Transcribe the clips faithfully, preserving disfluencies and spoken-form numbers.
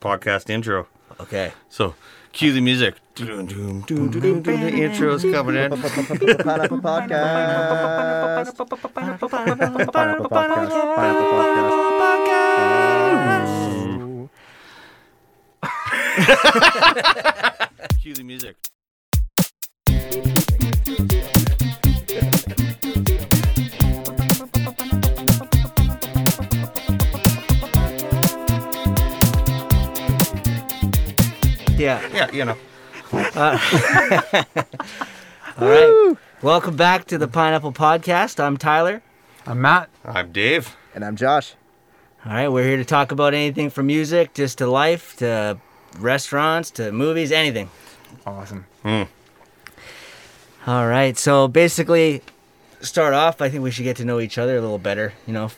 podcast intro. Okay. So, cue the music. The intro's coming in. Pineapple Podcast. Pineapple Podcast. Pineapple Podcast. Cue the music. Yeah, yeah, you know. Uh, all right. Welcome back to the Pineapple Podcast. I'm Tyler. I'm Matt. I'm Dave. And I'm Josh. All right, we're here to talk about anything from music, just to life, to restaurants, to movies, anything. Awesome. Mm. All right, so basically, start off, I think we should get to know each other a little better. You know,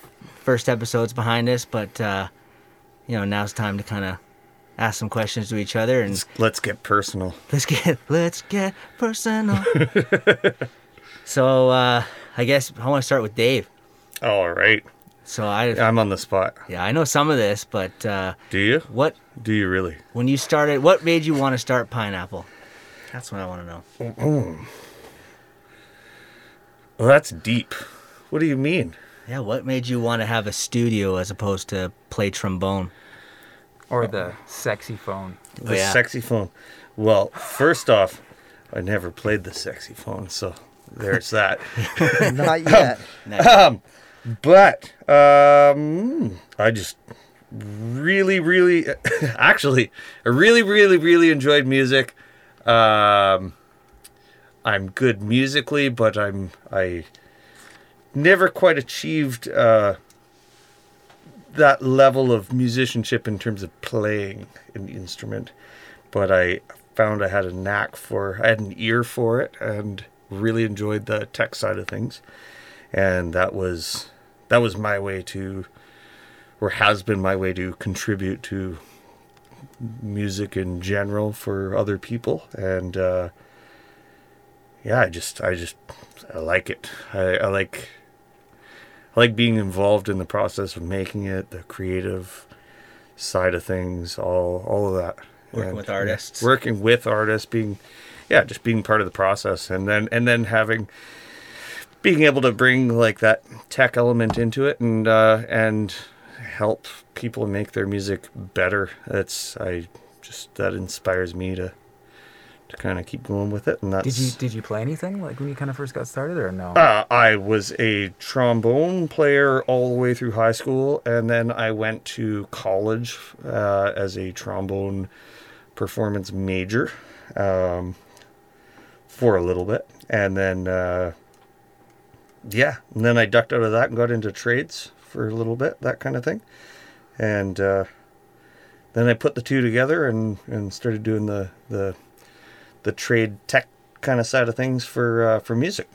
first episode's behind us, but, uh, you know, now's time to kind of ask some questions to each other, and let's get personal. Let's get let's get personal. So uh, I guess I want to start with Dave. All right. So I I'm on the spot. Yeah, I know some of this, but uh, do you? What do you really? When you started, what made you want to start Pineapple? That's what I want to know. Mm-hmm. Well, that's deep. What do you mean? Yeah, what made you want to have a studio as opposed to play trombone? Or the sexy phone. The yeah. sexy phone. Well, first off, I never played the sexy phone, so there's that. Not yet. Um, Not yet. Um, but um, I just really, really, actually, I really, really, really enjoyed music. Um, I'm good musically, but I'm I never quite achieved. Uh, that level of musicianship in terms of playing an instrument, but I found I had a knack for, I had an ear for it and really enjoyed the tech side of things. And that was, that was my way to, or has been my way to contribute to music in general for other people. And, uh, yeah, I just, I just, I like it. I, I like I like being involved in the process of making it, the creative side of things, all all of that. Working and with artists. Working with artists, being, yeah, just being part of the process. And then and then having, being able to bring like that tech element into it and uh, and help people make their music better. That's, I just, that inspires me to to kind of keep going with it. And that's... Did you did you play anything like when you kind of first got started, or no? Uh, I was a trombone player all the way through high school, and then I went to college uh, as a trombone performance major um, for a little bit, and then uh, yeah, and then I ducked out of that and got into trades for a little bit, that kind of thing, and uh, then I put the two together and and started doing the the the trade tech kind of side of things for uh, for music.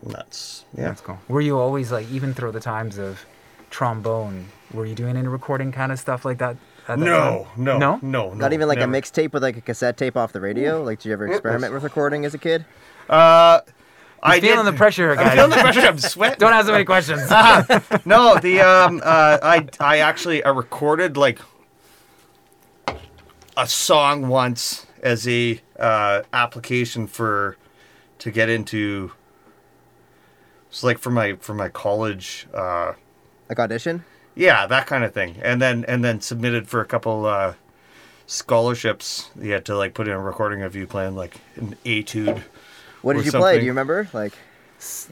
And that's, yeah. That's cool. Were you always, like, even through the times of trombone, were you doing any recording kind of stuff like that? At that no, time? no, no, no. Not no, even like never. A mixtape with like a cassette tape off the radio? Like, did you ever experiment with recording as a kid? Uh, You're I feeling did. the pressure, guys. I'm feeling the pressure. I'm sweating. Don't have so many questions. No, the, um, uh, I, I actually, I recorded like a song once as a uh, application for to get into, it's like for my for my college uh, like audition, yeah, that kind of thing, and then and then submitted for a couple uh, scholarships. You had to like put in a recording of you playing like an etude. What did you something. play? Do you remember? Like,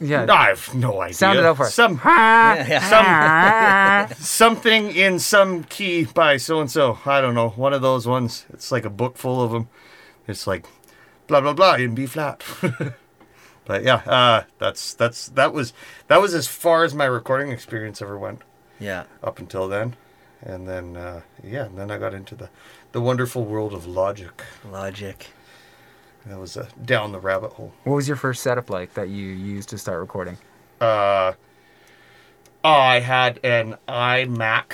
yeah, I have no idea. Sound it out for some, some something in some key by so and so. I don't know. One of those ones. It's like a book full of them. It's like, blah blah blah in B flat. But yeah, uh, that's that's that was that was as far as my recording experience ever went. Yeah. Up until then, and then uh, yeah, and then I got into the, the wonderful world of Logic. Logic. That was a down the rabbit hole. What was your first setup like that you used to start recording? Uh, oh, I had an iMac,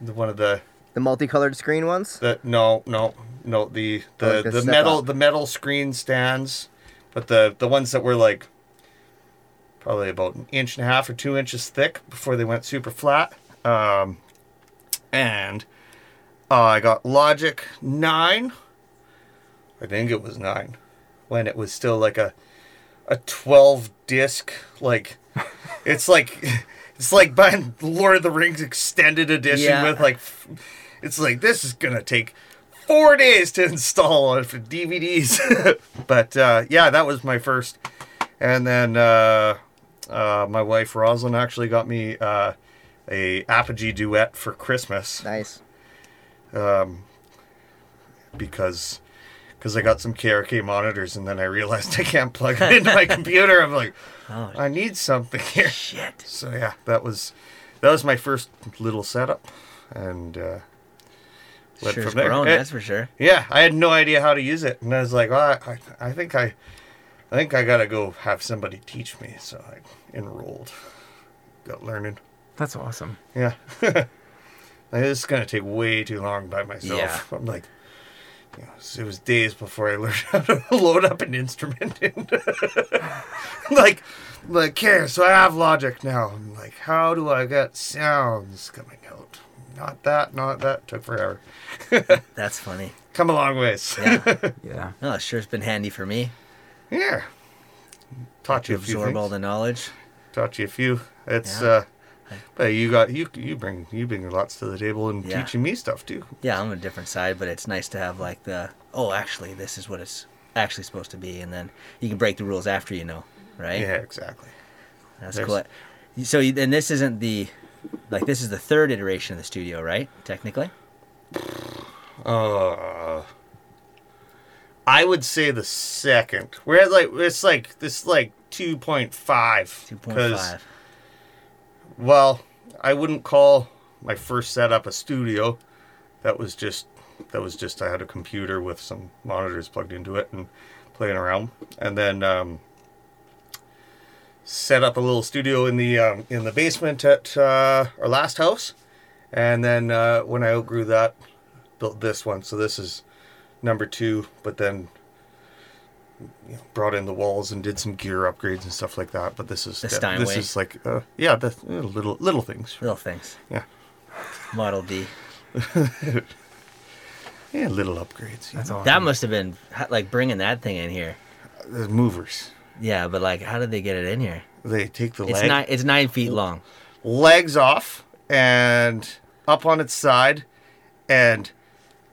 the one of the the multicolored screen ones. The, no, no. No, the the, like the metal up. the metal screen stands, but the, the ones that were like probably about an inch and a half or two inches thick before they went super flat. Um, and Uh, I got Logic nine. I think it was nine. When it was still like a a twelve disc, like it's like it's like buying Lord of the Rings extended edition yeah. with like it's like this is gonna take four days to install for D V Ds. But uh, yeah, that was my first. And then uh, uh, my wife Rosalind actually got me uh, a Apogee Duet for Christmas. Nice. Um, because because I got some K R K monitors, and then I realized I can't plug it into my computer. I'm like, oh, I need something here. Shit. So yeah, that was that was my first little setup, and uh, went sure from there. Grown, it, that's for sure. Yeah, I had no idea how to use it, and I was like, well, I, I think I, I think I gotta go have somebody teach me. So I enrolled, got learning. That's awesome. Yeah. This is going to take way too long by myself. Yeah. I'm like, you know, it was days before I learned how to load up an instrument. like, like, okay, so I have Logic now. I'm like, how do I get sounds coming out? Not that, not that. Took forever. That's funny. Come a long ways. yeah. Yeah. No, it sure has been handy for me. Yeah. Taught you a few absorb all the knowledge. Taught you a few. It's, yeah. uh, But you got you you bring you bring lots to the table and yeah. teaching me stuff too. Yeah, I'm on a different side, but it's nice to have like the oh, actually this is what it's actually supposed to be, and then you can break the rules after you know, right? Yeah, exactly. That's There's... cool. So and this isn't the like this is the third iteration of the studio, right? Technically. Uh, I would say the second. We're at like it's like this like two point five. Two point five. Well, I wouldn't call my first setup a studio. That was just, that was just I had a computer with some monitors plugged into it and playing around, and then um, set up a little studio in the um, in the basement at uh, our last house, and then uh, when I outgrew that, built this one. So this is number two, but then you know, brought in the walls and did some gear upgrades and stuff like that. But this is this, de- this is like uh, yeah, the uh, little little things. Little things. Yeah. Model D. yeah, little upgrades. That's awesome. That must have been like bringing that thing in here. The movers. Yeah, but like, how did they get it in here? They take the it's leg. Nine, it's nine feet long. Legs off and up on its side, and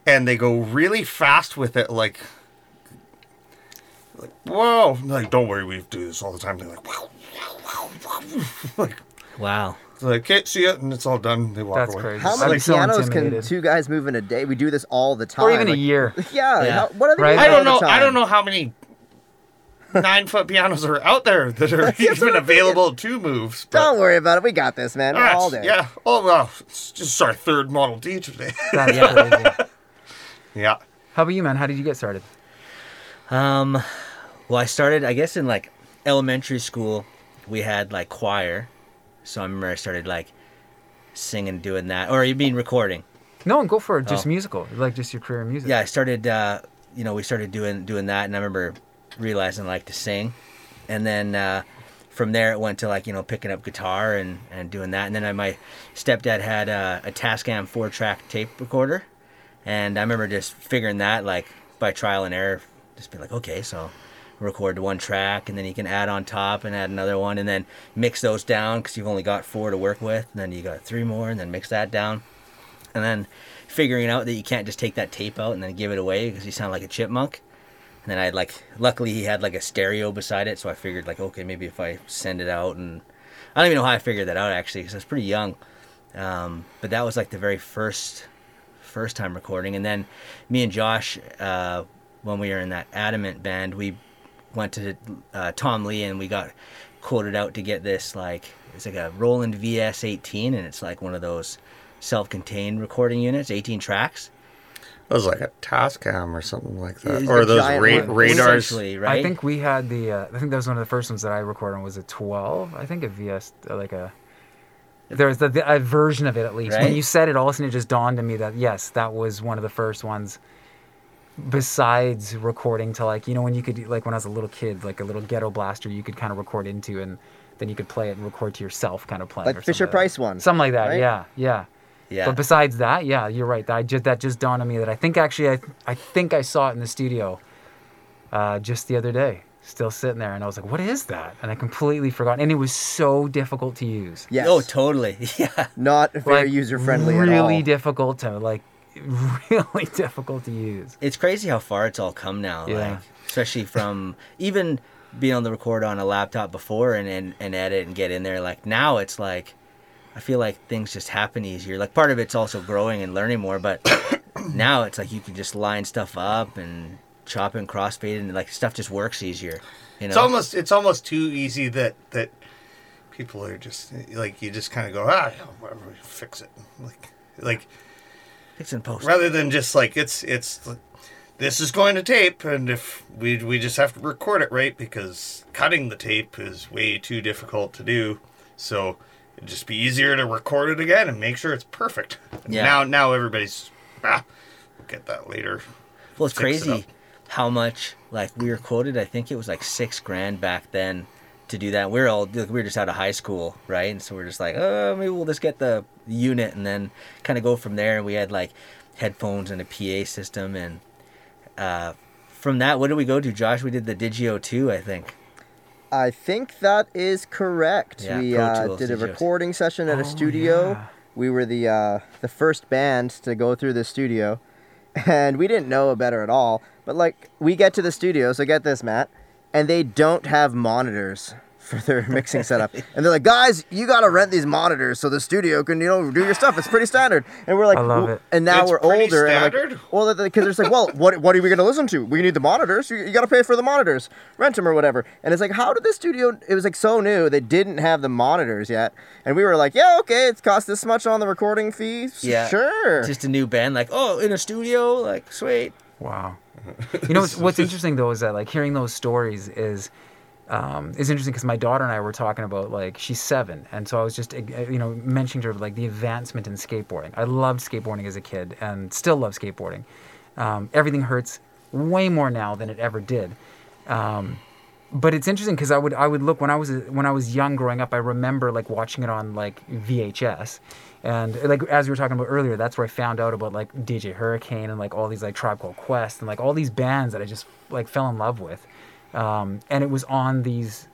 and they go really fast with it, like. Like, whoa. Like, don't worry, we do this all the time. They're like, wow, wow, wow, wow. like wow. Like, can't see it, and it's all done. They walk That's away. Crazy. How many like, pianos can two guys move in a day? We do this all the time. Or even like, a year. Yeah. yeah. How, what are they right? I don't know. I don't know how many nine-foot pianos are out there that are even available to moves. But... Don't worry about it. We got this, man. All, right, all day. Yeah. Oh, well, it's just our third Model D today. yeah. yeah. How about you, man? How did you get started? Um... Well, I started, I guess, in, like, elementary school, we had, like, choir. So I remember I started, like, singing, doing that. Or you mean recording? No, go for it. Just oh. musical. Like, just your career in music. Yeah, I started, uh, you know, we started doing doing that. And I remember realizing I liked to sing. And then uh, from there, it went to, like, you know, picking up guitar and, and doing that. And then I, my stepdad had uh, a Tascam four-track tape recorder. And I remember just figuring that, like, by trial and error, just be like, okay, so... record one track, and then you can add on top and add another one, and then mix those down because you've only got four to work with, and then you got three more, and then mix that down, and then figuring out that you can't just take that tape out and then give it away because you sound like a chipmunk. And then I had like, luckily he had like a stereo beside it, so I figured like, okay, maybe if I send it out, and I don't even know how I figured that out actually because I was pretty young, um, but that was like the very first first time recording. And then me and Josh, uh, when we were in that Adamant band, we went to uh, Tom Lee, and we got quoted out to get this, like, it's like a Roland V S eighteen, and it's like one of those self-contained recording units, eighteen tracks. It was like a Tascam or something like that, or those ra- radars. Right? I think we had the. Uh, I think that was one of the first ones that I recorded. Was a twelve? I think a V S, like a. There was the, the, a version of it at least. Right? When you said it, all of a sudden it just dawned on me that yes, that was one of the first ones. Besides recording to, like, you know, when you could, like, when I was a little kid, like a little ghetto blaster you could kind of record into, and then you could play it and record to yourself kind of playing. Like Fisher Price one. Something like that, right? yeah, yeah. Yeah. But besides that, yeah, you're right. That just that just dawned on me that I think actually I I think I saw it in the studio, uh, just the other day. Still sitting there, and I was like, "What is that?" And I completely forgot. And it was so difficult to use. Yeah. Oh, totally. Yeah. Not very like, user friendly at all. Really difficult to like. Really difficult to use. It's crazy how far it's all come now. Yeah. Like, especially from even being on the record on a laptop before and, and and edit and get in there. Like now, it's like I feel like things just happen easier. Like part of it's also growing and learning more, but now it's like you can just line stuff up and. Chop and crossfade and like stuff just works easier, you know. It's almost it's almost too easy that that people are just like you just kind of go ah whatever, fix it like like fix and post rather than just like it's it's like, this is going to tape and if we we just have to record it right because cutting the tape is way too difficult to do, so it'd just be easier to record it again and make sure it's perfect. Yeah. Now now everybody's ah we'll get that later. Well, it's fix crazy. It how much like we were quoted I think it was like six grand back then to do that. We're all we we're just out of high school, right? And so we're just like, oh, maybe we'll just get the unit and then kind of go from there. And we had like headphones and a P A system, and uh from that, what did we go to, Josh? We did the Digio two, I think. I think that is correct. Yeah, we uh, did a recording session at oh, a studio. Yeah. We were the uh the first band to go through the studio, and we didn't know better at all. But, like, we get to the studio, so get this, Matt, and they don't have monitors for their mixing setup. And they're like, guys, you got to rent these monitors so the studio can, you know, do your stuff. It's pretty standard. And we're like, I love it. And now it's we're older. Standard? And like, well, because they're like, well, what what are we going to listen to? We need the monitors. You, you got to pay for the monitors. Rent them or whatever. And it's like, how did the studio, it was like so new, they didn't have the monitors yet. And we were like, yeah, okay, it's cost this much on the recording fee. Yeah. Sure. Just a new band, like, oh, in a studio, like, sweet. Wow. You know, what's, what's interesting, though, is that, like, hearing those stories is um, is interesting because my daughter and I were talking about, like, she's seven. And so I was just, you know, mentioning to her, like, the advancement in skateboarding. I loved skateboarding as a kid and still love skateboarding. Um, everything hurts way more now than it ever did. Um, but it's interesting because I would I would look, when I was when I was young growing up, I remember, like, watching it on, like, V H S. And, like, as we were talking about earlier, that's where I found out about, like, D J Hurricane and, like, all these, like, Tribe Called Quest and, like, all these bands that I just, like, fell in love with. Um, and it was on these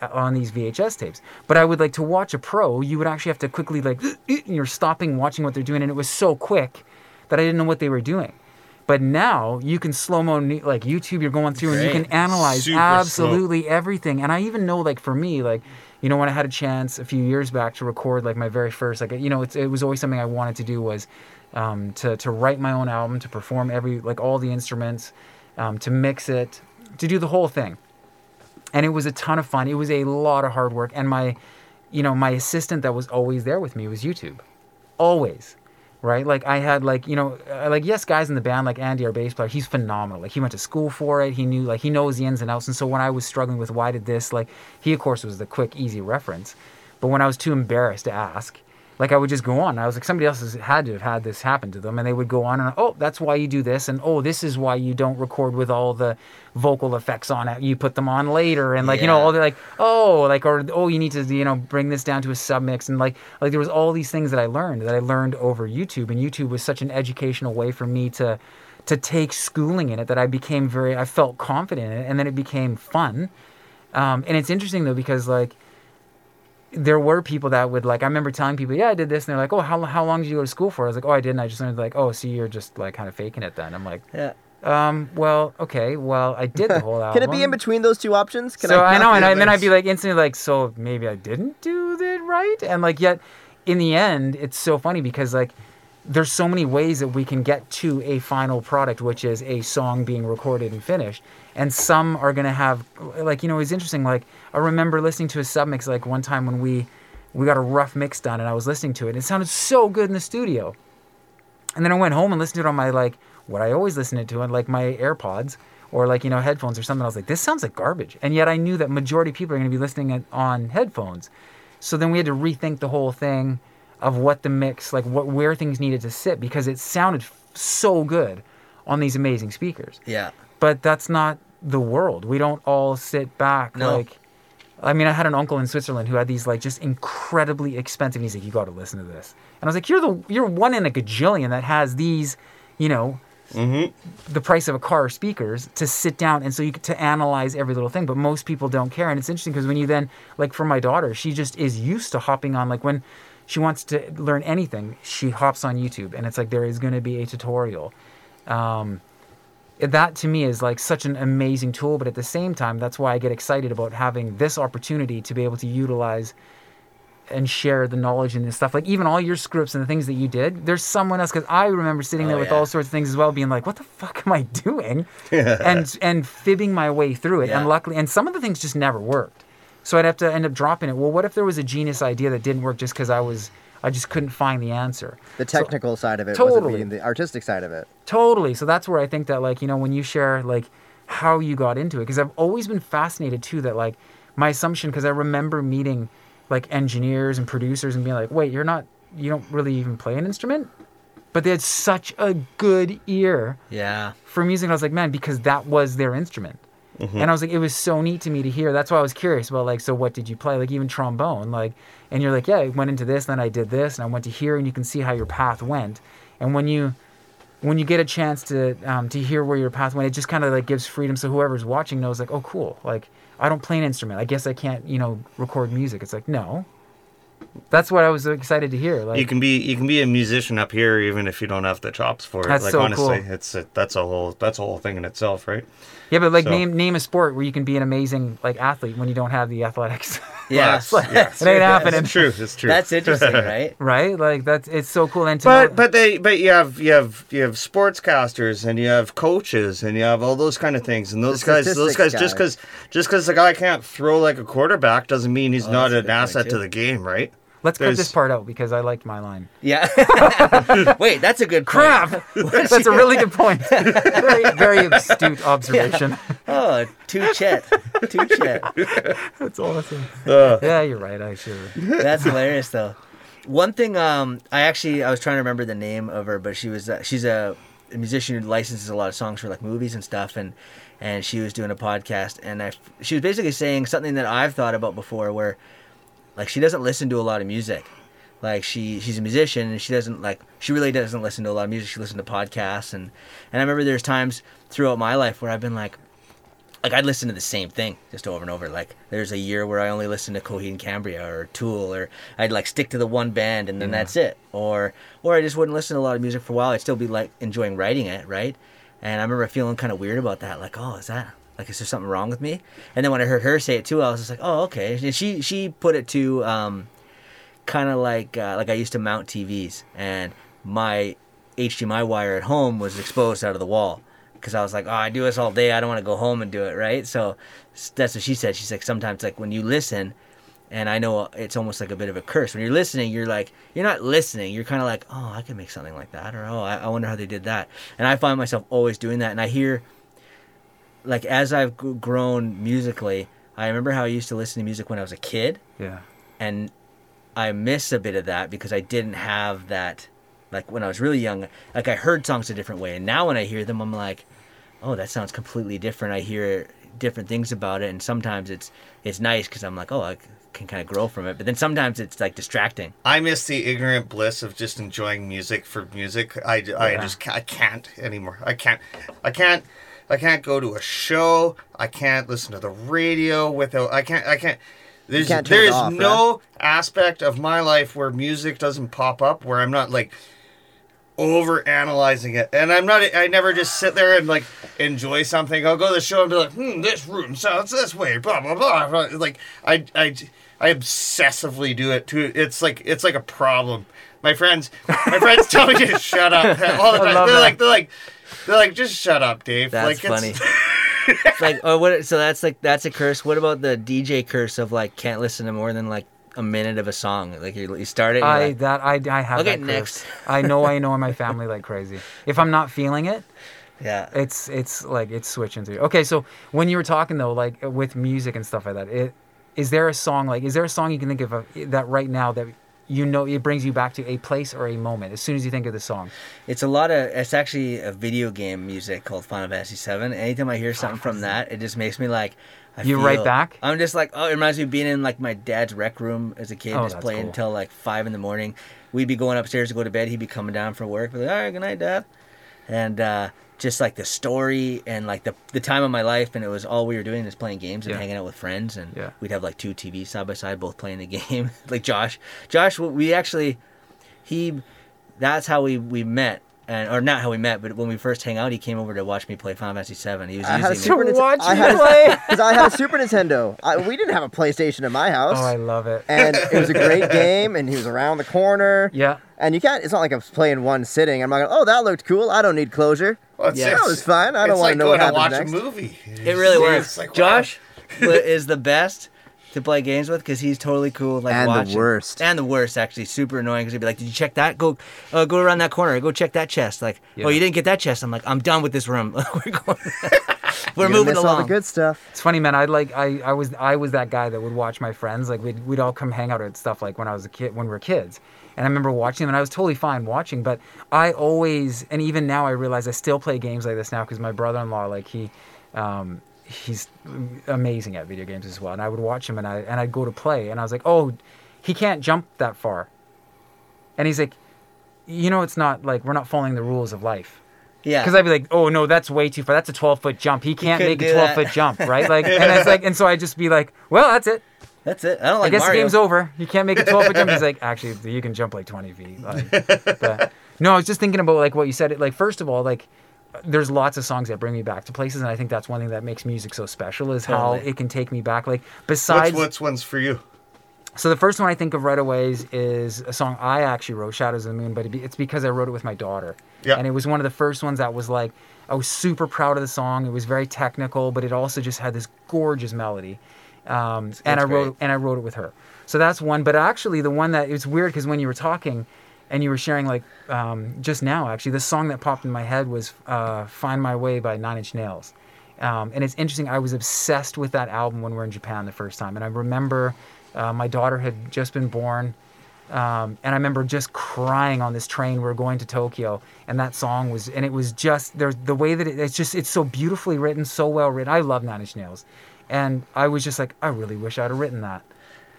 on these V H S tapes. But I would, like, to watch a pro, you would actually have to quickly, like, you're stopping, watching what they're doing. And it was so quick that I didn't know what they were doing. But now you can slow-mo, like, YouTube, you're going through, Great. And you can analyze Super absolutely slow. Everything. And I even know, like, for me, like... You know, when I had a chance a few years back to record, like, my very first, like, you know, it's, it was always something I wanted to do was um, to, to write my own album, to perform every, like, all the instruments, um, to mix it, to do the whole thing. And it was a ton of fun. It was a lot of hard work. And my, you know, my assistant that was always there with me was YouTube. Always. Right? Like, I had, like, you know, like, yes, guys in the band, like Andy, our bass player, he's phenomenal. Like, he went to school for it. He knew, like, he knows the ins and outs. And so when I was struggling with why did this, like, he, of course, was the quick, easy reference. But when I was too embarrassed to ask, like, I would just go on. I was like, somebody else has had to have had this happen to them. And they would go on and, oh, that's why you do this. And, oh, this is why you don't record with all the vocal effects on it. You put them on later. And, like, yeah. you know, all they're like, oh, like, or, oh, you need to, you know, bring this down to a submix. And, like, like there was all these things that I learned, that I learned over YouTube. And YouTube was such an educational way for me to, to take schooling in it that I became very, I felt confident in it. And then it became fun. Um, and it's interesting, though, because, like, there were people that would, like, I remember telling people, yeah, I did this. And they're like, oh, how how long did you go to school for? I was like, oh, I didn't. I just learned, like, oh, so you're just, like, kind of faking it then. I'm like, yeah. Um, well, okay, well, I did the whole album. Can it be in between those two options? Can so I, I know, and, I, and then I'd be like instantly like, so maybe I didn't do it right? And, like, yet in the end, it's so funny because, like, there's so many ways that we can get to a final product, which is a song being recorded and finished. And some are going to have, like, you know, it's interesting. Like, I remember listening to a submix, like, one time when we, we got a rough mix done and I was listening to it. And it sounded so good in the studio. And then I went home and listened to it on my, like, what I always listen to, and, like, my AirPods or, like, you know, headphones or something. I was like, this sounds like garbage. And yet I knew that majority of people are going to be listening on headphones. So then we had to rethink the whole thing of what the mix, like, what where things needed to sit, because it sounded f- so good on these amazing speakers. Yeah. But that's not the world. We don't all sit back, no. like, I mean, I had an uncle in Switzerland who had these like just incredibly expensive, and he's like, you got to listen to this. And I was like, you're the you're one in a gajillion that has these, you know, mm-hmm. the price of a car speakers to sit down and so you to analyze every little thing. But most people don't care. And it's interesting because when you then, like for my daughter, she just is used to hopping on, like when she wants to learn anything, she hops on YouTube and it's like there is going to be a tutorial. Um, That to me is like such an amazing tool, but at the same time, that's why I get excited about having this opportunity to be able to utilize and share the knowledge and this stuff. Like even all your scripts and the things that you did, there's someone else, because I remember sitting oh, there with yeah. all sorts of things as well, being like, what the fuck am I doing? and and fibbing my way through it. Yeah. And luckily, and some of the things just never worked. So I'd have to end up dropping it. Well, what if there was a genius idea that didn't work just because I was... I just couldn't find the answer. The technical so, side of it totally. wasn't being the artistic side of it. Totally. So that's where I think that, like, you know, when you share, like, how you got into it, because I've always been fascinated, too, that, like, my assumption, because I remember meeting, like, engineers and producers and being like, wait, you're not, you don't really even play an instrument? But they had such a good ear yeah. for music. I was like, man, because that was their instrument. Mm-hmm. And I was like, it was so neat to me to hear. That's why I was curious about, like, so what did you play? Like, even trombone, like, and you're like, yeah, I went into this, then I did this, and I went to here, and you can see how your path went. And when you when you get a chance to um, to hear where your path went, it just kind of, like, gives freedom. So whoever's watching knows, like, oh, cool. Like, I don't play an instrument. I guess I can't, you know, record music. It's like, no. That's what I was excited to hear. Like, you can be you can be a musician up here even if you don't have the chops for it. That's like, so honestly, cool. It's a, that's a whole that's a whole thing in itself, right? Yeah, but like so. name name a sport where you can be an amazing like athlete when you don't have the athletics. Yeah, like, yes. it ain't happening. It's true. It's true. That's interesting, right? Right? Like that's it's so cool. And but know... but they but you have you have you have sportscasters and you have coaches and you have all those kind of things and those the guys those guys guy. just because just because the guy can't throw like a quarterback doesn't mean he's oh, not an asset point, to the game, right? Let's There's... cut this part out because I liked my line. Yeah. Wait, that's a good crap. That's you... a really good point. Very, very astute observation. Yeah. Oh, two chet. Two chet. That's awesome. Uh. Yeah, you're right. I sure. That's hilarious, though. One thing, um, I actually I was trying to remember the name of her, but she was uh, she's a, a musician who licenses a lot of songs for like movies and stuff, and and she was doing a podcast, and I she was basically saying something that I've thought about before, where. Like, she doesn't listen to a lot of music. Like, she, she's a musician, and she doesn't, like, she really doesn't listen to a lot of music. She listens to podcasts, and, and I remember there's times throughout my life where I've been, like, like, I'd listen to the same thing just over and over. Like, there's a year where I only listened to Coheed and Cambria or Tool, or I'd, like, stick to the one band, and then yeah. that's it. Or or I just wouldn't listen to a lot of music for a while. I'd still be, like, enjoying writing it, right? And I remember feeling kind of weird about that. Like, oh, is that... Like, is there something wrong with me? And then when I heard her say it too, I was just like, oh, okay. And she she put it to um, kind of like uh, like I used to mount T Vs, and my H D M I wire at home was exposed out of the wall because I was like, oh, I do this all day. I don't want to go home and do it, right? So that's what she said. She's like, sometimes like when you listen, and I know it's almost like a bit of a curse. When you're listening, you're like, you're not listening. You're kind of like, oh, I could make something like that, or oh, I, I wonder how they did that. And I find myself always doing that, and I hear... Like, as I've grown musically, I remember how I used to listen to music when I was a kid. Yeah. And I miss a bit of that because I didn't have that, like, when I was really young. Like, I heard songs a different way. And now when I hear them, I'm like, oh, that sounds completely different. I hear different things about it. And sometimes it's it's nice because I'm like, oh, I can kind of grow from it. But then sometimes it's, like, distracting. I miss the ignorant bliss of just enjoying music for music. I, yeah. I just I can't anymore. I can't. I can't. I can't go to a show. I can't listen to the radio without. I can't. I can't. There's can't there is off, no right? aspect of my life where music doesn't pop up, where I'm not like over analyzing it, and I'm not. I never just sit there and like enjoy something. I'll go to the show and be like, hmm, this room sounds this way, blah blah blah. Like I, I, I obsessively do it too. It's like it's like a problem. My friends, my friends tell me to shut up all the time. They're that. like they're like. They're like, just shut up, Dave. That's like, funny. It's like, oh, what? So that's like, that's a curse. What about the D J curse of like, can't listen to more than like a minute of a song? Like you, you start it. And I like, that I I have. Look that at curse. Next. I know I know my family like crazy. If I'm not feeling it, yeah, it's it's like it's switching through. Okay, so when you were talking though, like with music and stuff like that, it, is there a song like is there a song you can think of uh, that right now that you know, it brings you back to a place or a moment as soon as you think of the song. It's a lot of, it's actually a video game music called Final Fantasy seven. Anytime I hear something from that, it just makes me like, I You're feel, right back? I'm just like, oh, it reminds me of being in like my dad's rec room as a kid, oh, just playing cool. until like five in the morning. We'd be going upstairs to go to bed. He'd be coming down from work. We'd be like, all right, good night, Dad. And uh, just like the story and like the the time of my life, and it was all we were doing is playing games and yeah. hanging out with friends, and yeah. we'd have like two T Vs side by side, both playing the game. Like Josh, Josh, we actually, he, that's how we we met, and or not how we met, but when we first hang out, he came over to watch me play Final Fantasy seven. He was I using had a Super Nintendo. Watch I had play because I had a Super Nintendo. I, we didn't have a PlayStation in my house. Oh, I love it. And it was a great game, and he was around the corner. Yeah. And you can't, it's not like I was playing one sitting. I'm not going, oh, that looked cool. I don't need closure. Well, yeah, that was fine. I don't want like to know what happens next. It's like going to watch a movie. It really works. Like, wow. Josh is the best to play games with because he's totally cool. Like, and watching. the worst. And the worst, actually. Super annoying because he'd be like, did you check that? Go uh, go around that corner. Go check that chest. Like, yeah. oh, you didn't get that chest. I'm like, I'm done with this room. We're going We're moving along. All the good stuff. It's funny, man. I like I, I was I was that guy that would watch my friends. Like we'd we'd all come hang out at stuff like when I was a kid when we were kids. And I remember watching them, and I was totally fine watching. But I always, and even now, I realize I still play games like this now because my brother-in-law, like he, um, he's amazing at video games as well. And I would watch him, and I and I'd go to play, and I was like, oh, he can't jump that far. And he's like, you know, it's not like we're not following the rules of life. Yeah. Because I'd be like, oh, no, that's way too far. That's a twelve-foot jump. He can't make a twelve-foot jump, right? Like, and it's like, and so I'd just be like, well, that's it. That's it. I don't like I guess Mario. The game's over. You can't make a twelve-foot jump. He's like, actually, you can jump like twenty feet. Like, but, no, I was just thinking about like what you said. Like, first of all, like, there's lots of songs that bring me back to places, and I think that's one thing that makes music so special is how totally. It can take me back. Like, besides, which, which one's for you? So the first one I think of right away is, is a song I actually wrote, Shadows of the Moon, but it be, it's because I wrote it with my daughter. Yeah. And it was one of the first ones that was like, I was super proud of the song. It was very technical, but it also just had this gorgeous melody. Um, and I wrote and I wrote it with her. So that's one. But actually the one that, it's weird because when you were talking and you were sharing like um, just now, actually, the song that popped in my head was uh, Find My Way by Nine Inch Nails. Um, and it's interesting. I was obsessed with that album when we were in Japan the first time. And I remember uh, my daughter had just been born. Um, and I remember just crying on this train. We were going to Tokyo, and that song was, and it was just, there's the way that it, it's just, it's so beautifully written, so well written. I love Nine Inch Nails. And I was just like, I really wish I'd have written that.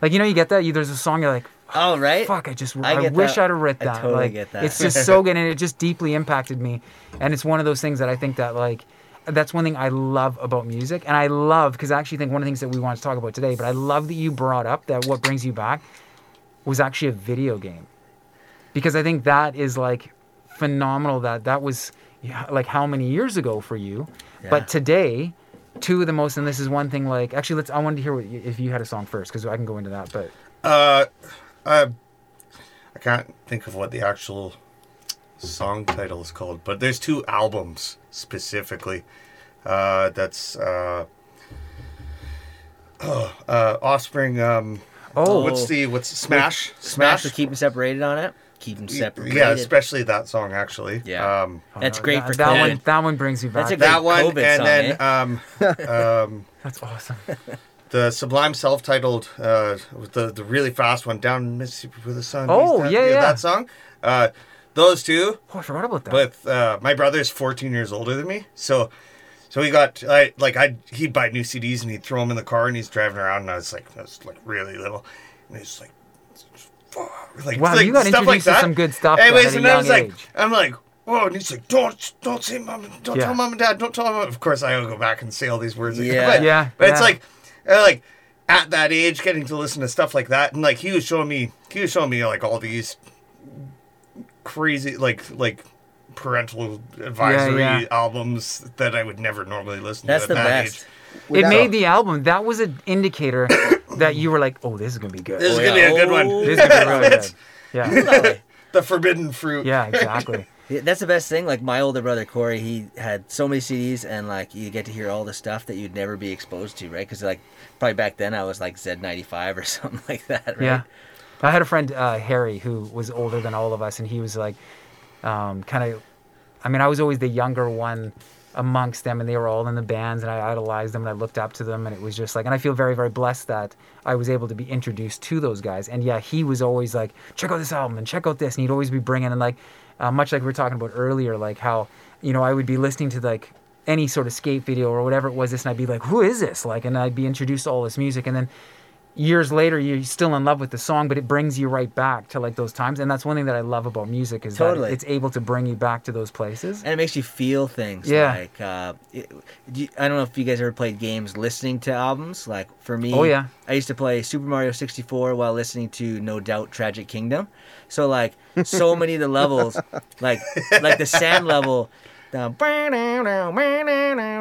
Like, you know, you get that. You, there's a song you're like, oh, oh right, fuck, I just, I, I wish that. I'd have written that. I totally like, get that. It's just so good, and it just deeply impacted me. And it's one of those things that I think that, like, that's one thing I love about music. And I love, because I actually think one of the things that we want to talk about today, but I love that you brought up that what brings you back was actually a video game. Because I think that is, like, phenomenal. That that was, yeah, like, how many years ago for you? Yeah. But today, two of the most, and this is one thing, like, actually, let's, I wanted to hear what you, if you had a song first, because I can go into that, but. Uh, I, I can't think of what the actual song title is called, but there's two albums, specifically. Uh, that's, uh, oh, uh, Offspring, um, oh, what's the, what's the, Smash? Smash to keep them separated on it? Keep them separated. Yeah, especially that song, actually. Yeah, um, that's great that, for that COVID. One. That one brings you back. That's a great that one, COVID and song, then eh? um, um, that's awesome. The Sublime self-titled, uh, the the really fast one, Down Mississippi with the Sun. Oh down, yeah, yeah, that song. Uh, those two. Oh, I forgot about that. With uh, my brother's fourteen years older than me, so so he got I, like I he'd buy new C Ds and he'd throw them in the car and he's driving around and I was like I was like really little and he's like. Like, wow, like, you got introduced like to some good stuff. Anyways, and I was like, age. I'm like, whoa, and he's like, don't, don't say mom, don't yeah. tell mom and dad, don't tell mom. Of course, I go back and say all these words. Yeah, but, yeah. But yeah. It's like, like at that age, getting to listen to stuff like that, and like he was showing me, he was showing me like all these crazy, like, like parental advisory yeah, yeah. albums that I would never normally listen That's to. That's the that best. Age. Without it made so. The album. That was an indicator that you were like, oh, this is going to be good. This is oh, going to yeah. be a good one. Oh. This is going to be really good. Yeah. The forbidden fruit. Yeah, exactly. That's the best thing. Like, my older brother, Corey, he had so many C Ds, and, like, you get to hear all the stuff that you'd never be exposed to, right? Because, like, probably back then I was, like, Z ninety-five or something like that, right? Yeah. I had a friend, uh, Harry, who was older than all of us, and he was, like, um, kind of... I mean, I was always the younger one amongst them, and they were all in the bands, and I idolized them, and I looked up to them, and it was just like, and I feel very, very blessed that I was able to be introduced to those guys. And yeah, he was always like, check out this album, and check out this, and he'd always be bringing, and like, uh, much like we were talking about earlier, like how, you know, I would be listening to like any sort of skate video or whatever it was, this, and I'd be like, who is this? Like, and I'd be introduced to all this music, and then years later, you're still in love with the song, but it brings you right back to like those times. And that's one thing that I love about music is totally. that it's able to bring you back to those places. And it makes you feel things. Yeah. Like, uh, it, do you, I don't know if you guys ever played games listening to albums. Like for me, oh, yeah. I used to play Super Mario sixty-four while listening to No Doubt, Tragic Kingdom. So like so many of the levels, like like the sand level, down,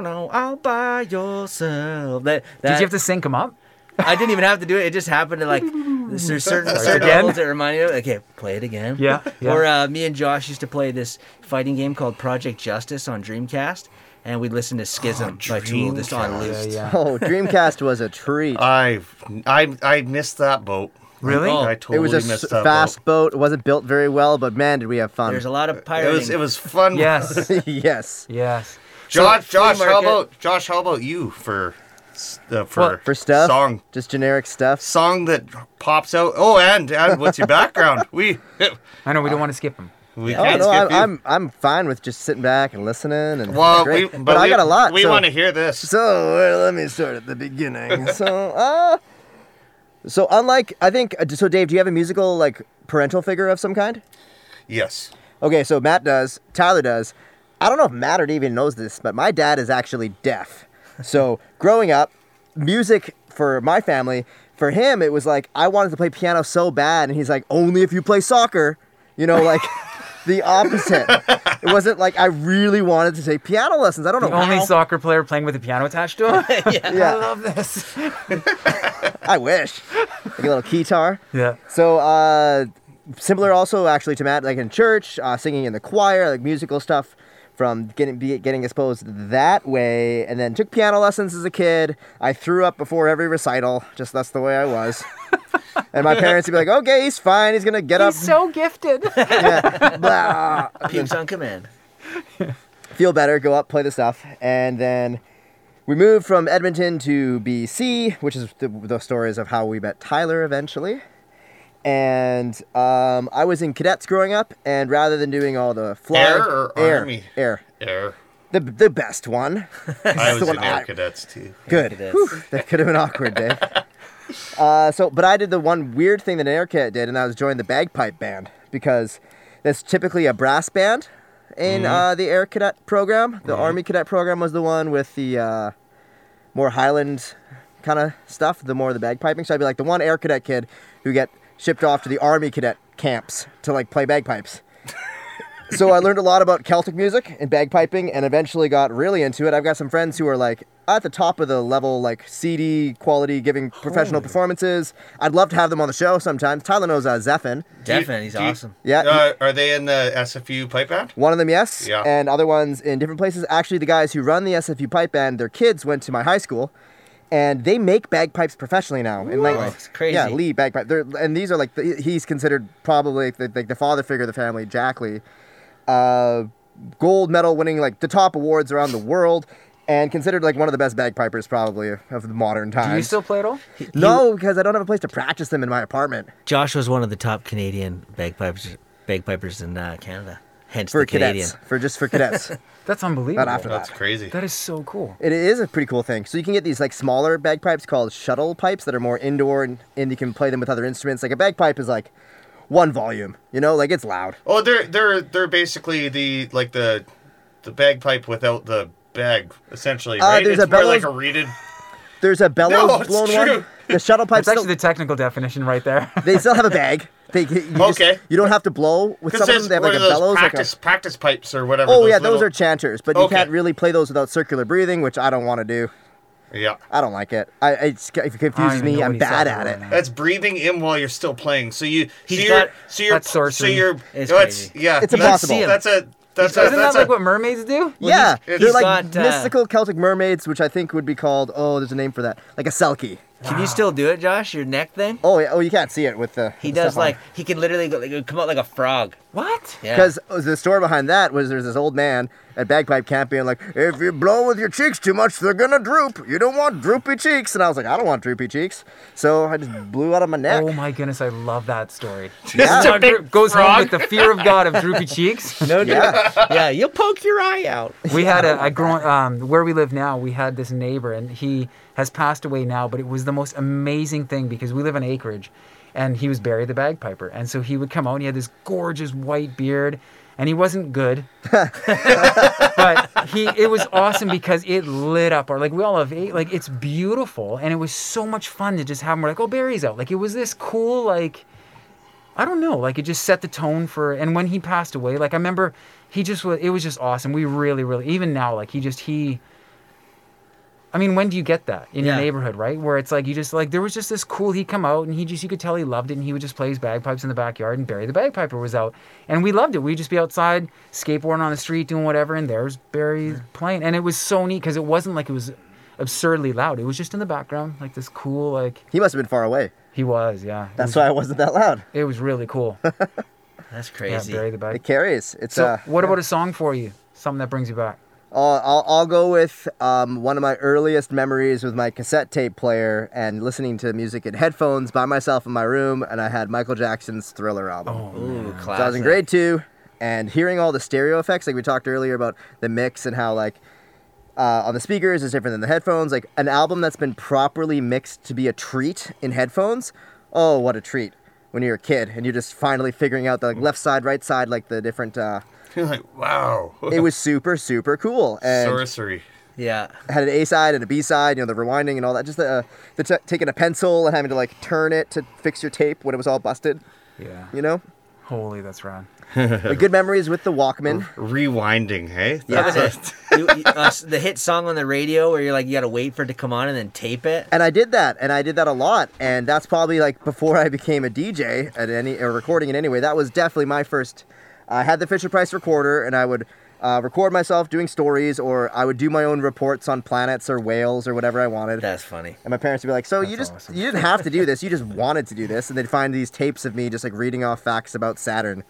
all by yourself. That, that, Did you have to sync them up? I didn't even have to do it. It just happened to, like, there's certain levels that remind you of it. Okay, play it again. Yeah. yeah. Or uh, me and Josh used to play this fighting game called Project Justice on Dreamcast, and we'd listen to Schism oh, by Tool just on loose. Yeah, yeah. Oh, Dreamcast was a treat. I I I missed that boat. Really? Oh, I totally it was a missed that fast boat. boat. It wasn't built very well, but, man, did we have fun. There's a lot of pirating. It was, it was fun. Yes. yes. Yes. Josh, so, Josh, how about, Josh, how about you for... Uh, for, well, for stuff, song, just generic stuff, song that pops out. Oh, and, and what's your background? We, I know we don't uh, want to skip them. We yeah. can't oh, no, skip I, I'm I'm fine with just sitting back and listening. And well, we, but, but we, I got a lot. We so, want to hear this. So well, let me start at the beginning. so, uh, so unlike I think so, Dave, do you have a musical like parental figure of some kind? Yes. Okay, so Matt does. Tyler does. I don't know if Matt even knows this, but my dad is actually deaf. So growing up, music for my family, for him, it was like, I wanted to play piano so bad. And he's like, only if you play soccer, you know, like the opposite. It wasn't like I really wanted to take piano lessons. I don't know. The only how. soccer player playing with a piano attached to him. yeah, yeah. I love this. I wish. Like a little guitar. Yeah. So uh, similar also actually to Matt, like in church, uh, singing in the choir, like musical stuff. From getting getting exposed that way, and then took piano lessons as a kid. I threw up before every recital. Just that's the way I was. And my parents would be like, okay, he's fine. He's going to get he's up. He's so gifted. Yeah. Blah. Pukes on command. Feel better. Go up, play the stuff. And then we moved from Edmonton to B C, which is the, the stories of how we met Tyler eventually. And um, I was in cadets growing up, and rather than doing all the fly, air or air, army, air, air, the the best one. I was in air I, cadets too. Good. Cadets. Whew, that could have been awkward, Dave. uh, so, but I did the one weird thing that an air cadet did, and I was joined the bagpipe band because that's typically a brass band in mm-hmm. uh, the air cadet program. The mm-hmm. army cadet program was the one with the uh, more Highland kind of stuff. The more the bagpiping. So I'd be like the one air cadet kid who get shipped off to the army cadet camps to, like, play bagpipes. So I learned a lot about Celtic music and bagpiping and eventually got really into it. I've got some friends who are, like, at the top of the level, like, C D quality, giving professional Holy. performances. I'd love to have them on the show sometimes. Tyler knows uh, Zeffin. Zeffin, he's awesome. You, yeah. Uh, are they in the S F U pipe band? One of them, yes. Yeah. And other ones in different places. Actually, the guys who run the S F U pipe band, their kids went to my high school. And they make bagpipes professionally now. What? In Langley. It's crazy. Yeah, Lee bagpipe. They're, and these are like the, he's considered probably the, like the father figure of the family, Jack Lee. Uh, gold medal winning like the top awards around the world, and considered like one of the best bagpipers probably of the modern times. Do you still play at all? He, no, because I don't have a place to practice them in my apartment. Josh was one of the top Canadian bagpipers bagpipers in uh, Canada. Hence for the Canadian. Cadets, for just for cadets. That's unbelievable. Not after That's that. crazy. That is so cool. It is a pretty cool thing. So you can get these like smaller bagpipes called shuttle pipes that are more indoor, and, and you can play them with other instruments. Like a bagpipe is like one volume, you know, like it's loud. Oh, they're they're they're basically the like the the bagpipe without the bag, essentially. Right? Uh, there's it's a bellows, more like a reeded. There's a bellows no, blown true. one. The shuttle pipe. That's still... actually the technical definition right there. They still have a bag. They, you okay. Just, you don't have to blow with some of them. They have like a bellows. Practice, like a... practice pipes or whatever. Oh, those yeah, little... those are chanters. But okay. you can't really play those without circular breathing, which I don't want to do. Yeah. I don't like it. I it's, It confuses I me. I'm bad at it. Right That's breathing in while you're still playing. So, you, so, you're, so, you're, so you're... So you're... It's crazy. Yeah. It's impossible. That's a... That's Isn't a, that's that like a, what mermaids do? Well, yeah. He's, he's they're like got, uh, mystical Celtic mermaids, which I think would be called, oh, there's a name for that, like a selkie. Wow. Can you still do it, Josh? Your neck thing? Oh, yeah. Oh, you can't see it with the... He the does like... On. He can literally go, like, come out like a frog. What? Because yeah. the story behind that was there's this old man at bagpipe camp being like, if you blow with your cheeks too much, they're going to droop. You don't want droopy cheeks. And I was like, I don't want droopy cheeks. So I just blew out of my neck. Oh, my goodness. I love that story. Yeah. Goes wrong. Home with the fear of God of droopy cheeks. No doubt. Yeah. Yeah. yeah, you'll poke your eye out. We had a, a grown, um, where we live now, we had this neighbor, and he has passed away now, but it was the most amazing thing because we live in acreage. And he was Barry the Bagpiper. And so he would come out and he had this gorgeous white beard. And he wasn't good. But he it was awesome because it lit up. Or like we all have eight. Like it's beautiful. And it was so much fun to just have him. We're like, oh, Barry's out. Like it was this cool, like, I don't know. Like it just set the tone for. And when he passed away, like I remember he just was, it was just awesome. We really, really, even now, like he just, he. I mean, when do you get that in yeah. your neighborhood, right? Where it's like, you just like, there was just this cool, he'd come out and he just, you could tell he loved it and he would just play his bagpipes in the backyard and Barry the Bagpiper was out. And we loved it. We'd just be outside skateboarding on the street, doing whatever. And there's Barry yeah. playing. And it was so neat because it wasn't like it was absurdly loud. It was just in the background, like this cool, like. He must have been far away. He was, yeah. That's was, why it wasn't that loud. It was really cool. That's crazy. Yeah, Barry the Bagpiper. It carries. It's so, uh, what yeah. about a song for you? Something that brings you back. Uh, I'll I'll go with um, one of my earliest memories with my cassette tape player and listening to music in headphones by myself in my room, and I had Michael Jackson's Thriller album. Oh, ooh, classic. So I was in grade two, and hearing all the stereo effects, like we talked earlier about the mix and how like uh, on the speakers is different than the headphones. Like an album that's been properly mixed to be a treat in headphones. Oh, what a treat when you're a kid and you're just finally figuring out the like, left side, right side, like the different. Uh, You're like, wow. It was super, super cool. And sorcery. Yeah. Had an A-side and a B-side, you know, the rewinding and all that. Just the, uh, the t- taking a pencil and having to, like, turn it to fix your tape when it was all busted. Yeah. You know? Holy, that's rad. Good memories with the Walkman. Rewinding, hey? That's yeah. it. you, you, uh, the hit song on the radio where you're like, you got to wait for it to come on and then tape it. And I did that. And I did that a lot. And that's probably, like, before I became a D J at any or recording in any way. That was definitely my first... I had the Fisher-Price recorder, and I would uh, record myself doing stories, or I would do my own reports on planets or whales or whatever I wanted. That's funny. And my parents would be like, so That's you just awesome. you didn't have to do this. You just wanted to do this. And they'd find these tapes of me just, like, reading off facts about Saturn.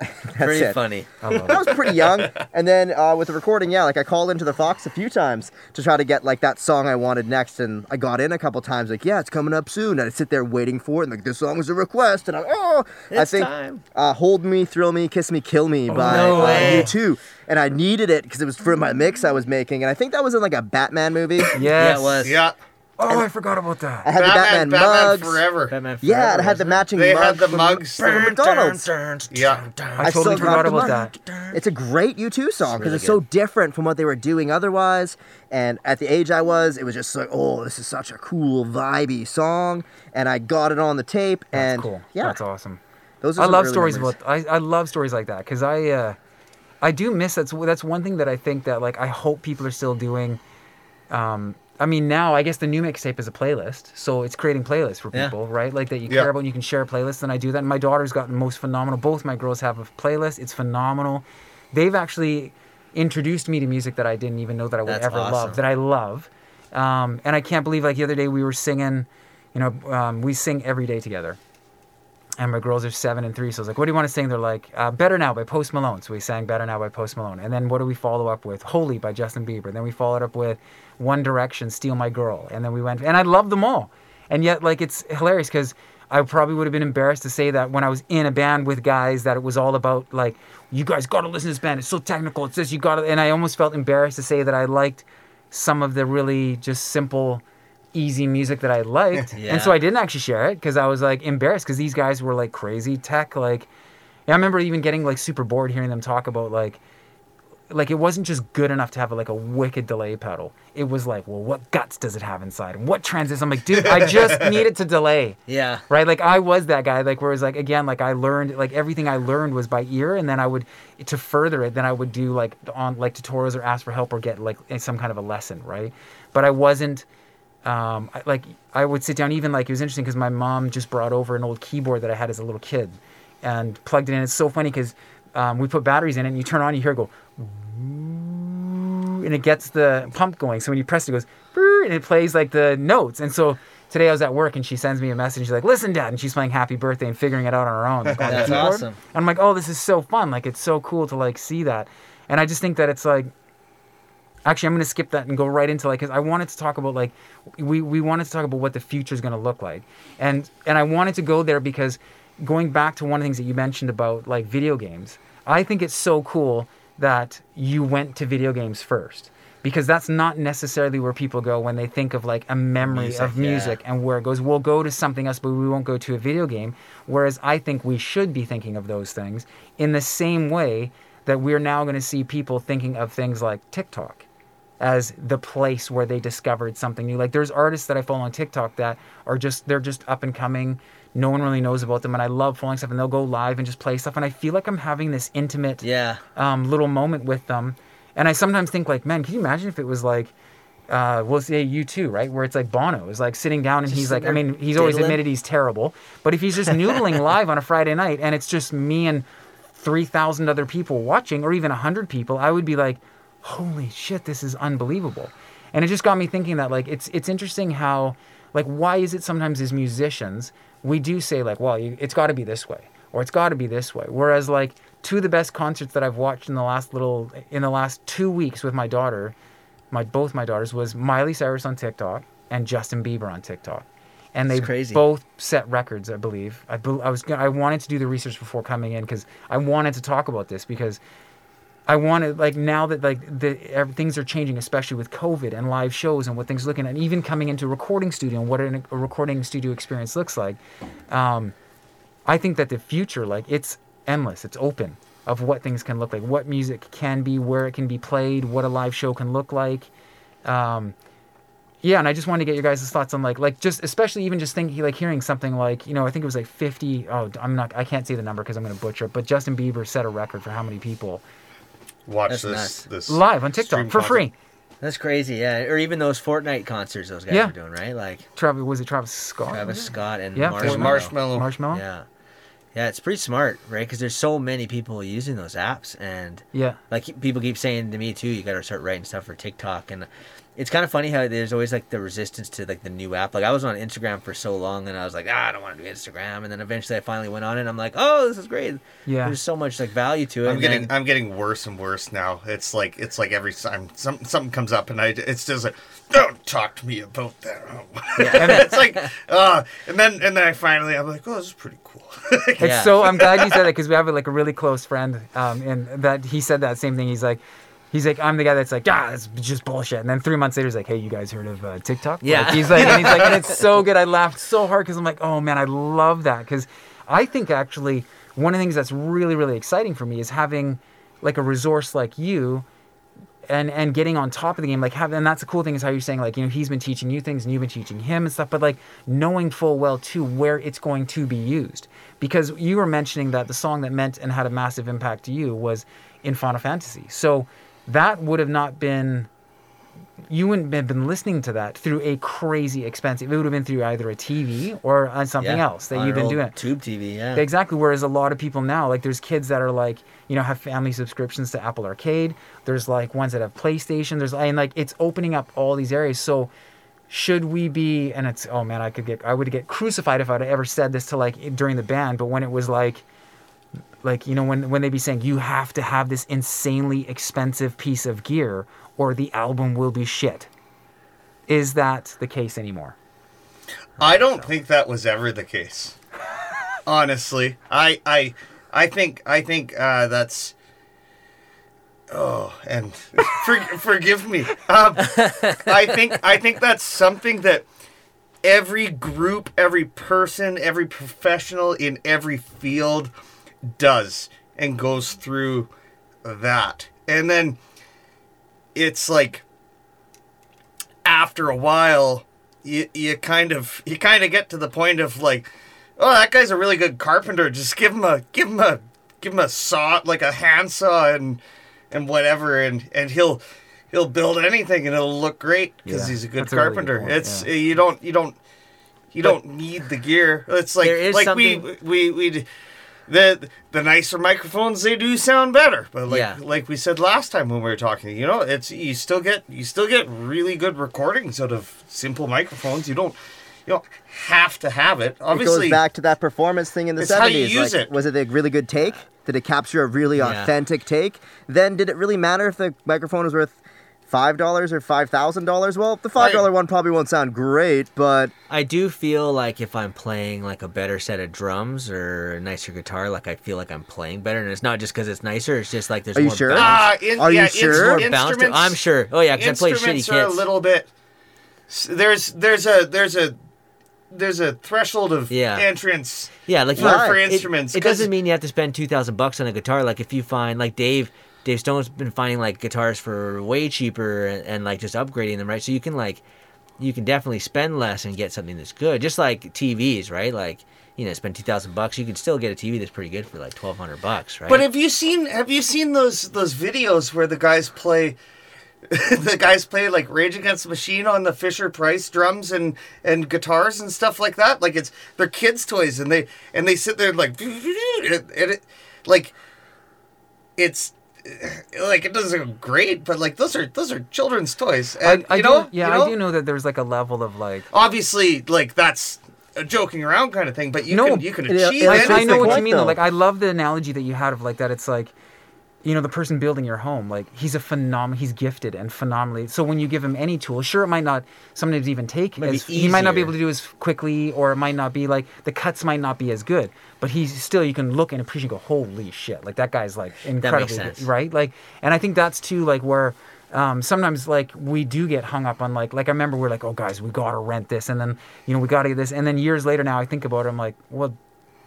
That's pretty it. funny. I, I was pretty young. And then uh, with the recording, yeah, like, I called into the Fox a few times to try to get, like, that song I wanted next. And I got in a couple times, like, yeah, it's coming up soon. And I'd sit there waiting for it. And, like, this song is a request. And I'm, oh, it's I think time. Uh, Hold Me, Thrill Me, Kiss Me, Kill Me oh, by no uh, U two. And I needed it because it was for my mix I was making. And I think that was in, like, a Batman movie. Yes. Yeah, it was. Yeah. Oh, and I forgot about that. I had Batman, the Batman, Batman mugs. Forever. Batman Forever. Yeah, and I had the matching they mugs. They had the mugs. From McDonald's. Dun, dun, dun, yeah. Dun, I totally forgot about that. It's a great U two song because it's, really it's so different from what they were doing otherwise. And at the age I was, it was just like, oh, this is such a cool, vibey song. And I got it on the tape. And, that's cool. Yeah. That's awesome. Those are I love stories memories. about. I, I love stories like that because I, uh, I do miss that's that's one thing that I think that like I hope people are still doing. Um, I mean, now, I guess the new mixtape is a playlist, so it's creating playlists for people, yeah. right? Like, that you yeah. care about, and you can share playlists, and I do that. And my daughter's gotten most phenomenal. Both my girls have a playlist. It's phenomenal. They've actually introduced me to music that I didn't even know that I would That's ever awesome. love, that I love. Um, and I can't believe, like, the other day we were singing, you know, um, we sing every day together. And my girls are seven and three, so I was like, what do you want to sing? They're like, uh, Better Now by Post Malone. So we sang Better Now by Post Malone. And then what do we follow up with? Holy by Justin Bieber. And then we followed up with One Direction, Steal My Girl. And then we went, and I love them all. And yet, like, it's hilarious because I probably would have been embarrassed to say that when I was in a band with guys that it was all about, like, you guys got to listen to this band. It's so technical. It's this, you got to. And I almost felt embarrassed to say that I liked some of the really just simple easy music that I liked. yeah. And so I didn't actually share it because I was like embarrassed because these guys were like crazy tech. Like, I remember even getting like super bored hearing them talk about like, like it wasn't just good enough to have like a wicked delay pedal. It was like, well, what guts does it have inside? And what transistors? I'm like, dude, I just need it to delay. Yeah. Right? Like I was that guy, like where it was like, again, like I learned, like everything I learned was by ear. And then I would, to further it, then I would do like on like tutorials or ask for help or get like some kind of a lesson. Right. But I wasn't, Um, I, like I would sit down even like it was interesting because my mom just brought over an old keyboard that I had as a little kid and plugged it in. It's so funny because um, we put batteries in it and you turn it on, you hear it go and it gets the pump going. So when you press it, it goes and it plays like the notes. And so today I was at work and she sends me a message. She's like, listen, Dad. And she's playing Happy Birthday and figuring it out on her own. Like, on That's the keyboard. Awesome. And I'm like, oh, this is so fun. Like, it's so cool to, like, see that. And I just think that it's, like, actually, I'm going to skip that and go right into, like, because I wanted to talk about, like, we, we wanted to talk about what the future is going to look like. And and I wanted to go there because going back to one of the things that you mentioned about, like, video games, I think it's so cool that you went to video games first, because that's not necessarily where people go when they think of, like, a memory music, of music yeah. and where it goes. We'll go to something else, but we won't go to a video game. Whereas I think we should be thinking of those things in the same way that we're now going to see people thinking of things like TikTok as the place where they discovered something new. Like, there's artists that I follow on TikTok that are just, they're just up and coming. No one really knows about them, and I love following stuff, and they'll go live and just play stuff, and I feel like I'm having this intimate yeah. um, little moment with them. And I sometimes think, like, man, can you imagine if it was like, uh, we'll say U two, right? Where it's like Bono is like sitting down and just he's like, I mean, he's always diddling. Admitted he's terrible, but if he's just noodling live on a Friday night and it's just me and three thousand other people watching, or even one hundred people, I would be like, holy shit, this is unbelievable. And it just got me thinking that, like, it's it's interesting how, like, why is it sometimes as musicians, we do say, like, well, you, it's got to be this way, or it's got to be this way. Whereas, like, two of the best concerts that I've watched in the last little, in the last two weeks with my daughter, my both my daughters, was Miley Cyrus on TikTok and Justin Bieber on TikTok, and they both set records, I believe. I, I was I wanted to do the research before coming in because I wanted to talk about this, because I wanted, like, now that, like, the things are changing, especially with COVID and live shows and what things are looking at, and even coming into a recording studio and what a recording studio experience looks like. Um, I think that the future, like, it's endless, it's open of what things can look like, what music can be, where it can be played, what a live show can look like. Um, yeah, and I just wanted to get your guys' thoughts on, like, like just especially even just thinking, like, hearing something like, you know, I think it was like fifty. Oh, I'm not, I can't say the number because I'm going to butcher it, but Justin Bieber set a record for how many people watch That's this nuts. This live on TikTok for concert. Free. That's crazy, yeah. Or even those Fortnite concerts those guys yeah. were doing, right? Like Travis was it Travis Scott? Travis Scott and yeah. Marshmello. Marshmello. Yeah, yeah. It's pretty smart, right? Because there's so many people using those apps, and yeah, like people keep saying to me too, you got to start writing stuff for TikTok, and it's kind of funny how there's always like the resistance to like the new app. Like I was on Instagram for so long, and I was like, ah, I don't want to do Instagram, and then eventually I finally went on, it and I'm like, oh, this is great. Yeah, there's so much like value to it. I'm and getting, then... I'm getting worse and worse now. It's like, it's like every time some something comes up, and I, it's just like, don't talk to me about that. Yeah. And it's like, uh, and then and then I finally, I'm like, oh, this is pretty cool. It's yeah. so I'm glad you said that, because we have like a really close friend, um, and that he said that same thing. He's like. He's like, I'm the guy that's like, ah, it's just bullshit. And then three months later, he's like, hey, you guys heard of uh, TikTok? Yeah. Like, he's like, and he's like, and it's so good. I laughed so hard because I'm like, oh man, I love that. Because I think actually one of the things that's really, really exciting for me is having like a resource like you and and getting on top of the game. Like, have, and that's the cool thing is how you're saying, like, you know, he's been teaching you things and you've been teaching him and stuff. But like knowing full well too where it's going to be used. Because you were mentioning that the song that meant and had a massive impact to you was in Final Fantasy. So that would have not been, you wouldn't have been listening to that through a crazy expensive, it would have been through either a T V or something yeah, else that you've been doing. Tube T V, yeah. Exactly, whereas a lot of people now, like there's kids that are like, you know, have family subscriptions to Apple Arcade, there's like ones that have PlayStation, there's, and like it's opening up all these areas, so should we be, and it's, oh man, I could get, I would get crucified if I'd ever said this to like, during the band, but when it was like, like, you know, when, when they be saying, you have to have this insanely expensive piece of gear or the album will be shit. Is that the case anymore? I don't so. think that was ever the case. Honestly. I, I, I think, I think, uh, that's, oh, and for, forgive me. Um, I think, I think that's something that every group, every person, every professional in every field does and goes through that, and then it's like after a while you you kind of you kind of get to the point of like, oh, that guy's a really good carpenter, just give him a give him a give him a saw, like a handsaw and and whatever, and and he'll he'll build anything and it'll look great because yeah, he's a good carpenter. A really good point, it's yeah. you don't you don't you but, don't need the gear. It's like like something... we we we. we The the nicer microphones, they do sound better, but like yeah. like we said last time when we were talking, you know, it's you still get you still get really good recordings out of simple microphones. You don't you don't have to have it. Obviously, it goes back to that performance thing in the it's seventies. How you use like, it. Was it a really good take? Did it capture a really yeah. authentic take? Then did it really matter if the microphone was worth five dollars or five thousand dollars? Well, the five dollars I, one probably won't sound great, but... I do feel like if I'm playing like a better set of drums or a nicer guitar, like I feel like I'm playing better. And it's not just because it's nicer, it's just like there's more sure? bounce. Uh, in, Are yeah, you sure? Are you sure? I'm sure. Oh, yeah, because I play shitty kits. Instruments are a little bit... There's, there's a... There's a There's a threshold of yeah. entrance yeah, like for, right. for instruments. It, it doesn't mean you have to spend two thousand bucks on a guitar. Like if you find, like Dave, Dave Stone's been finding like guitars for way cheaper and, and like just upgrading them, right? So you can like, you can definitely spend less and get something that's good. Just like T Vs, right? Like, you know, spend two thousand bucks, you can still get a T V that's pretty good for like twelve hundred bucks, right? But have you seen, have you seen those, those videos where the guys play... the guys play like Rage Against the Machine on the Fisher Price drums and, and guitars and stuff like that. Like it's they're kids' toys, and they and they sit there like and it, like it's like it doesn't sound great, but like those are those are children's toys. And I, I you know, do, yeah, you know, I do know that there's like a level of like obviously like that's a joking around kind of thing, but you no, can you can it, achieve it. Like, I know what you mean though. Like I love the analogy that you had of like that. It's like, you know, the person building your home, like he's a phenom, he's gifted and phenomenally. So when you give him any tool, sure, it might not sometimes even take. Might as, he might not be able to do as quickly, or it might not be like the cuts might not be as good. But he's still, you can look and appreciate. And go, holy shit! Like that guy's like incredibly good, right? Like, and I think that's too like where um, sometimes like we do get hung up on like like I remember we're like, oh guys, we gotta rent this, and then you know we gotta get this, and then years later now I think about it, I'm like, well.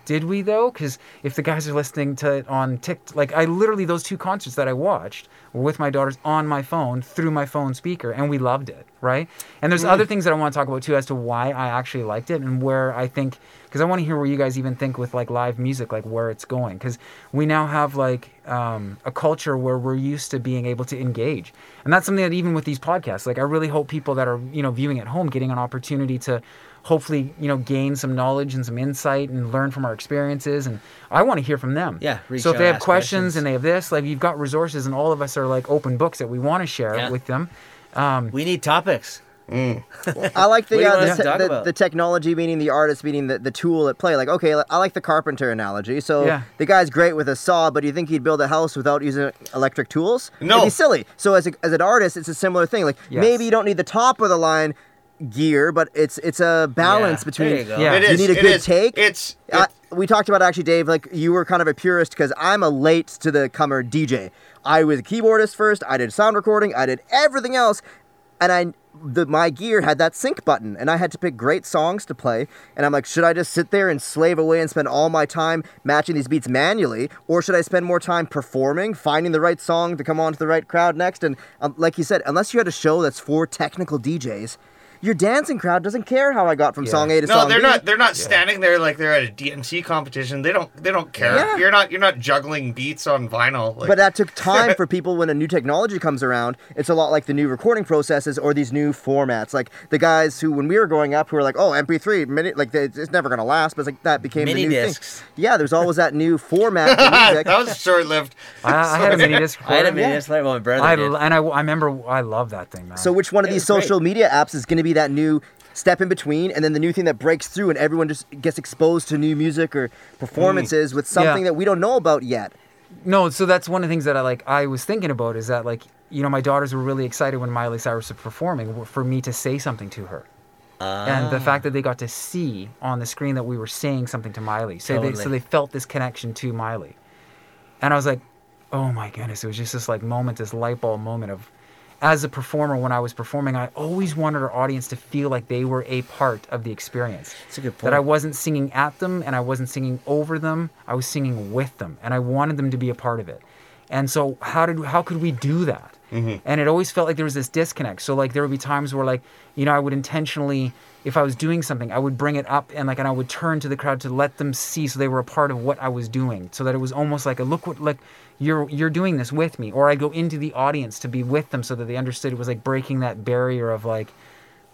Did we though? Because if the guys are listening to it on TikTok, like I literally, those two concerts that I watched were with my daughters on my phone through my phone speaker, and we loved it, right? And there's mm. other things that I want to talk about too as to why I actually liked it and where I think, because I want to hear where you guys even think with like live music, like where it's going. Because we now have like um, a culture where we're used to being able to engage. And that's something that even with these podcasts, like I really hope people that are, you know, viewing at home getting an opportunity to hopefully, you know, gain some knowledge and some insight and learn from our experiences. And I want to hear from them. Yeah. Reach so if they have questions, questions and they have this, like you've got resources, and all of us are like open books that we want to share yeah. with them. Um, we need topics. Mm. I like the, uh, the, te- the the technology meaning the artist meaning the, the tool at play. Like, okay, I like the carpenter analogy. So yeah. the guy's great with a saw, but do you think he'd build a house without using electric tools? No. It'd be silly. So as a, as an artist, it's a similar thing. Like yes. maybe you don't need the top of the line gear, but it's it's a balance yeah. between there you, go. Yeah. It is, you need a good it take. It's it, I, we talked about actually, Dave. Like you were kind of a purist because I'm a late to the comer D J. I was a keyboardist first. I did sound recording. I did everything else, and I. The, my gear had that sync button, and I had to pick great songs to play, and I'm like, should I just sit there and slave away and spend all my time matching these beats manually, or should I spend more time performing, finding the right song to come on to the right crowd next? And um, like you said, unless you had a show that's for technical D Js, your dancing crowd doesn't care how I got from yeah. song A to no, song B. No, they're not. They're not yeah. standing there like they're at a D M C competition. They don't. They don't care. Yeah. You're not. You're not juggling beats on vinyl. Like. But that took time for people. When a new technology comes around, it's a lot like the new recording processes or these new formats. Like the guys who, when we were growing up, who were like, "Oh, M P three, mini, like they, it's never gonna last." But it's like that became mini the new discs. Thing. Yeah, there's always that new format. For music. That was short lived. I, I had a mini disc. I had a mini disc. Like my brother I, did. And I, I remember. I love that thing, man. So which one of it these social great. media apps is gonna be? Be that new step in between, and then the new thing that breaks through, and everyone just gets exposed to new music or performances mm. with something yeah. that we don't know about yet. No, so that's one of the things that I like. I was thinking about is that, like, you know, my daughters were really excited when Miley Cyrus was performing for me to say something to her, ah. and the fact that they got to see on the screen that we were saying something to Miley, so totally. they so they felt this connection to Miley, and I was like, oh my goodness, it was just this like moment, this light bulb moment of. As a performer, when I was performing, I always wanted our audience to feel like they were a part of the experience. That's a good point. That I wasn't singing at them, and I wasn't singing over them. I was singing with them, and I wanted them to be a part of it. And so how did how could we do that? Mm-hmm. And it always felt like there was this disconnect. So like there would be times where like, you know, I would intentionally, if I was doing something, I would bring it up and like and I would turn to the crowd to let them see so they were a part of what I was doing. So that it was almost like a look what like You're you're doing this with me, or I go into the audience to be with them so that they understood it was like breaking that barrier of like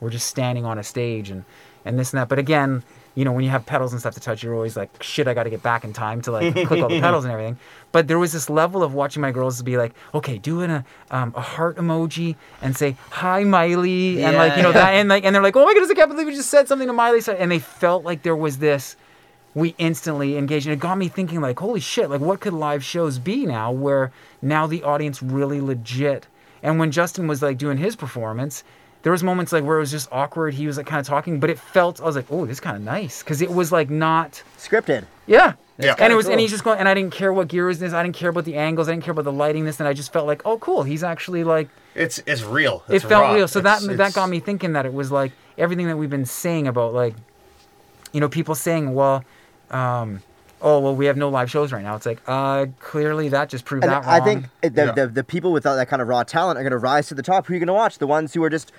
we're just standing on a stage, and and this and that. But again, you know, when you have pedals and stuff to touch, you're always like, shit, I got to get back in time to like click all the pedals and everything. But there was this level of watching my girls be like, okay, do an, a, um, a heart emoji and say, hi, Miley. Yeah, and like, you know, yeah. that, and like, and they're like, oh my goodness, I can't believe we just said something to Miley. And they felt like there was this, we instantly engaged. And it got me thinking like, holy shit, like what could live shows be now where now the audience really legit. And when Justin was like doing his performance, there was moments like where it was just awkward. He was like kind of talking, but it felt, I was like, oh, this is kind of nice. Cause it was like not scripted. Yeah. yeah. And it was, cool. and he's just going, and I didn't care what gear was in this. I didn't care about the angles. I didn't care about the lighting, this. And I just felt like, oh, cool. He's actually like, it's, it's real. It's it felt raw. real. So it's, that, it's... that got me thinking that it was like everything that we've been saying about like, you know, people saying, well, um, oh, well, we have no live shows right now. It's like, uh, clearly that just proved and that I wrong. I think the, yeah. the, the people without that kind of raw talent are going to rise to the top. Who are you going to watch? The ones who are just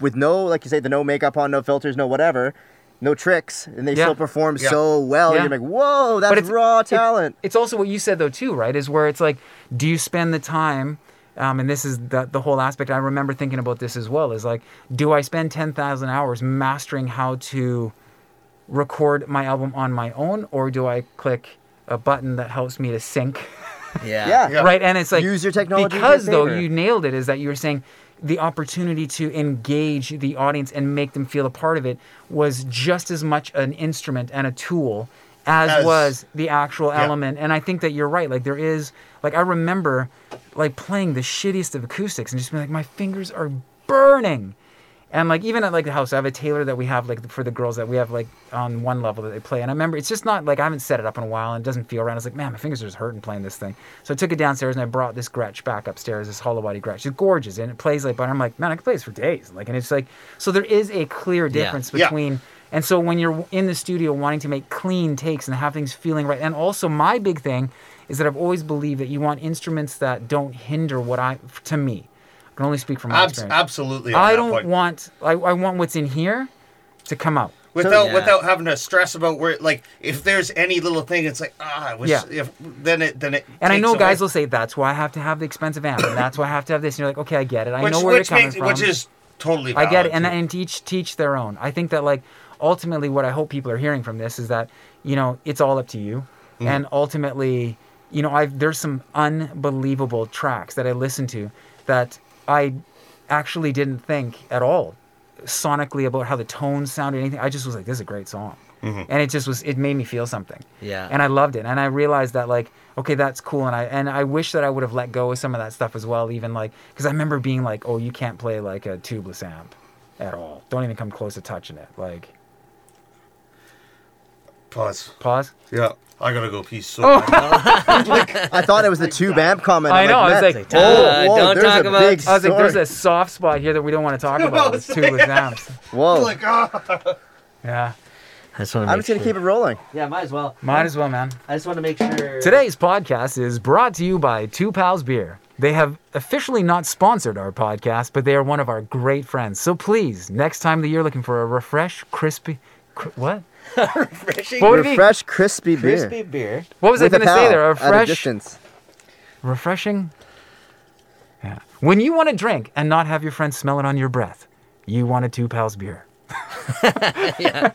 with no, like you say, the no makeup on, no filters, no whatever, no tricks, and they yeah. still perform yeah. so well. Yeah. You're like, whoa, that's raw talent. It, it's also what you said, though, too, right, is where it's like, do you spend the time, um, and this is the, the whole aspect. I remember thinking about this as well, is like, do I spend ten thousand hours mastering how to record my album on my own, or do I click a button that helps me to sync? Yeah. yeah. Right. And it's like, use your technology. Because though you nailed it, is that you were saying the opportunity to engage the audience and make them feel a part of it was just as much an instrument and a tool as, as was the actual yeah. element. And I think that you're right. Like there is, like I remember like playing the shittiest of acoustics and just being like, my fingers are burning. And like even at like the house, I have a tailor that we have like for the girls that we have like on one level that they play. And I remember it's just not like I haven't set it up in a while and it doesn't feel right. I was like, man, my fingers are just hurting playing this thing. So I took it downstairs and I brought this Gretsch back upstairs, this hollow body Gretsch. It's gorgeous and it plays like butter. I'm like, man, I can play this for days. Like, and it's like, so there is a clear difference yeah. between. Yeah. And so when you're in the studio wanting to make clean takes and have things feeling right. And also my big thing is that I've always believed that you want instruments that don't hinder what I, to me. I can only speak from my Ab- experience. Absolutely. I don't point. want, I, I want what's in here to come out. Without yeah. without having to stress about where, like, if there's any little thing, it's like, ah, I wish, yeah. if, then it, then it And I know away. guys will say, that's why I have to have the expensive amp, and that's why I have to have this, and you're like, okay, I get it. I which, know where you're coming makes, from. Which is totally valid. I get it, and, and teach, teach their own. I think that, like, ultimately what I hope people are hearing from this is that, you know, it's all up to you, mm-hmm. and ultimately, you know, I've there's some unbelievable tracks that I listen to that I actually didn't think at all sonically about how the tones sounded or anything. I just was like, this is a great song. Mm-hmm. And it just was, it made me feel something. Yeah. And I loved it. And I realized that like, okay, that's cool. And I, and I wish that I would have let go of some of that stuff as well. Even like, cause I remember being like, oh, you can't play like a tubeless amp at all. Don't even come close to touching it. Like. Pause. Pause? Yeah. I gotta go pee so oh. bad. Like, I thought it was the tube amp comment. I know. Like, I was like, oh, whoa, don't talk about. I was story. like, there's a soft spot here that we don't want to talk no, about. It's tubeless amps. Whoa. Like, oh. Yeah. I just want to. I'm just sure. gonna keep it rolling. Yeah, might as well. Might as well, man. I just want to make sure. Today's podcast is brought to you by Two Pals Beer. They have officially not sponsored our podcast, but they are one of our great friends. So please, next time that you're looking for a refresh, crispy, cri- what? Refreshing, refresh, crispy beer. Crispy beer. What was With I going to say there? Refresh. At a distance. Refreshing. Yeah. When you want to drink and not have your friends smell it on your breath, you want a Two Pals beer. yeah.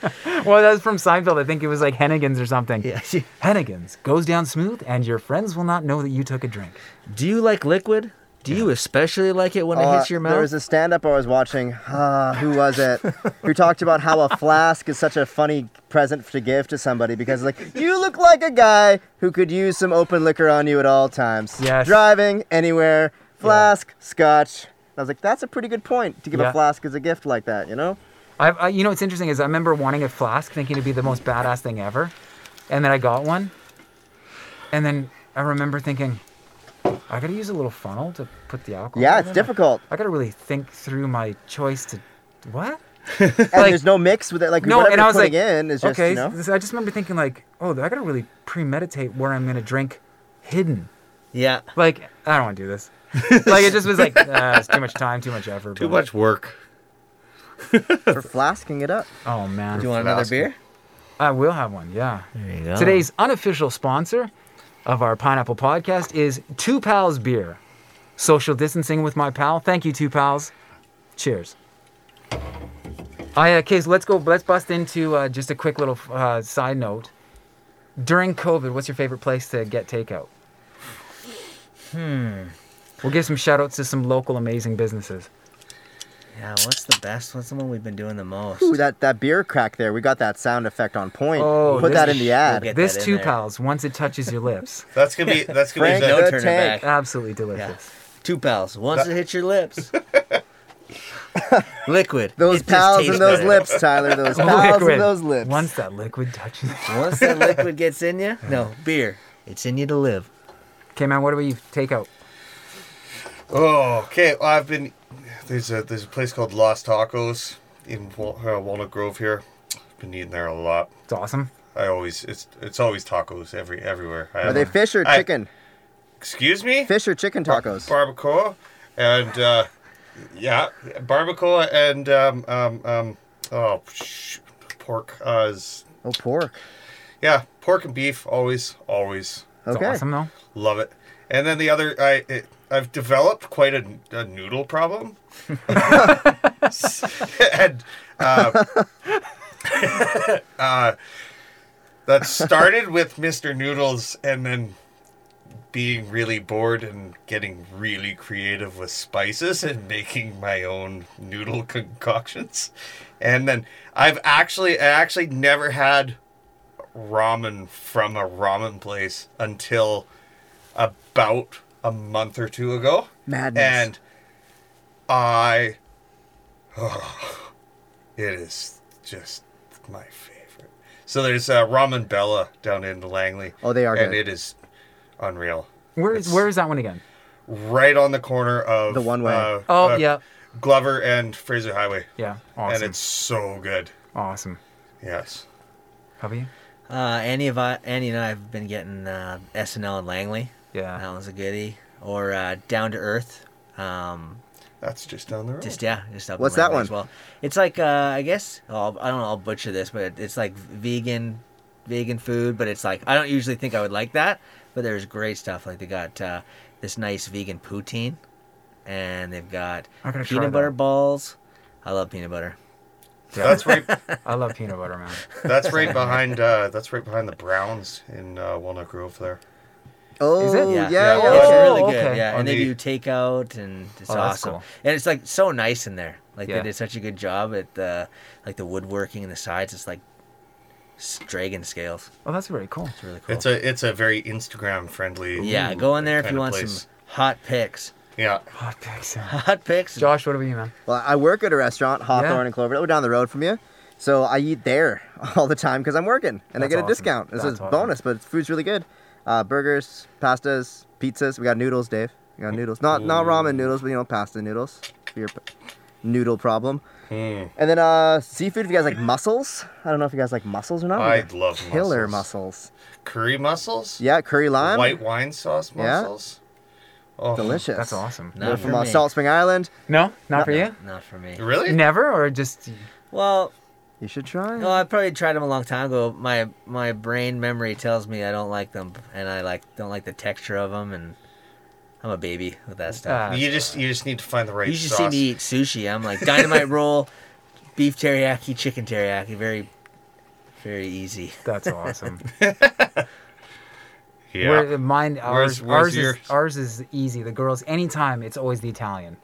Well, that was from Seinfeld. I think it was like Hennigan's or something. Yeah. Hennigan's goes down smooth, and your friends will not know that you took a drink. Do you like liquid? Do yeah. you especially like it when uh, it hits your mouth? There was a stand-up I was watching. Uh, who was it? Who talked about how a flask is such a funny present to give to somebody because, like, you look like a guy who could use some open liquor on you at all times. Yes. Driving, anywhere, flask, yeah. scotch. I was like, that's a pretty good point to give yeah. a flask as a gift like that, you know? I, I, you know what's interesting is I remember wanting a flask, thinking it'd be the most badass thing ever, and then I got one, and then I remember thinking, I gotta use a little funnel to put the alcohol. Yeah, it's in. difficult. I, I gotta really think through my choice to what. And like, there's no mix with it. Like no, whatever and I was like, in is just, okay. You know? I just remember thinking like, oh, I gotta really premeditate where I'm gonna drink, hidden. Yeah. Like I don't want to do this. Like it just was like uh, it's too much time, too much effort, too much work. For flasking it up. Oh man. Do you want another beer? I will have one. Yeah. There you go. Today's unofficial sponsor of our Pineapple Podcast is Two Pals Beer. Social distancing with my pal. Thank you, Two Pals. Cheers. All right, okay, so let's go. Let's bust into uh, just a quick little uh, side note. During COVID, what's your favorite place to get takeout? Hmm. We'll give some shout-outs to some local amazing businesses. Yeah, what's the best? What's the one we've been doing the most? Ooh, that, that beer crack there. We got that sound effect on point. Oh, put that in the ad. We'll this too, there. Pals, once it touches your lips. That's going to be that's gonna Frank, be no turning back. Absolutely delicious. Yeah. Two pals, once that... it hits your lips. Liquid. Those it pals and those better. Lips, Tyler. Those pals liquid. And those lips. Once that liquid touches once that liquid gets in you? No, beer. It's in you to live. Okay, man, what do we take out? Oh, okay. Well, I've been... There's a there's a place called Lost Tacos in uh, Walnut Grove here. Been eating there a lot. It's awesome. I always it's it's always tacos every everywhere. I Are they fish or I, chicken? Excuse me? Fish or chicken tacos? Bar- barbacoa and uh, yeah, barbacoa and um um um oh sh- pork uh, is, oh pork. Yeah, pork and beef always always. It's okay. Awesome though. Love it. And then the other I it, I've developed quite a, a noodle problem. and uh, uh, that started with Mister Noodles and then being really bored and getting really creative with spices and making my own noodle concoctions. And then I've actually, I actually never had ramen from a ramen place until about a month or two ago. Madness. And I, oh, it is just my favorite. So there's uh, Ramen Bella down in Langley. Oh, they are and good. And it is unreal. Where is, where is that one again? Right on the corner of... The one way. Uh, oh, uh, yeah. Glover and Fraser Highway. Yeah, awesome. And it's so good. Awesome. Yes. How about you? Uh, Annie, I, Annie and I have been getting uh, S N L in Langley. Yeah. That was a goodie. Or uh, Down to Earth. Um, That's just down the road. Just, yeah. Just up What's that one? As well. It's like, uh, I guess, oh, I don't know, I'll butcher this, but it's like vegan vegan food, but it's like, I don't usually think I would like that, but there's great stuff. Like they got uh, this nice vegan poutine, and they've got peanut butter balls. I love peanut butter. Yeah. That's right. I love peanut butter, man. That's right behind uh, That's right behind the Browns in uh, Walnut Grove there. Oh, is it? Yeah, yeah, yeah. Oh, it's really good. Okay. Yeah, and they do takeout, and it's oh, awesome. Cool. And it's like so nice in there. Like yeah. They did such a good job at the like the woodworking and the sides. It's like dragon scales. Oh, that's very cool. It's really cool. It's a it's a very Instagram friendly. Yeah, go in there if you want place. Some hot pics. Yeah. Hot pics. Yeah. Hot pics. Josh, what about you, man? Well, I work at a restaurant, Hawthorne yeah. and Clover. We're down the road from you. So I eat there all the time because I'm working, and that's I get awesome. A discount. This that's is awesome. Bonus, but food's really good. Uh, burgers, pastas, pizzas. We got noodles, Dave. We got noodles. Not Ooh. Not ramen noodles, but, you know, pasta noodles. Your noodle problem. Mm. And then uh, seafood, if you guys like mussels. I don't know if you guys like mussels or not. I love mussels. Killer mussels. Curry mussels? Yeah, curry lime. White wine sauce mussels. Yeah. Oh, delicious. That's awesome. Not from uh, Salt Spring Island. No? Not, not for no, you? Not for me. Really? Never? Or just... Well... You should try. No, I probably tried them a long time ago. My my brain memory tells me I don't like them, and I like don't like the texture of them, and I'm a baby with that stuff. Uh, you just you just need to find the right. You just sauce. Need to eat sushi. I'm like dynamite roll, beef teriyaki, chicken teriyaki. Very, very easy. That's awesome. yeah. We're, mine ours where's, where's ours, yours? Is, ours is easy. The girls anytime it's always the Italian.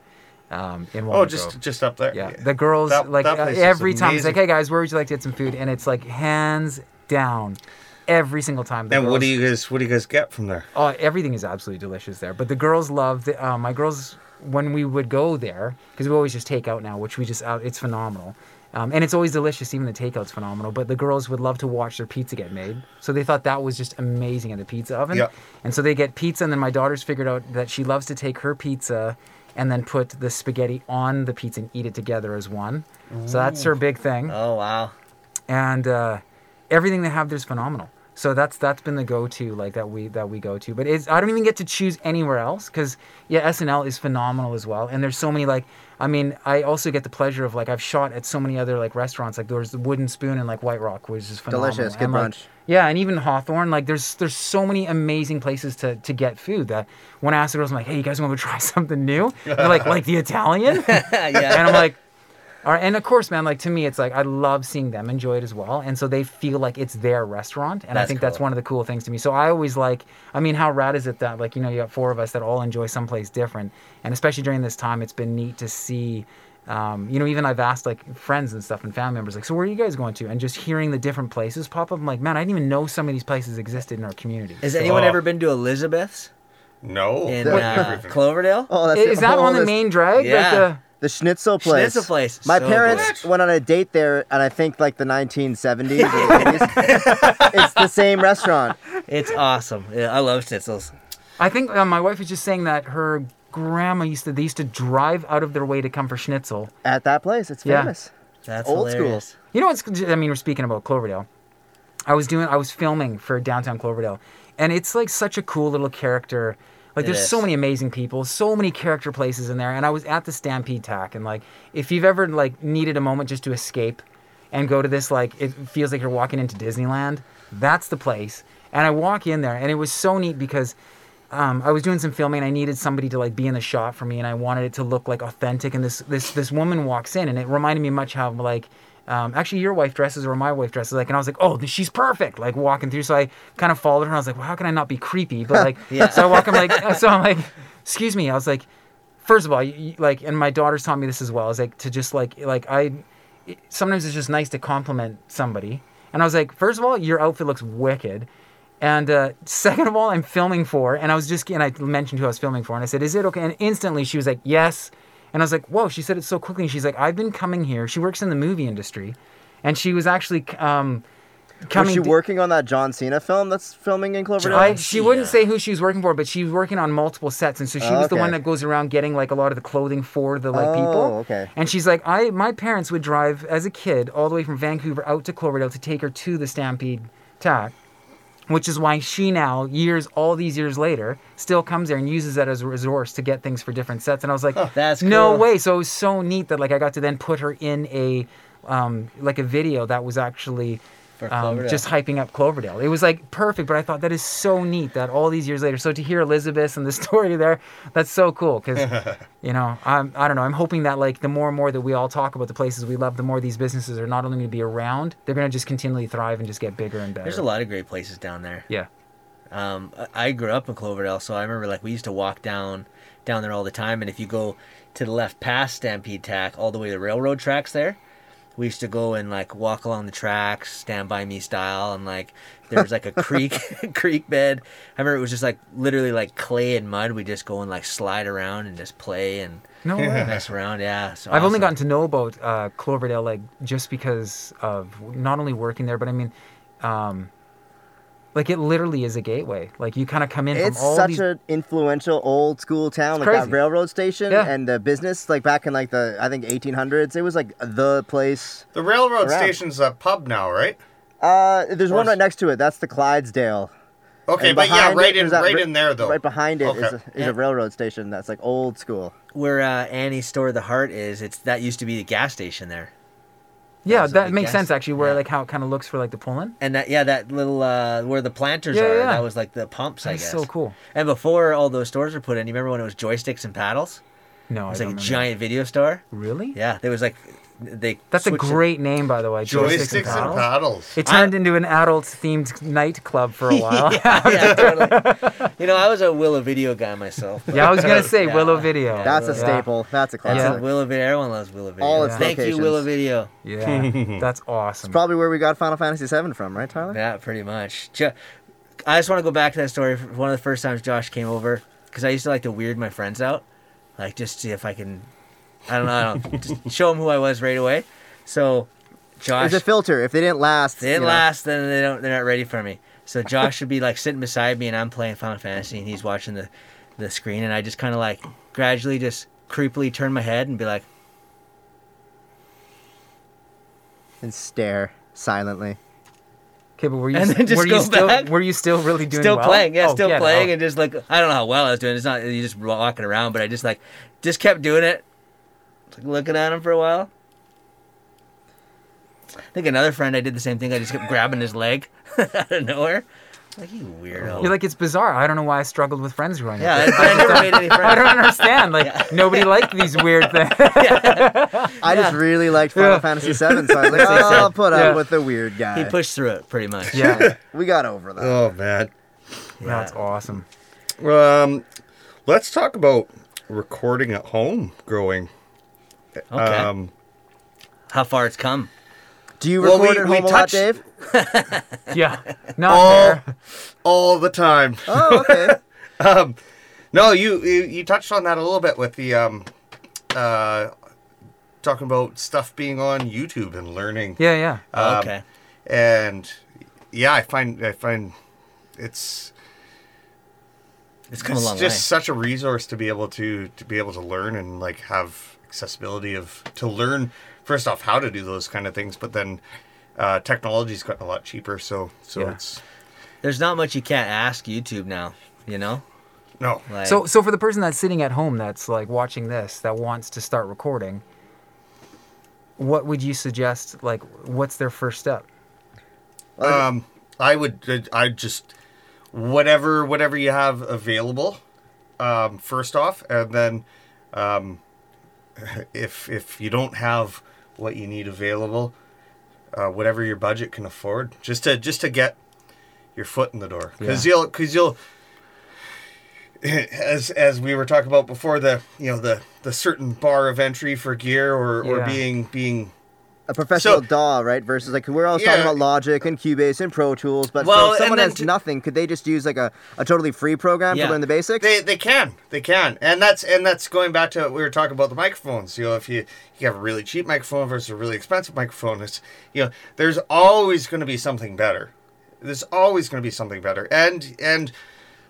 Um, in oh, just Grove. Just up there. Yeah, yeah. The girls that, like that uh, every time. It's like, hey guys, where would you like to get some food? And it's like hands down, every single time. The and girls, what do you guys? What do you guys get from there? Oh, everything is absolutely delicious there. But the girls love. The, uh, my girls, when we would go there, because we always just take out now, which we just out. Uh, it's phenomenal. Um, and it's always delicious. Even the takeout's phenomenal. But the girls would love to watch their pizza get made. So they thought that was just amazing in the pizza oven. Yep. And so they get pizza. And then my daughter's figured out that she loves to take her pizza and then put the spaghetti on the pizza and eat it together as one. Ooh. So that's her big thing. Oh, wow. And uh, everything they have there's phenomenal. So that's that's been the go-to, like, that we that we go to. But it's, I don't even get to choose anywhere else because, yeah, S N L is phenomenal as well. And there's so many, like, I mean, I also get the pleasure of, like, I've shot at so many other, like, restaurants. Like, there's the Wooden Spoon and, like, White Rock, which is phenomenal. Delicious, good and, like, brunch. Yeah, and even Hawthorne. Like, there's there's so many amazing places to, to get food that when I ask the girls, I'm like, hey, you guys want to try something new? And they're like, like the Italian? yeah. And I'm like... All right, and of course, man, like to me, it's like I love seeing them enjoy it as well, and so they feel like it's their restaurant, and that's I think cool. that's one of the cool things to me. So I always like, I mean, how rad is it that like you know you got four of us that all enjoy someplace different, and especially during this time, it's been neat to see. Um, you know, even I've asked like friends and stuff and family members, like, so where are you guys going to? And just hearing the different places pop up, I'm like, man, I didn't even know some of these places existed in our community. Has anyone oh. ever been to Elizabeth's? No. In uh, Cloverdale? Oh, that's Is it. that oh, on the main drag? Yeah. Like the... The Schnitzel place. Schnitzel place. My so parents good. went on a date there, and I think like the nineteen seventies. It's the same restaurant. It's awesome. Yeah, I love Schnitzels. I think uh, my wife was just saying that her... Grandma used to, they used to drive out of their way to come for schnitzel. At that place, it's famous. Yeah. That's old hilarious. school. You know what's, I mean, we're speaking about Cloverdale. I was doing, I was filming for Downtown Cloverdale, and it's like such a cool little character. Like, there's so many amazing people, so many character places in there, and I was at the Stampede Tack, and like, if you've ever like needed a moment just to escape and go to this, like, it feels like you're walking into Disneyland, that's the place. And I walk in there, and it was so neat because Um, I was doing some filming and I needed somebody to like be in the shot for me, and I wanted it to look like authentic, and this this this woman walks in, and it reminded me much how like um, actually your wife dresses or my wife dresses like, and I was like, oh, she's perfect, like walking through. So I kind of followed her and I was like, well, how can I not be creepy? But like yeah. so I walk I'm like so I'm like excuse me, I was like, first of all, you, like, and my daughters taught me this as well, is like to just like like I it, sometimes it's just nice to compliment somebody, and I was like, first of all, your outfit looks wicked. And uh, second of all, I'm filming for, and I was just, and I mentioned who I was filming for, and I said, is it okay? And instantly she was like, yes. And I was like, whoa, she said it so quickly. And she's like, I've been coming here. She works in the movie industry. And she was actually um, coming. Was she d- working on that John Cena film that's filming in Cloverdale? I, she yeah. wouldn't say who she was working for, but she was working on multiple sets. And so she oh, was okay. the one that goes around getting like a lot of the clothing for the like oh, people. Oh, okay. And she's like, I, my parents would drive as a kid all the way from Vancouver out to Cloverdale to take her to the Stampede Tack. Which is why she now, years, all these years later, still comes there and uses that as a resource to get things for different sets. And I was like, oh, that's no cool. way. So it was so neat that like I got to then put her in a um, like a video that was actually um, just hyping up Cloverdale. It was like perfect, but I thought that is so neat that all these years later. So to hear Elizabeth and the story there, that's so cool because you know I'm, I don't know. I'm hoping that like the more and more that we all talk about the places we love, the more these businesses are not only going to be around, they're going to just continually thrive and just get bigger and better. There's a lot of great places down there. Yeah. Um, I grew up in Cloverdale, so I remember like we used to walk down down there all the time. And if you go to the left past Stampede Tack, all the way to the railroad tracks there, we used to go and like walk along the tracks, Stand By Me style, and like there was like a creek creek bed. I remember it was just like literally like clay and mud. We just go and like slide around and just play and no mess around. Yeah, so I've awesome. only gotten to know about uh, Cloverdale like just because of not only working there, but I mean, um, like it literally is a gateway. Like you kind of come in. It's from all such these... an influential old school town. It's like crazy. That railroad station yeah. and the business, like back in like the I think eighteen hundreds, it was like the place. The railroad around. station's a pub now, right? Uh, there's one right next to it. That's the Clydesdale. Okay, but yeah, right in right in there though. Right behind it okay. is, a, is yeah. a railroad station that's like old school. Where uh, Annie's Store of the Heart is, it's that used to be the gas station there. Yeah, that like makes gas. sense actually. Where yeah. like how it kind of looks for like the pull-in. And that yeah, that little uh, where the planters yeah, are. Yeah. That was like the pumps. That's I guess. So cool. And before all those stores were put in, you remember when it was Joysticks and Paddles? No, it was I like don't a giant that. video store. Really? Yeah, there was like. They That's a great it. name, by the way. Joysticks and Paddles. And paddles. It turned I, into an adult-themed nightclub for a while. yeah, yeah, totally. You know, I was a Willow Video guy myself. Yeah, I was going to say yeah, Willow Video. Yeah, that's Willow, a staple. Yeah. That's a classic. Yeah. Willow Video. Everyone loves Willow Video. All its yeah. Thank locations. you, Willow Video. Yeah, that's awesome. It's probably where we got Final Fantasy seven from, right, Tyler? Yeah, pretty much. I just want to go back to that story. One of the first times Josh came over, because I used to like to weird my friends out, like just see if I can... I don't know. I don't, just show them who I was right away. So, Josh. There's a filter. If they didn't last, if they didn't last, know. then they don't. They're not ready for me. So Josh should be like sitting beside me, and I'm playing Final Fantasy, and he's watching the, the screen, and I just kind of like gradually, just creepily turn my head and be like, and stare silently. Okay, but were you, and then just were, go you back. Still, were you still really doing still well? Still playing, yeah, oh, still yeah, playing, no. and just like I don't know how well I was doing. It's not you just walking around, but I just like just kept doing it. Looking at him for a while. I think another friend I did the same thing. I just kept grabbing his leg out of nowhere. Like, you weirdo. You're like, it's bizarre. I don't know why I struggled with friends growing yeah, up. Yeah, I, I never made any friends. I don't understand. Like, yeah. nobody liked these weird things. yeah. I yeah. just really liked Final yeah. Fantasy seven, so I was like, oh, I'll put yeah. up with the weird guy. He pushed through it, pretty much. Yeah. We got over that. Oh, man. Yeah. That's awesome. Um, let's talk about recording at home growing. Okay. Um, How far it's come. Do you record well, we, at home we a touched... lot, Dave? yeah. Not all, fair. All the time. Oh, okay. um, no, you, you you touched on that a little bit with the um, uh, talking about stuff being on YouTube and learning. Yeah, yeah. Um, oh, okay. And yeah, I find I find it's it's come it's a long way. It's just such a resource to be able to to be able to learn and like have accessibility of to learn. First off, how to do those kind of things, but then uh, technology's gotten a lot cheaper, so so yeah. it's... There's not much you can't ask YouTube now, you know? No. Like... So so for the person that's sitting at home that's, like, watching this, that wants to start recording, what would you suggest, like, what's their first step? Um, I would, I just, whatever, whatever you have available, um, first off, and then um, if if you don't have... what you need available, uh, whatever your budget can afford, just to just to get your foot in the door. Because yeah. you'll, because you'll, as as we were talking about before, the you know the, the certain bar of entry for gear or, yeah. or being being a professional so, D A W, right? Versus like we're always yeah. talking about Logic and Cubase and Pro Tools, but well, so if someone has to, nothing, could they just use like a, a totally free program yeah. to learn the basics? They they can, they can, and that's and that's going back to what we were talking about the microphones. You know, if you you have a really cheap microphone versus a really expensive microphone, it's you know, there's always going to be something better. There's always going to be something better, and and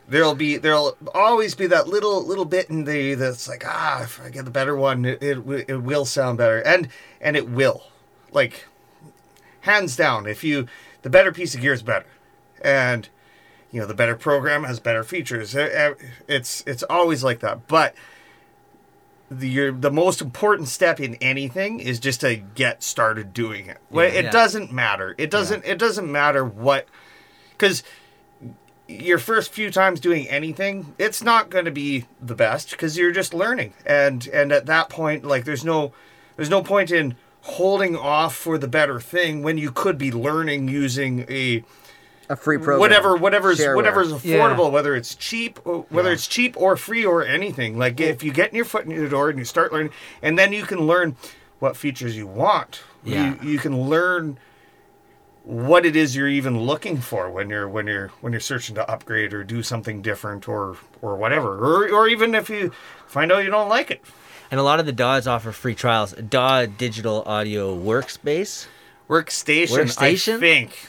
there'll be there'll always be that little little bit in the that's like ah, if I get the better one, it it, it will sound better, and and it will. Like, hands down, if you, the better piece of gear is better. And, you know, the better program has better features. It's it's always like that. But the your, the most important step in anything is just to get started doing it. Yeah, it yeah. doesn't matter. It doesn't, yeah. it doesn't matter what, because your first few times doing anything, it's not going to be the best because you're just learning. And and at that point, like, there's no there's no point in holding off for the better thing when you could be learning using a a free program, whatever whatever's Shareware. whatever's affordable, yeah. whether it's cheap, or, whether yeah. it's cheap or free or anything. Like yeah. if you get in your foot in your door and you start learning, and then you can learn what features you want. Yeah. You you can learn what it is you're even looking for when you're when you're when you're searching to upgrade or do something different or or whatever, or or even if you find out you don't like it. And a lot of the D A Ws offer free trials. D A W, Digital Audio Workspace. Workstation, Workstation? I think.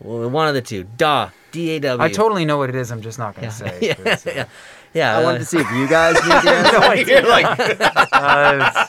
Well, one of the two. D A W, D A W. I totally know what it is. I'm just not going to yeah. say it. yeah. yeah. yeah. I uh, wanted to see if you guys knew the You're like, uh,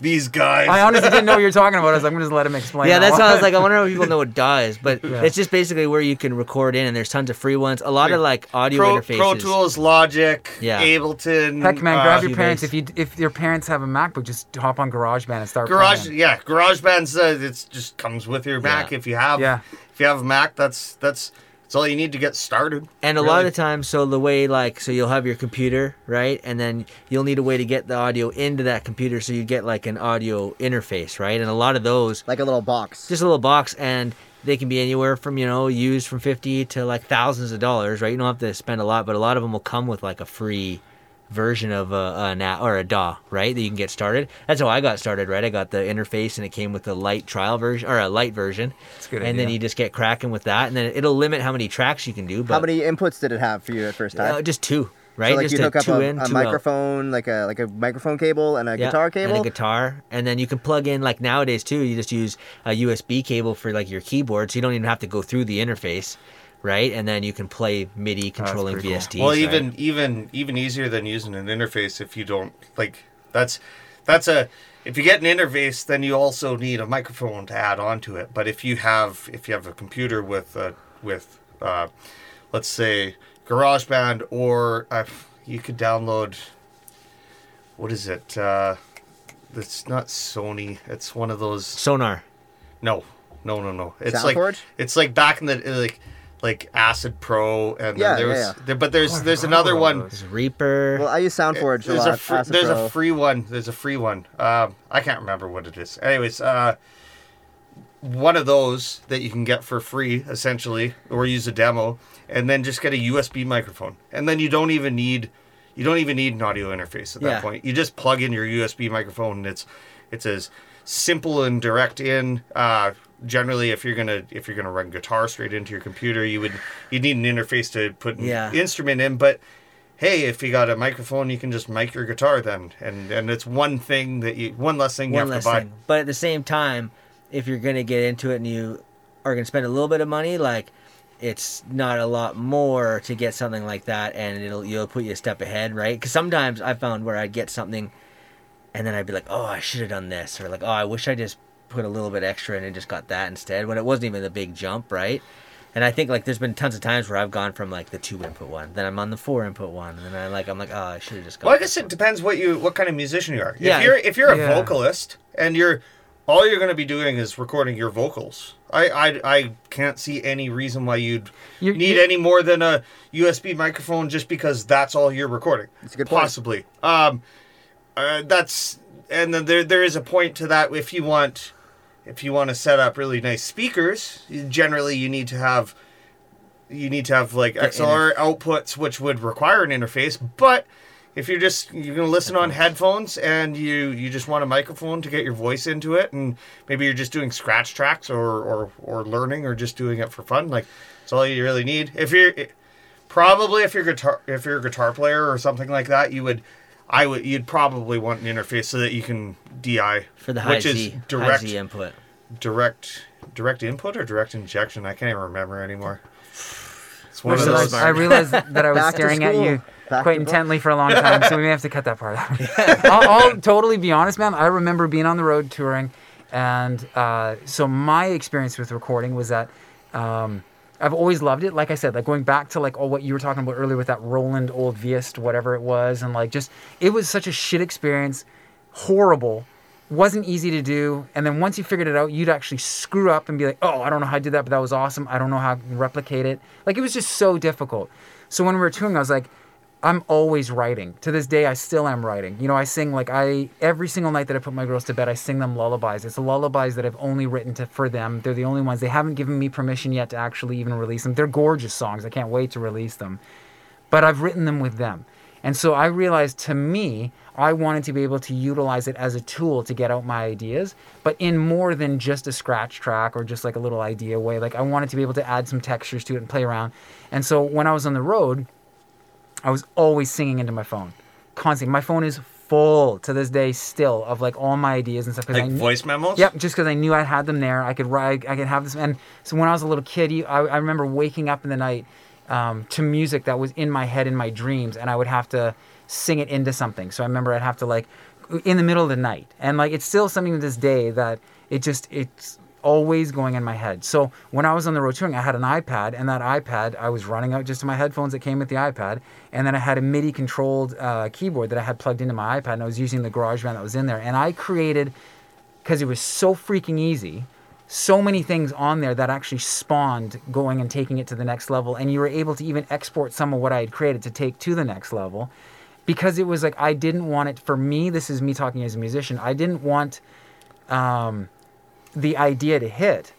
these guys. I honestly didn't know what you were talking about. I was like, I'm going to just let him explain. Yeah, that's how I was like, I wonder if people know what D A W is. But yeah. it's just basically where you can record in, and there's tons of free ones. A lot of, like, audio Pro, interfaces. Pro Tools, Logic, yeah. Ableton. Heck, man, uh, grab your parents. If you if your parents have a MacBook, just hop on GarageBand and start Garage, playing. Yeah, GarageBand uh, it's just comes with your Mac. Yeah. If you have yeah. If you have a Mac, that's that's... It's all you need to get started. And a really. lot of the time, so the way, like, so you'll have your computer, right? And then you'll need a way to get the audio into that computer so you get, like, an audio interface, right? And a lot of those... Like a little box. Just a little box, and they can be anywhere from, you know, used from fifty to, like, thousands of dollars, right? You don't have to spend a lot, but a lot of them will come with, like, a free version of a, an app or a D A W, right? That you can get started. That's how I got started, right? I got the interface, and it came with a light trial version or a light version. That's a good idea. And then you just get cracking with that, and then it'll limit how many tracks you can do. But how many inputs did it have for you at first time? Uh, just two, right? So like just you hook up a, in, a microphone, out. like a like a microphone cable and a yeah, guitar cable, and a guitar, and then you can plug in like nowadays too. You just use a U S B cable for like your keyboard, so you don't even have to go through the interface. Right, and then you can play MIDI controlling oh, V S Ts. Cool. Well, even right? even even easier than using an interface if you don't like. That's that's a if you get an interface, then you also need a microphone to add onto it. But if you have if you have a computer with uh, with uh, let's say GarageBand or uh, you could download what is it? Uh, it's not Sony. It's one of those Sonar. No, no, no, no. It's Soundforge? like it's like back in the like. like Acid Pro, and yeah, then there was, yeah, yeah. There, but there's oh, there's another one. There's Reaper. Well, I use SoundForge it, a lot. A fr- Acid there's Pro. a free one. There's a free one. Um, I can't remember what it is. Anyways, uh, one of those that you can get for free, essentially, or use a demo, and then just get a U S B microphone, and then you don't even need you don't even need an audio interface at that yeah. point. You just plug in your U S B microphone, and it's it's as simple and direct in. Uh, generally, if you're gonna if you're gonna run guitar straight into your computer, you would you need an interface to put an yeah. instrument in. But hey, if you got a microphone, you can just mic your guitar then, and and it's one thing that you one less thing you one have to buy. Thing. But at the same time, if you're gonna get into it and you are gonna spend a little bit of money, like it's not a lot more to get something like that, and it'll you'll put you a step ahead, right? Because sometimes I found where I'd get something, and then I'd be like, oh, I should have done this, or like, oh, I wish I just put a little bit extra in and just got that instead, when it wasn't even the big jump, right? And I think like there's been tons of times where I've gone from like the two input one, then I'm on the four input one, and then I like I'm like, oh, I should have just got. Well, I guess it one. depends what you what kind of musician you are. Yeah, if you're if you're a yeah. vocalist and you're all you're going to be doing is recording your vocals. I I, I can't see any reason why you'd you're, need you're, any more than a U S B microphone just because that's all you're recording. That's a good point. Possibly. Um, uh, that's and then there there is a point to that if you want. If you want to set up really nice speakers, generally you need to have you need to have like the X L R inter- outputs, which would require an interface. But if you're just you're gonna listen on headphones and you, you just want a microphone to get your voice into it, and maybe you're just doing scratch tracks or or, or learning or just doing it for fun, like it's all you really need. If you're probably if you're guitar if you're a guitar player or something like that, you would. I would. You'd probably want an interface so that you can D I for the high which Z, is direct high Z input, direct, direct input or direct injection. I can't even remember anymore. It's one Which of those. I realized that I was Back staring at you Back quite intently for a long time, so we may have to cut that part out. I'll, I'll totally be honest, man. I remember being on the road touring, and uh, so my experience with recording was that. Um, I've always loved it. Like I said, like going back to like, oh, what you were talking about earlier with that Roland old V S, whatever it was. And like, just, it was such a shit experience. Horrible. Wasn't easy to do. And then once you figured it out, you'd actually screw up and be like, oh, I don't know how I did that, but that was awesome. I don't know how I can replicate it. Like, it was just so difficult. So when we were touring, I was like, I'm always writing. To this day, I still am writing. You know, I sing like I, every single night that I put my girls to bed, I sing them lullabies. It's lullabies that I've only written to, for them. They're the only ones. They haven't given me permission yet to actually even release them. They're gorgeous songs. I can't wait to release them. But I've written them with them. And so I realized, to me, I wanted to be able to utilize it as a tool to get out my ideas, but in more than just a scratch track or just like a little idea way. Like I wanted to be able to add some textures to it and play around. And so when I was on the road, I was always singing into my phone, constantly. My phone is full to this day still of like all my ideas and stuff. Like I knew, voice memos? Yep, just because I knew I had them there. I could write, I could have this. And so when I was a little kid, I, I remember waking up in the night um, to music that was in my head, in my dreams, and I would have to sing it into something. So I remember I'd have to like, in the middle of the night. And like, it's still something to this day that it just, it's always going in my head. So when I was on the road touring, I had an iPad, and that iPad, I was running out just to my headphones that came with the iPad, and then I had a MIDI-controlled uh, keyboard that I had plugged into my iPad, and I was using the GarageBand that was in there, and I created, because it was so freaking easy, so many things on there that actually spawned going and taking it to the next level, and you were able to even export some of what I had created to take to the next level, because it was like, I didn't want it, for me, this is me talking as a musician, I didn't want... Um, the idea to hit,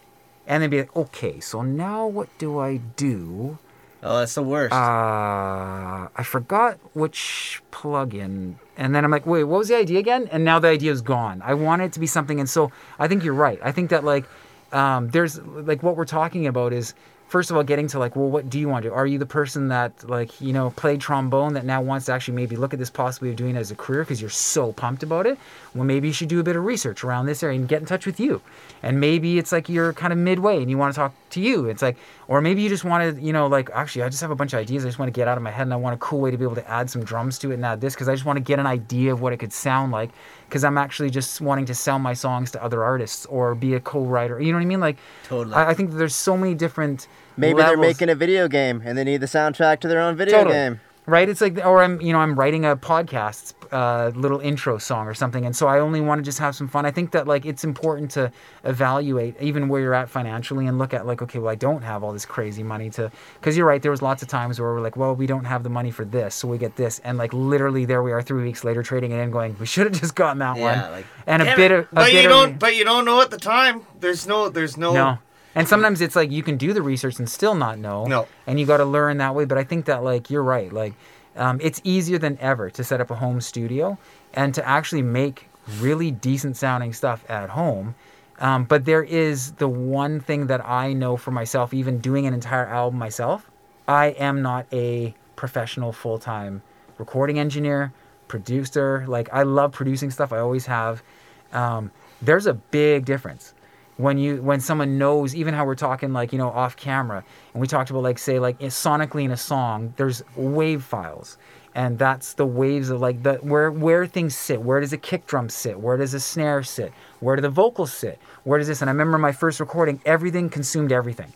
and then be like, okay, so now what do I do? Oh, that's the worst. Uh, I forgot which plugin, and then I'm like, wait, what was the idea again? And now the idea is gone. I want it to be something, and so I think you're right. I think that like, um, there's like what we're talking about is first of all getting to like, well, what do you want to do? Are you the person that like, you know, played trombone that now wants to actually maybe look at this possibly of doing it as a career because you're so pumped about it? Well, maybe you should do a bit of research around this area and get in touch with you. And maybe it's like you're kind of midway and you want to talk to you. It's like, or maybe you just want to, you know, like, actually, I just have a bunch of ideas. I just want to get out of my head, and I want a cool way to be able to add some drums to it and add this because I just want to get an idea of what it could sound like because I'm actually just wanting to sell my songs to other artists or be a co-writer. You know what I mean? Like, totally. I, I think there's so many different Maybe levels. They're making a video game and they need the soundtrack to their own video totally. game. Right? It's like, or I'm, you know, I'm writing a podcast, uh, little intro song or something. And so I only want to just have some fun. I think that like, it's important to evaluate even where you're at financially and look at like, okay, well, I don't have all this crazy money to, cause you're right. There was lots of times where we're like, well, we don't have the money for this. So we get this. And like, literally there we are three weeks later trading it in going, we should have just gotten that yeah, one. Like, and a bit of, a but bit you don't, of, but you don't know at the time. There's no, there's no, no. And sometimes it's like you can do the research and still not know. No. And you got to learn that way. But I think that, like, you're right. Like, um, it's easier than ever to set up a home studio and to actually make really decent sounding stuff at home. Um, but there is the one thing that I know for myself, even doing an entire album myself, I am not a professional full-time recording engineer, producer. Like, I love producing stuff. I always have. Um, there's a big difference. When you when someone knows, even how we're talking, like, you know, off camera, and we talked about, like, say, like, sonically in a song, there's wave files, and that's the waves of, like, the where where things sit. Where does a kick drum sit? Where does a snare sit? Where do the vocals sit? Where does this? And I remember my first recording, everything consumed everything,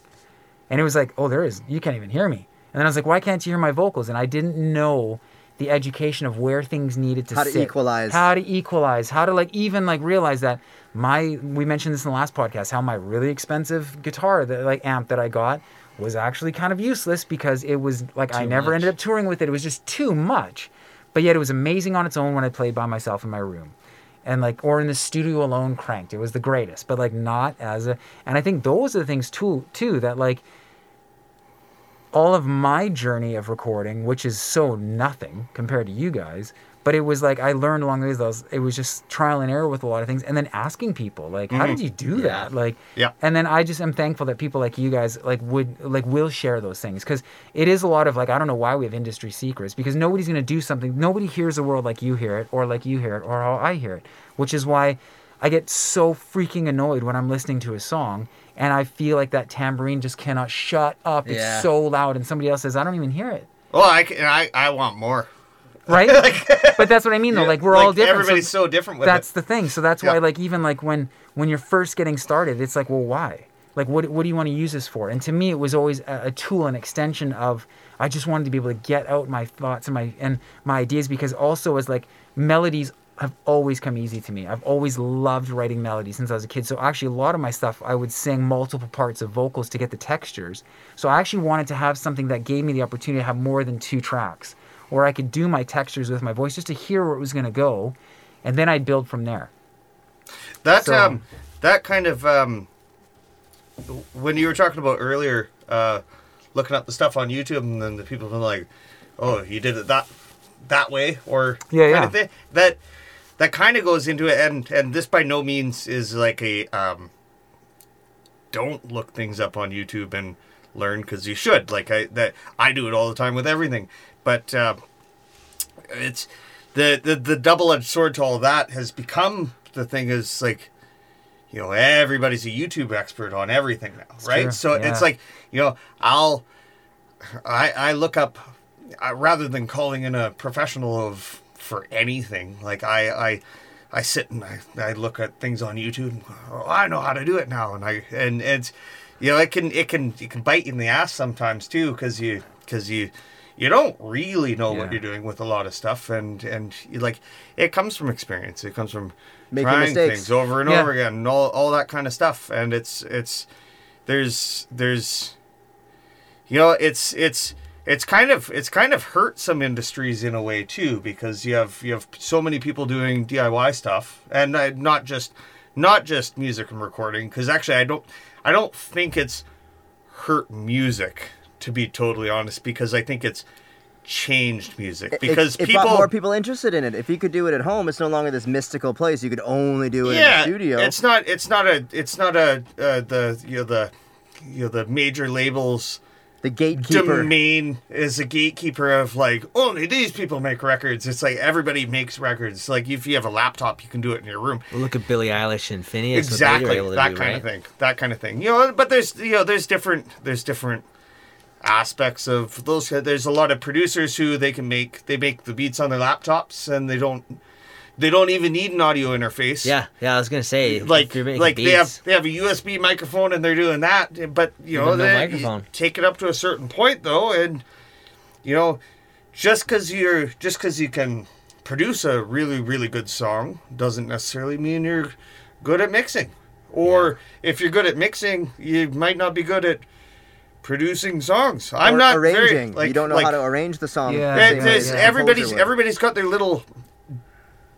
and it was like, oh, there is, you can't even hear me. And then I was like, why can't you hear my vocals? And I didn't know the education of where things needed to sit. How to sit, equalize. How to equalize. How to, like, even, like, realize that my, we mentioned this in the last podcast, how my really expensive guitar, that like amp that I got was actually kind of useless because it was, like, too I never much. ended up touring with it. It was just too much. But yet it was amazing on its own when I played by myself in my room. And, like, or in the studio alone cranked. It was the greatest. But, like, not as a... And I think those are the things, too, too that, like, all of my journey of recording, which is so nothing compared to you guys, but it was like I learned along the ways. Those it was just trial and error with a lot of things, and then asking people, like, mm-hmm. how did you do yeah. that? Like, yeah. And then I just am thankful that people like you guys like would like will share those things, because it is a lot of like I don't know why we have industry secrets, because nobody's gonna do something. Nobody hears the world like you hear it, or like you hear it, or how I hear it, which is why I get so freaking annoyed when I'm listening to a song and I feel like that tambourine just cannot shut up. It's yeah. so loud, and somebody else says, I don't even hear it. Well, I, can, I, I want more. Right? Like, but that's what I mean, though. Like, we're like all different. Everybody's so, so different with that's it. That's the thing. So that's yeah. why, like, even, like, when, when you're first getting started, it's like, well, why? Like, what what do you want to use this for? And to me, it was always a, a tool, an extension of, I just wanted to be able to get out my thoughts and my, and my ideas, because also as, like, melodies have always come easy to me. I've always loved writing melodies since I was a kid. So actually a lot of my stuff, I would sing multiple parts of vocals to get the textures. So I actually wanted to have something that gave me the opportunity to have more than two tracks where I could do my textures with my voice just to hear where it was going to go. And then I'd build from there. That, so, um, that kind of, um, when you were talking about earlier, uh, looking up the stuff on YouTube, and then the people were like, oh, you did it that, that way or yeah, kind yeah. of thing. That, That kind of goes into it, and, and this by no means is like a, um, don't look things up on YouTube and learn, because you should. Like, I that I do it all the time with everything. But uh, it's the, the, the double-edged sword to all that has become the thing is, like, you know, everybody's a YouTube expert on everything now, it's right? True. So yeah. it's like, you know, I'll, I, I look up, uh, rather than calling in a professional of, for anything, like I, I, I sit and I, I look at things on YouTube. And go, oh, I know how to do it now, and I and it's, you know, it can it can it can bite you in the ass sometimes too, because you because you, you don't really know yeah. what you're doing with a lot of stuff, and and you, like it comes from experience. It comes from making trying mistakes. things over and yeah. over again, and all all that kind of stuff. And it's it's there's there's, you know, it's it's. It's kind of it's kind of hurt some industries in a way too, because you have you have so many people doing D I Y stuff, and I, not just not just music and recording. Because actually, I don't I don't think it's hurt music, to be totally honest, because I think it's changed music, because it, it people brought more people interested in it. If you could do it at home, it's no longer this mystical place. You could only do it yeah, in the studio. It's not it's not a it's not a uh, the you know the you know the major labels. The gatekeeper. Domain is a gatekeeper of like, only these people make records. It's like everybody makes records. Like if you have a laptop, you can do it in your room. Well, look at Billie Eilish and Phineas. Exactly, that do, kind right? of thing. That kind of thing. You know, but there's you know there's different there's different aspects of those. There's a lot of producers who they can make they make the beats on their laptops, and they don't they don't even need an audio interface. Yeah, yeah. I was gonna say like like beats. they have they have a U S B microphone and they're doing that. But you know, no they, you take it up to a certain point though, and you know, just because you're just because you can produce a really really good song doesn't necessarily mean you're good at mixing. Or yeah. if you're good at mixing, you might not be good at producing songs. I'm or not arranging. Very, like, you don't know like, how to arrange the song. Yeah, the same way, yeah. everybody's everybody's got their little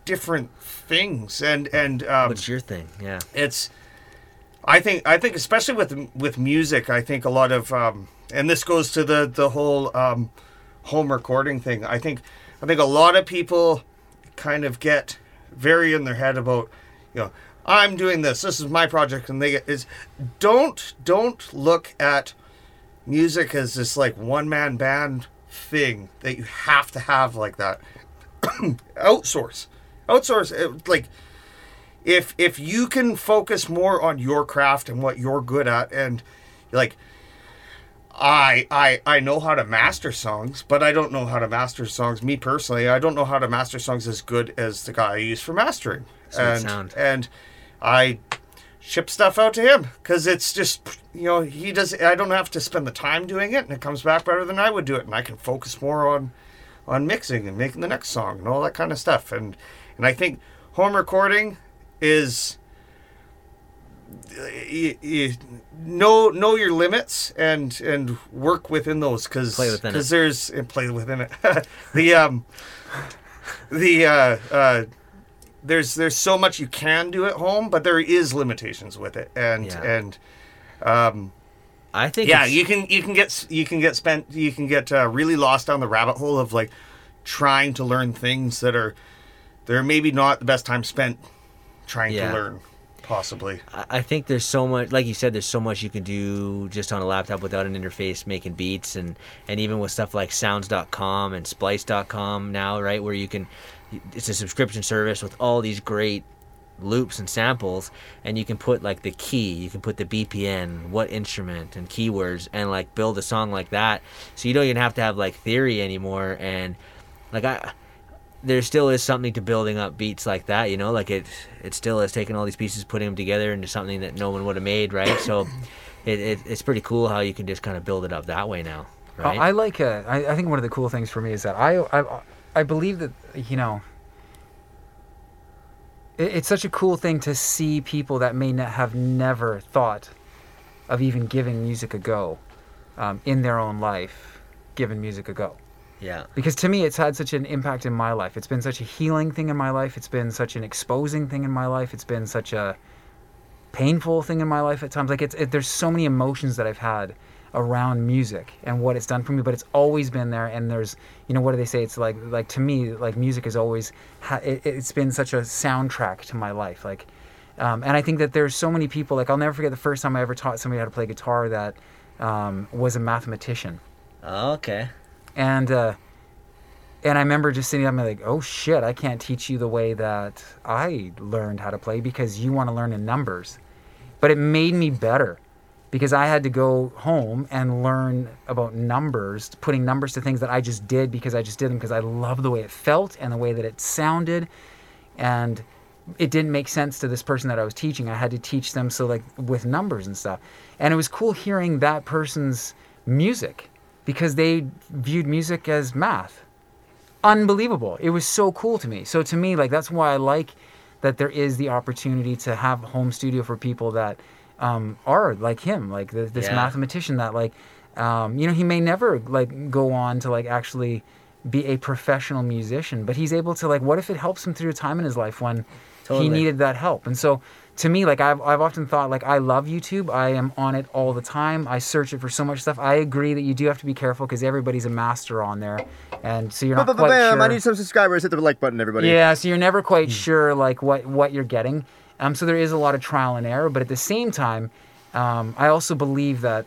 different things, and and um, what's your thing? Yeah, it's. I think I think especially with with music, I think a lot of um, and this goes to the the whole um, home recording thing. I think I think a lot of people kind of get very in their head about, you know, I'm doing this. This is my project, and they get is don't don't look at music as this like one man band thing that you have to have like that. Outsource, outsource. It, like if if you can focus more on your craft and what you're good at, and you're like, I I I know how to master songs, but I don't know how to master songs. Me personally, I don't know how to master songs as good as the guy I use for mastering. And sound. And I ship stuff out to him because it's just, you know, he does. I don't have to spend the time doing it, and it comes back better than I would do it, and I can focus more on on mixing and making the next song and all that kind of stuff. And and I think home recording is you, you know know your limits and and work within those because because there's and play within it. the um the uh uh. There's there's so much you can do at home, but there is limitations with it, and yeah. and um, I think yeah, you can you can get you can get spent you can get uh, really lost down the rabbit hole of like trying to learn things that are they're maybe not the best time spent trying yeah. to learn. Possibly. I think there's so much, like you said, there's so much you can do just on a laptop without an interface making beats, and, and even with stuff like sounds dot com and splice dot com now, right, where you can, it's a subscription service with all these great loops and samples, and you can put like the key, you can put the B P M, what instrument and keywords, and like build a song like that. So you don't even have to have like theory anymore, and like I... there still is something to building up beats like that, you know, like it it still is taking all these pieces, putting them together into something that no one would have made, right? So it, it it's pretty cool how you can just kind of build it up that way now, right? I like a, I, I think one of the cool things for me is that I I, I believe that, you know, it, it's such a cool thing to see people that may not have never thought of even giving music a go um, in their own life, giving music a go. Yeah. Because to me, it's had such an impact in my life. It's been such a healing thing in my life. It's been such an exposing thing in my life. It's been such a painful thing in my life at times. Like it's, it, there's so many emotions that I've had around music and what it's done for me, but it's always been there. And there's, you know, what do they say? It's like, like to me, like music is always, ha- it, it's been such a soundtrack to my life. Like, um, and I think that there's so many people, like I'll never forget the first time I ever taught somebody how to play guitar that um, was a mathematician. Oh, okay. And uh, and I remember just sitting down and like, oh shit, I can't teach you the way that I learned how to play because you want to learn in numbers. But it made me better because I had to go home and learn about numbers, putting numbers to things that I just did because I just did them because I loved the way it felt and the way that it sounded. And it didn't make sense to this person that I was teaching. I had to teach them so like with numbers and stuff. And it was cool hearing that person's music, because they viewed music as math. Unbelievable. It was so cool to me. So to me, like, that's why I like that there is the opportunity to have home studio for people that um, are like him, like the, this yeah. mathematician that like, um, you know, he may never like go on to like actually be a professional musician, but he's able to like, what if it helps him through a time in his life when totally. he needed that help? And so to me, like I've I've often thought, like I love YouTube. I am on it all the time. I search it for so much stuff. I agree that you do have to be careful because everybody's a master on there, and so you're not quite sure. I need some subscribers. Hit the like button, everybody. Yeah, so you're never quite sure like what, what you're getting. Um, so there is a lot of trial and error, but at the same time, um, I also believe that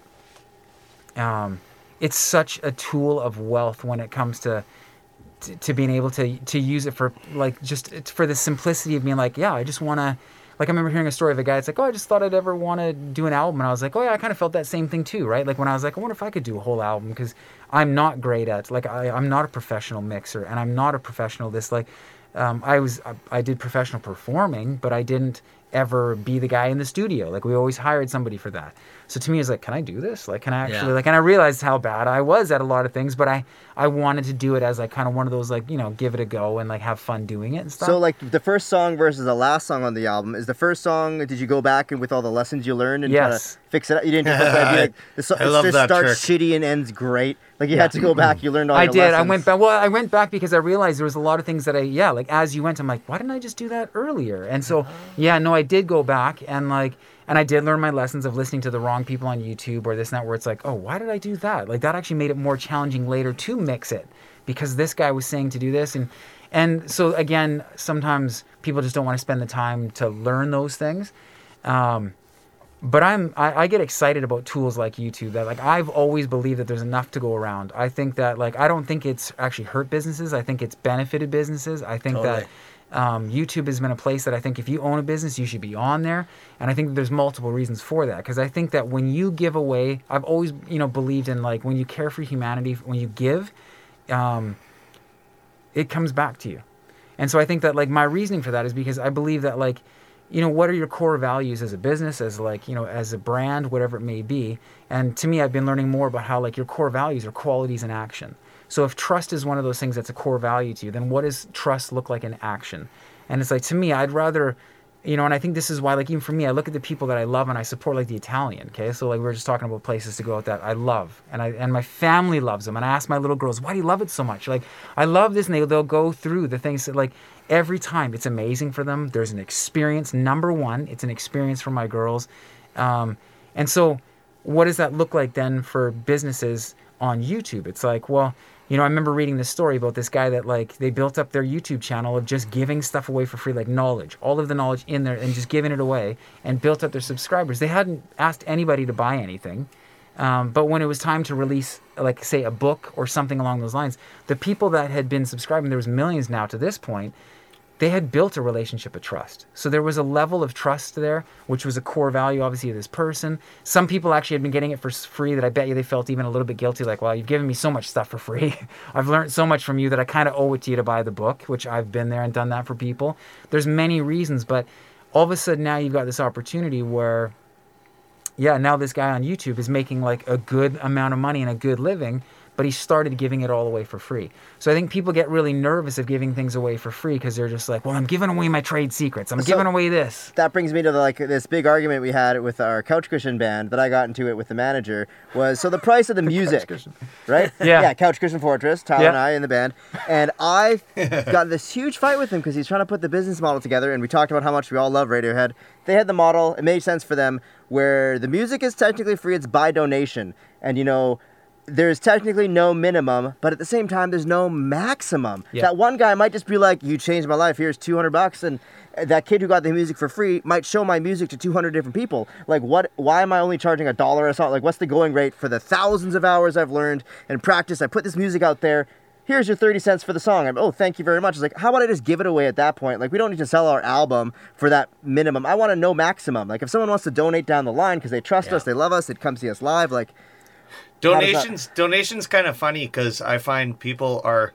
um, it's such a tool of wealth when it comes to. To, to being able to to use it for like just for the simplicity of being like, yeah, I just want to, like I remember hearing a story of a guy. It's like, oh, I just thought I'd ever want to do an album, and I was like, oh yeah, I kind of felt that same thing too, right? Like when I was like, I wonder if I could do a whole album because I'm not great at like I, I'm not a professional mixer and I'm not a professional this like um, I was I, I did professional performing, but I didn't ever be the guy in the studio. Like, we always hired somebody for that. So to me, it's like, can I do this? Like, can I actually, yeah. like, and I realized how bad I was at a lot of things, but I, I wanted to do it as like kind of one of those, like, you know, give it a go and like have fun doing it and stuff. So like the first song versus the last song on the album, is the first song, did you go back and with all the lessons you learned and yes. kind of fix it up? You didn't just yeah, like, this, I love this that starts trick. Shitty and ends great. Like, you yeah. had to go back, you learned all I your did. lessons. I did, I went back, well, I went back because I realized there was a lot of things that I, yeah, like, as you went, I'm like, why didn't I just do that earlier? And so, yeah, no, I did go back and like, and I did learn my lessons of listening to the wrong people on YouTube or this and that, where it's like, oh, why did I do that? Like, that actually made it more challenging later to mix it because this guy was saying to do this. And, and so again, sometimes people just don't want to spend the time to learn those things. Um, But I'm, I, I get excited about tools like YouTube that like, I've always believed that there's enough to go around. I think that like, I don't think it's actually hurt businesses. I think it's benefited businesses. I think totally. that um, YouTube has been a place that I think if you own a business, you should be on there. And I think there's multiple reasons for that. Cause I think that when you give away, I've always, you know, believed in like, when you care for humanity, when you give, um, it comes back to you. And so I think that like my reasoning for that is because I believe that like, you know, what are your core values as a business, as like, you know, as a brand, whatever it may be. And to me, I've been learning more about how like your core values are qualities in action. So if trust is one of those things that's a core value to you, then what does trust look like in action? And it's like, to me, I'd rather, you know, and I think this is why, like, even for me, I look at the people that I love and I support, like the Italian. Okay. So like, we were just talking about places to go out that I love, and I, and my family loves them. And I ask my little girls, why do you love it so much? Like, I love this. And they, they'll go through the things that like, every time it's amazing for them. There's an experience. Number one, it's an experience for my girls. Um, and so what does that look like then for businesses on YouTube? It's like, well, you know, I remember reading this story about this guy that like, they built up their YouTube channel of just giving stuff away for free, like knowledge, all of the knowledge in there and just giving it away, and built up their subscribers. They hadn't asked anybody to buy anything. Um, but when it was time to release, like say a book or something along those lines, the people that had been subscribing, there was millions now to this point, they had built a relationship of trust. So there was a level of trust there, which was a core value, obviously, of this person. Some people actually had been getting it for free that I bet you they felt even a little bit guilty, like, wow, you've given me so much stuff for free. I've learned so much from you that I kind of owe it to you to buy the book, which I've been there and done that for people. There's many reasons, but all of a sudden now you've got this opportunity where, yeah, now this guy on YouTube is making like a good amount of money and a good living, but he started giving it all away for free. So I think people get really nervous of giving things away for free because they're just like, well, I'm giving away my trade secrets. I'm so giving away this. That brings me to the, like this big argument we had with our couch cushion band that I got into it with the manager was, so the price of the music, right? Yeah. yeah, Couch Cushion Fortress, Tyler yeah. and I in the band. And I got this huge fight with him because he's trying to put the business model together, and we talked about how much we all love Radiohead. They had the model, it made sense for them, where the music is technically free, it's by donation. And you know, there's technically no minimum, but at the same time, there's no maximum. Yeah. That one guy might just be like, you changed my life, here's two hundred bucks, and that kid who got the music for free might show my music to two hundred different people. Like, what? Why am I only charging a dollar a song? Like, what's the going rate for the thousands of hours I've learned and practiced? I put this music out there. Here's your thirty cents for the song. I'm, oh, thank you very much. It's like, how about I just give it away at that point? Like, we don't need to sell our album for that minimum. I want to know maximum. Like, if someone wants to donate down the line because they trust yeah. us, they love us, they'd come see us live, like... Donations, donations, kind of funny because I find people are,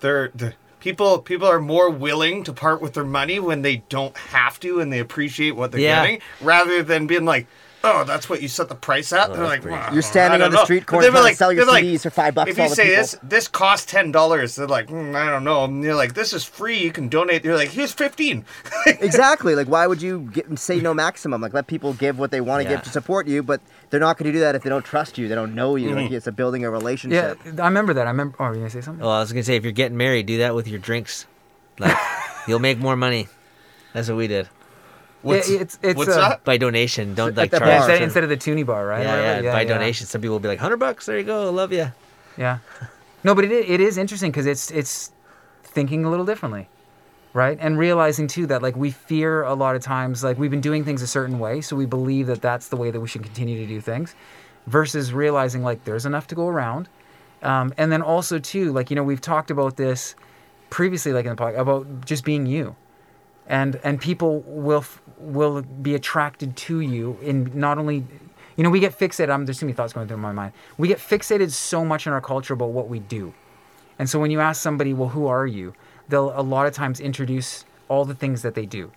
they're, they're people people are more willing to part with their money when they don't have to and they appreciate what they're yeah. getting, rather than being like, oh, that's what you set the price at. Oh, they're like, wow, you're standing on the know. street corner like, selling your C Ds like, for five bucks. If you say people. this, this costs ten dollars. They're like, mm, I don't know. And you're like, this is free. You can donate. You're like, here's fifteen. Exactly. Like, why would you get, say no maximum? Like, let people give what they want to yeah. give to support you, but they're not going to do that if they don't trust you. They don't know you. Mm. Like, it's a building a relationship. Yeah, I remember that. I remember. Oh, were you gonna say something? Well, I was gonna say, if you're getting married, do that with your drinks. Like, you'll make more money. That's what we did. What's, it's, it's, what's uh, by donation, don't like charge bar, instead, instead of the toonie bar, right? Yeah, yeah, yeah by yeah. donation. Some people will be like, hundred bucks, there you go, I love you. Yeah, no, but it it is interesting because it's it's thinking a little differently, right? And realizing too that like we fear a lot of times, like we've been doing things a certain way, so we believe that that's the way that we should continue to do things, versus realizing like there's enough to go around, um, and then also too like you know we've talked about this previously, like in the podcast about just being you. And and people will will be attracted to you in not only, you know, we get fixated. Um, there's too many thoughts going through my mind. We get fixated so much in our culture about what we do, and so when you ask somebody, well, who are you? They'll a lot of times introduce all the things that they do,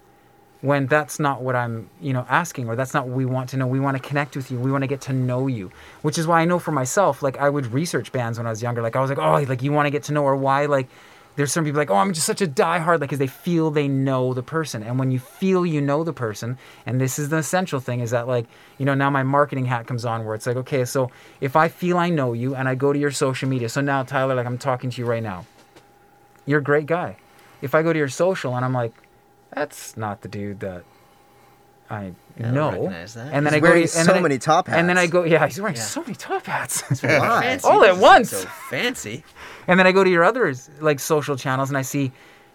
when that's not what I'm, you know, asking, or that's not what we want to know. We want to connect with you. We want to get to know you, which is why I know for myself, like, I would research bands when I was younger. Like, I was like, oh, like, you want to get to know, or why, like, there's some people like, oh, I'm just such a diehard, like, because they feel they know the person. And when you feel you know the person, and this is the essential thing, is that, like, you know, now my marketing hat comes on where it's like, okay, so if I feel I know you and I go to your social media, so now, Tyler, like, I'm talking to you right now. You're a great guy. If I go to your social and I'm like, that's not the dude that I know. Recognize that. And then he's I go to, so and then many I, top hats. And then I go, yeah, he's wearing yeah. so many top hats. It's really fancy. All at once. So fancy. And then I go to your other, like, social channels and I see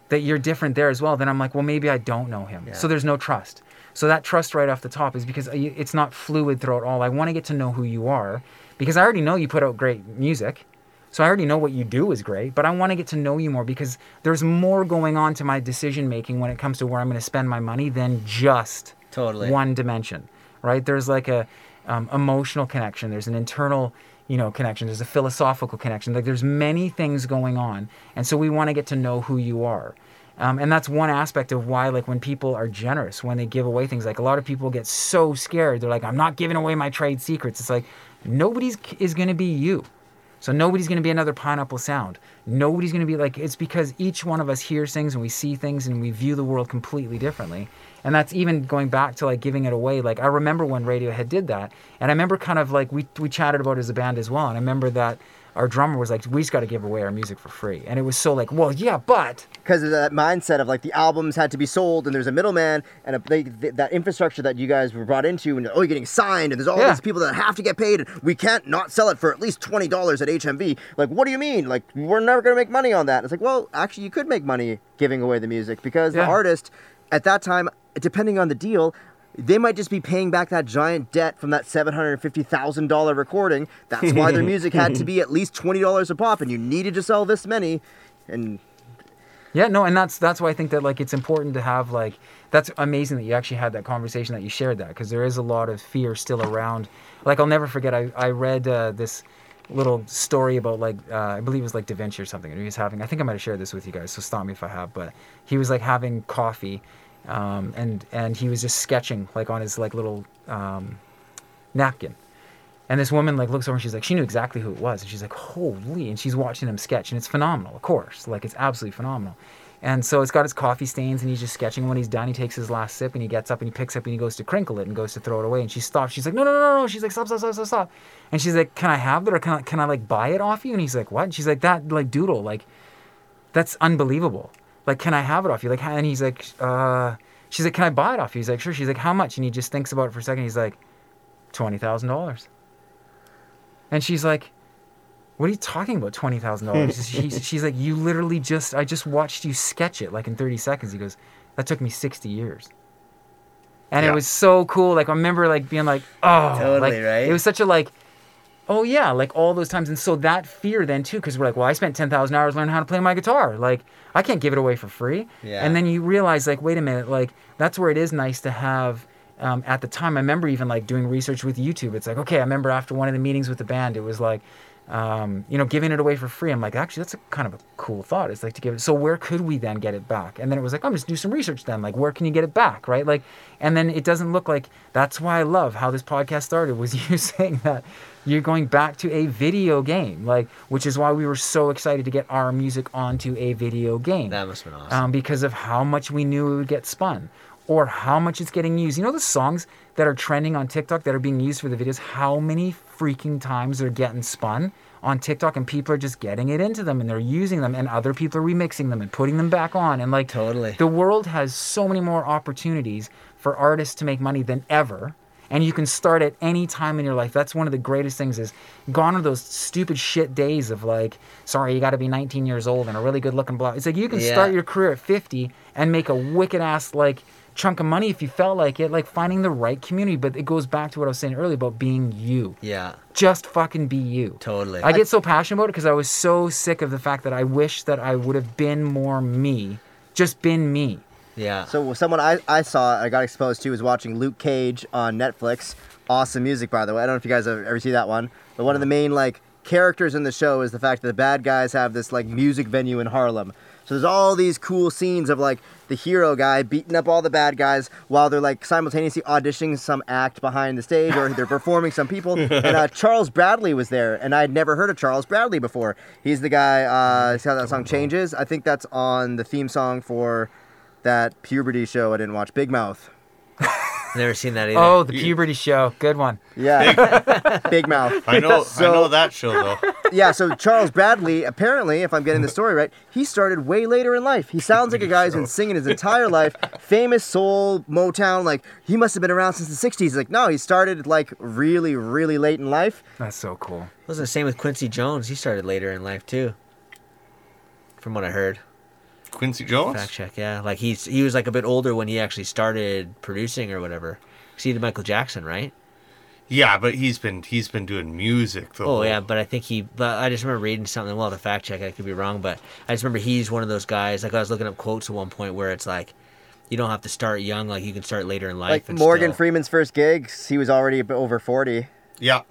that you're different there as well. Then I'm like, well, maybe I don't know him. Yeah. So there's no trust. So that trust right off the top is because it's not fluid throughout all. I want to get to know who you are because I already know you put out great music. So I already know what you do is great, but I want to get to know you more because there's more going on to my decision-making when it comes to where I'm going to spend my money than just totally. one dimension, right? There's like a um, emotional connection. There's an internal, you know, connection. There's a philosophical connection. Like, there's many things going on. And so we want to get to know who you are. Um, and that's one aspect of why, like, when people are generous, when they give away things, like, a lot of people get so scared. They're like, I'm not giving away my trade secrets. It's like, nobody's is going to be you. So nobody's going to be another Pineapple Sound. Nobody's going to be like, it's because each one of us hears things and we see things and we view the world completely differently. And that's even going back to, like, giving it away. Like, I remember when Radiohead did that. And I remember kind of, like, we we chatted about it as a band as well. And I remember that our drummer was like, we just got to give away our music for free. And it was so like, well, yeah, but. Because of that mindset of, like, the albums had to be sold and there's a middleman and a, they, th- that infrastructure that you guys were brought into and, oh, you're getting signed and there's all yeah. these people that have to get paid and we can't not sell it for at least twenty dollars at H M V. Like, what do you mean? Like, we're never going to make money on that. It's like, well, actually, you could make money giving away the music because yeah. the artist at that time, depending on the deal, they might just be paying back that giant debt from that seven hundred fifty thousand dollars recording. That's why their music had to be at least twenty dollars a pop, and you needed to sell this many. And yeah, no, and that's that's why I think that, like, it's important to have, like, that's amazing that you actually had that conversation, that you shared that, because there is a lot of fear still around. Like, I'll never forget, I, I read uh, this little story about, like, uh, I believe it was, like, Da Vinci or something, and he was having, I think I might have shared this with you guys, so stop me if I have, but he was, like, having coffee, Um, and, and he was just sketching, like, on his, like, little um, napkin. And this woman, like, looks over and she's like, she knew exactly who it was. And she's like, holy. And she's watching him sketch. And it's phenomenal, of course. Like, it's absolutely phenomenal. And so it's got his coffee stains and he's just sketching. When he's done, he takes his last sip and he gets up and he picks up and he goes to crinkle it and goes to throw it away. And she stops. She's like, no, no, no, no. She's like, stop, stop, stop, stop, stop. And she's like, can I have that or can I, can I like, buy it off you? And he's like, what? And she's like, that, like, doodle, like, that's unbelievable. Like, can I have it off you? Like, and he's like, uh, she's like, can I buy it off you? He's like, sure. She's like, how much? And he just thinks about it for a second. He's like, twenty thousand dollars. And she's like, what are you talking about, twenty thousand dollars? she, she's like, you literally just, I just watched you sketch it, like, in thirty seconds. He goes, that took me sixty years. And yeah. it was so cool. Like, I remember, like, being like, oh. Totally, like, right? It was such a, like, oh, yeah, like, all those times. And so that fear then, too, because we're like, well, I spent ten thousand hours learning how to play my guitar. Like, I can't give it away for free. Yeah. And then you realize, like, wait a minute, like, that's where it is nice to have, um, at the time, I remember even, like, doing research with YouTube. It's like, okay, I remember after one of the meetings with the band, it was like, um, you know, giving it away for free. I'm like, actually, that's a kind of a cool thought. It's like to give it. So where could we then get it back? And then it was like, I'm oh, just do some research then. Like, where can you get it back? Right. Like, and then it doesn't look like, that's why I love how this podcast started, was you saying that you're going back to a video game, like, which is why we were so excited to get our music onto a video game. That must have been awesome. Um, because of how much we knew it would get spun or how much it's getting used. You know, the songs that are trending on TikTok that are being used for the videos, how many freaking times they're getting spun on TikTok and people are just getting it into them and they're using them and other people are remixing them and putting them back on. And like, totally. The world has so many more opportunities for artists to make money than ever. And you can start at any time in your life. That's one of the greatest things is gone are those stupid shit days of like, sorry, you got to be nineteen years old and a really good looking blah. It's like you can yeah. start your career at fifty and make a wicked ass like chunk of money if you felt like it, like finding the right community. But it goes back to what I was saying earlier about being you. Yeah. Just fucking be you. Totally. I get so passionate about it because I was so sick of the fact that I wish that I would have been more me, just been me. Yeah. So someone I, I saw, I got exposed to, was watching Luke Cage on Netflix. Awesome music, by the way. I don't know if you guys have ever seen that one. But one of the main, like, characters in the show is the fact that the bad guys have this, like, music venue in Harlem. So there's all these cool scenes of like the hero guy beating up all the bad guys while they're like simultaneously auditioning some act behind the stage, or they're performing some people. And uh, Charles Bradley was there, and I'd never heard of Charles Bradley before. He's the guy, uh, he's got that song Changes. I think that's on the theme song for that puberty show I didn't watch, Big Mouth. Never seen that either. Oh, the puberty show. Good one. Yeah. Big, Big Mouth. I know so, I know that show, though. Yeah, so Charles Bradley, apparently, if I'm getting the story right, he started way later in life. He sounds like a guy who's been singing his entire life, famous soul, Motown, like, he must have been around since the sixties. Like, no, he started, like, really, really late in life. That's so cool. It was the same with Quincy Jones. He started later in life, too, from what I heard. Quincy Jones? Fact check, yeah. Like he's he was like a bit older when he actually started producing or whatever. He did Michael Jackson, right? Yeah, but he's been he's been doing music though. Oh whole... yeah, but I think he. But I just remember reading something. Well, the fact check, I could be wrong, but I just remember he's one of those guys. Like I was looking up quotes at one point where it's like, you don't have to start young. Like you can start later in life. Like and Morgan still... Freeman's first gigs, he was already over forty. Yeah.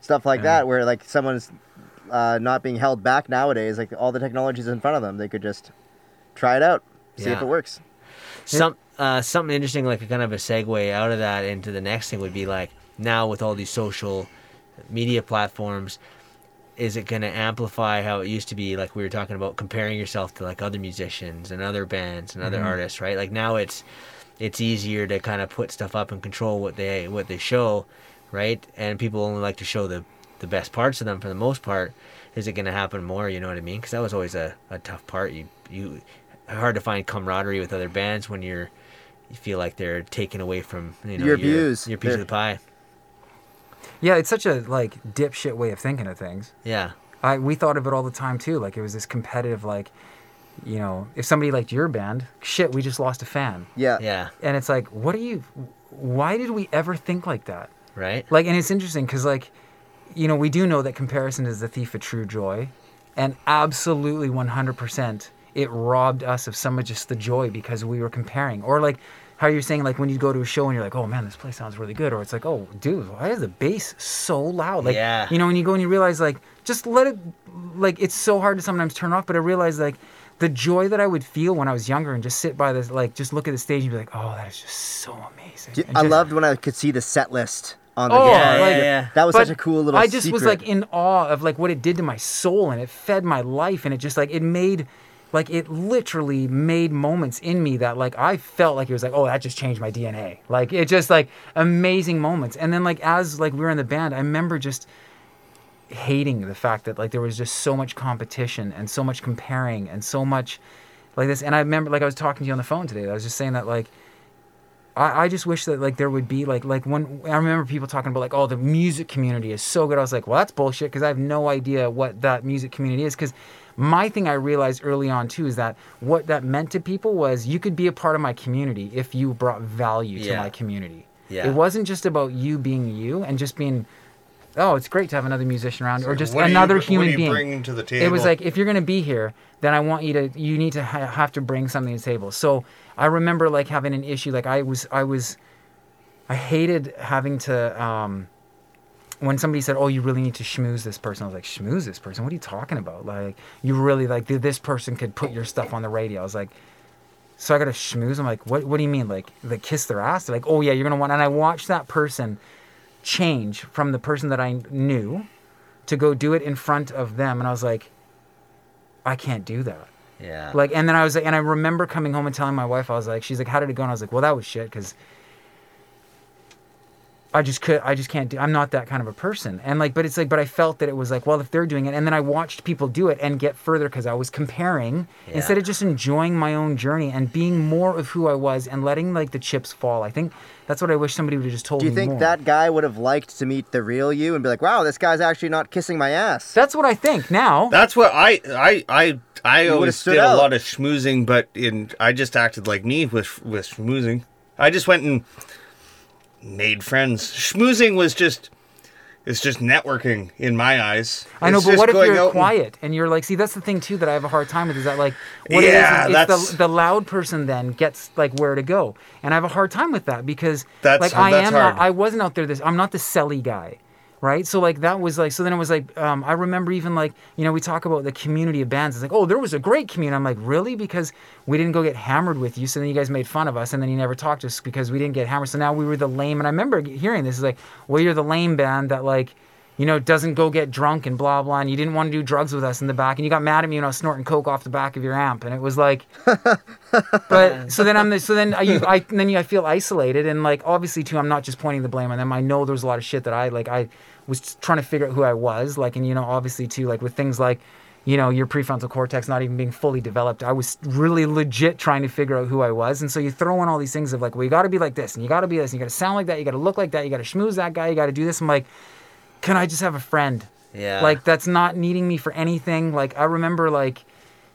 Stuff like yeah. that, where like someone's uh, not being held back nowadays. Like all the technology's in front of them, they could just. Try it out. See yeah. if it works. Some uh, Something interesting, like a kind of a segue out of that into the next thing would be like, now with all these social media platforms, is it going to amplify how it used to be? Like we were talking about comparing yourself to like other musicians and other bands and other mm-hmm. artists, right? Like now it's it's easier to kind of put stuff up and control what they what they show, right? And people only like to show the, the best parts of them for the most part. Is it going to happen more? You know what I mean? Because that was always a, a tough part. You you. Hard to find camaraderie with other bands when you're, you feel like they're taken away from you know your, your views, your piece they're... of the pie. Yeah, it's such a like dipshit way of thinking of things. Yeah, I we thought of it all the time too. Like it was this competitive, like, you know, if somebody liked your band, shit, we just lost a fan. Yeah, yeah. And it's like, what are you? Why did we ever think like that? Right. Like, and it's interesting because like, you know, we do know that comparison is the thief of true joy, and absolutely one hundred percent. It robbed us of some of just the joy because we were comparing. Or like how you're saying, like when you go to a show and you're like, oh man, this place sounds really good. Or it's like, oh dude, why is the bass so loud? Like, yeah. you know, when you go and you realize like, just let it, like it's so hard to sometimes turn off, but I realized like the joy that I would feel when I was younger and just sit by this, like just look at the stage and be like, oh, that is just so amazing. Dude, just, I loved when I could see the set list. On the oh, yeah, like, yeah, yeah. That was but such a cool little I just secret. Was like in awe of like what it did to my soul and it fed my life and it just like, it made... Like, it literally made moments in me that, like, I felt like it was like, oh, that just changed my D N A. Like, it just, like, amazing moments. And then, like, as, like, we were in the band, I remember just hating the fact that, like, there was just so much competition and so much comparing and so much like this. And I remember, like, I was talking to you on the phone today. I was just saying that, like, I, I just wish that, like, there would be, like, like when I remember people talking about, like, oh, the music community is so good. I was like, well, that's bullshit because I have no idea what that music community is because... My thing I realized early on, too, is that what that meant to people was you could be a part of my community if you brought value to yeah. my community. Yeah. It wasn't just about you being you and just being, oh, it's great to have another musician around so or just another you, human being. What are you bringing to the table? It was like, if you're going to be here, then I want you to, you need to ha- have to bring something to the table. So I remember, like, having an issue. Like, I was, I was, I hated having to... um when somebody said, oh, you really need to schmooze this person, I was like, schmooze this person? What are you talking about? Like, you really, like, this person could put your stuff on the radio. I was like, so I got to schmooze? I'm like, what What do you mean? Like, like kiss their ass? They're like, oh, yeah, you're going to want... And I watched that person change from the person that I knew to go do it in front of them. And I was like, I can't do that. Yeah. Like, and then I was like... And I remember coming home and telling my wife, I was like, she's like, how did it go? And I was like, well, that was shit, because... I just could, I just can't do, I'm not that kind of a person. And like, but it's like, but I felt that it was like, well, if they're doing it, and then I watched people do it and get further because I was comparing yeah. instead of just enjoying my own journey and being more of who I was and letting like the chips fall. I think that's what I wish somebody would have just told me more. Do you think more. That guy would have liked to meet the real you and be like, wow, this guy's actually not kissing my ass? That's what I think now. That's what I, I, I, I you always did out. A lot of schmoozing, but in, I just acted like me with, with schmoozing. I just went and... made friends. Schmoozing was just, it's just networking in my eyes. I know, it's but what if you're quiet and... and you're like, see, that's the thing too that I have a hard time with is that like, what yeah, it is, it's the, the loud person then gets like where to go. And I have a hard time with that because that's, like I that's am, not, I wasn't out there this, I'm not the selly guy. Right. So like that was like, so then it was like, um, I remember even like, you know, we talk about the community of bands. It's like, oh, there was a great community. I'm like, really? Because we didn't go get hammered with you. So then you guys made fun of us and then you never talked to us because we didn't get hammered. So now we were the lame. And I remember hearing this is like, well, you're the lame band that like, you know, doesn't go get drunk and blah, blah. And you didn't want to do drugs with us in the back. And you got mad at me when I was snorting coke off the back of your amp. And it was like, but so then I'm the, so then I, you, I then you, I feel isolated. And like, obviously too, I'm not just pointing the blame on them. I know there's a lot of shit that I like, I was trying to figure out who I was like, and, you know, obviously too, like with things like, you know, your prefrontal cortex not even being fully developed. I was really legit trying to figure out who I was. And so you throw in all these things of like, well, you got to be like this and you got to be this and you got to sound like that. You got to look like that. You got to schmooze that guy. You got to do this. I'm like, can I just have a friend? Yeah. Like, that's not needing me for anything. Like, I remember, like,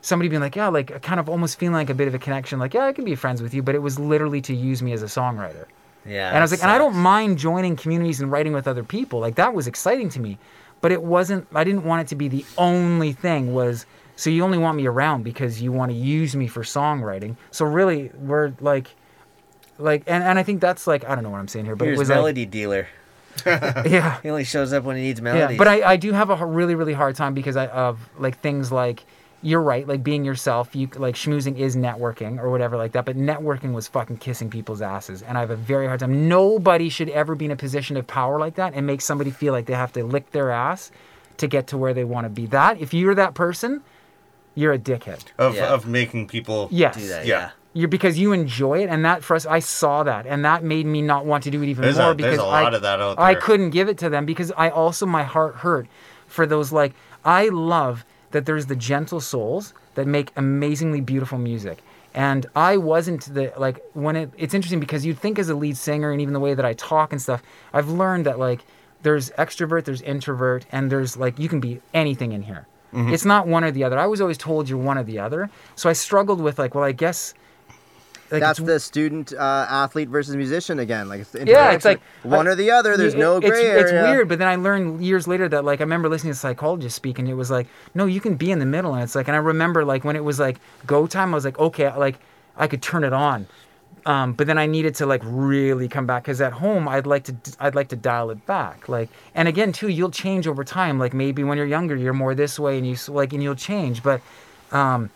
somebody being like, yeah, like, I kind of almost feeling like a bit of a connection. Like, yeah, I can be friends with you, but it was literally to use me as a songwriter. Yeah. And I was like, sucks. And I don't mind joining communities and writing with other people. Like, that was exciting to me. But it wasn't, I didn't want it to be the only thing was, so you only want me around because you want to use me for songwriting. So really, we're, like, like, and, and I think that's, like, I don't know what I'm saying here, but here's it was Melody like, Dealer. Yeah, he only shows up when he needs melodies. Yeah, but I, I do have a really really hard time because I of like things like you're right, like being yourself. You like schmoozing is networking or whatever like that. But networking was fucking kissing people's asses, and I have a very hard time. Nobody should ever be in a position of power like that and make somebody feel like they have to lick their ass to get to where they want to be. That if you're that person, you're a dickhead of yeah. of making people yes. do that. Yeah. yeah. You're because you enjoy it, and that for us, I saw that, and that made me not want to do it even there's more a, because a lot I, of that out there. I couldn't give it to them because I also my heart hurt for those like I love that there's the gentle souls that make amazingly beautiful music, and I wasn't the like when it it's interesting because you'd think as a lead singer and even the way that I talk and stuff, I've learned that like there's extrovert, there's introvert, and there's like you can be anything in here. Mm-hmm. It's not one or the other. I was always told you're one or the other, so I struggled with like well I guess. Like that's the student uh, athlete versus musician again. Like it's yeah, it's like one I, or the other. There's it, no gray area. It's weird, but then I learned years later that like I remember listening to psychologists speak, and it was like, no, you can be in the middle, and it's like, and I remember like when it was like go time, I was like, okay, like I could turn it on, um, but then I needed to like really come back because at home I'd like to I'd like to dial it back, like and again too, you'll change over time. Like maybe when you're younger, you're more this way, and you like and you'll change, but. Um,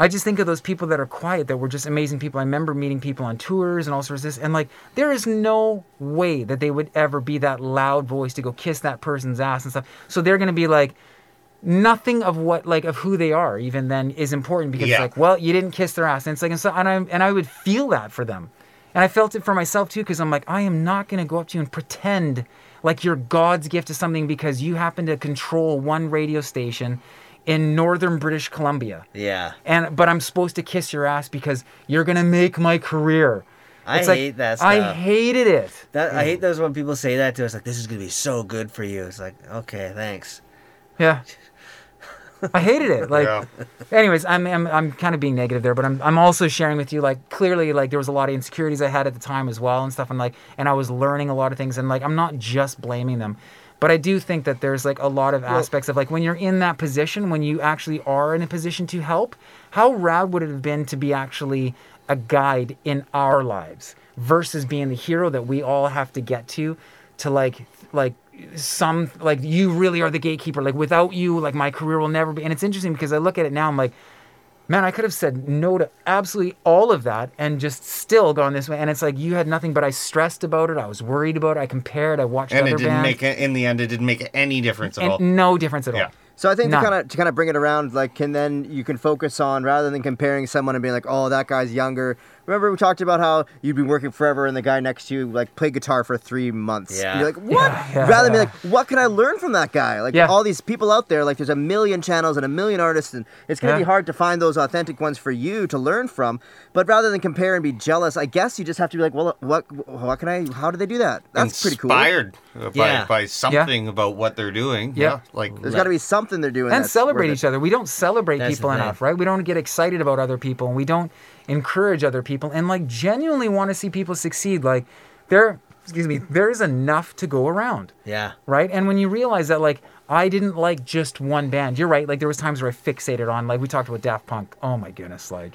I just think of those people that are quiet, that were just amazing people. I remember meeting people on tours and all sorts of this. And like, there is no way that they would ever be that loud voice to go kiss that person's ass and stuff. So they're going to be like, nothing of what, like of who they are even then is important because yeah. it's like, well, you didn't kiss their ass. And it's like, and so, and I, and I would feel that for them. And I felt it for myself too, because I'm like, I am not going to go up to you and pretend like you're God's gift to something because you happen to control one radio station in northern British Columbia. Yeah. And but I'm supposed to kiss your ass because you're gonna make my career. It's I like, hate that stuff. I hated it. That, I hate those when people say that to us like this is gonna be so good for you. It's like, okay, thanks. Yeah. I hated it. Like yeah. anyways, I'm I'm I'm kind of being negative there, but I'm I'm also sharing with you like clearly like there was a lot of insecurities I had at the time as well and stuff and like and I was learning a lot of things and like I'm not just blaming them. But I do think that there's like a lot of aspects of like when you're in that position, when you actually are in a position to help, how rad would it have been to be actually a guide in our lives versus being the hero that we all have to get to, to like, like some, like you really are the gatekeeper. Like without you, like my career will never be. And it's interesting because I look at it now, I'm like, man, I could have said no to absolutely all of that and just still gone this way. And it's like you had nothing, but I stressed about it. I was worried about it. I compared. I watched and other bands. And it didn't bands. make, in the end, it didn't make any difference at and all. No difference at yeah. all. So I think None. to kind of to kind of bring it around, like, can then you can focus on, rather than comparing someone and being like, oh, that guy's younger. Remember we talked about how you'd be working forever and the guy next to you, like, played guitar for three months. Yeah. You're like, what? Yeah, yeah, rather than yeah. be like, what can I learn from that guy? Like, yeah. all these people out there, like, there's a million channels and a million artists, and it's going to yeah. be hard to find those authentic ones for you to learn from. But rather than compare and be jealous, I guess you just have to be like, well, what what can I, how do they do that? That's Inspired pretty cool. Inspired by, yeah. by something yeah. about what they're doing. Yeah. yeah. Like, there's got to be something. They're doing and celebrate each other. We don't celebrate That's people enough, right? We don't get excited about other people, and we don't encourage other people, and like genuinely want to see people succeed. Like there, excuse me, there is enough to go around. Yeah. Right. And when you realize that, like I didn't like just one band. You're right. Like there was times where I fixated on, like we talked about Daft Punk. Oh my goodness. Like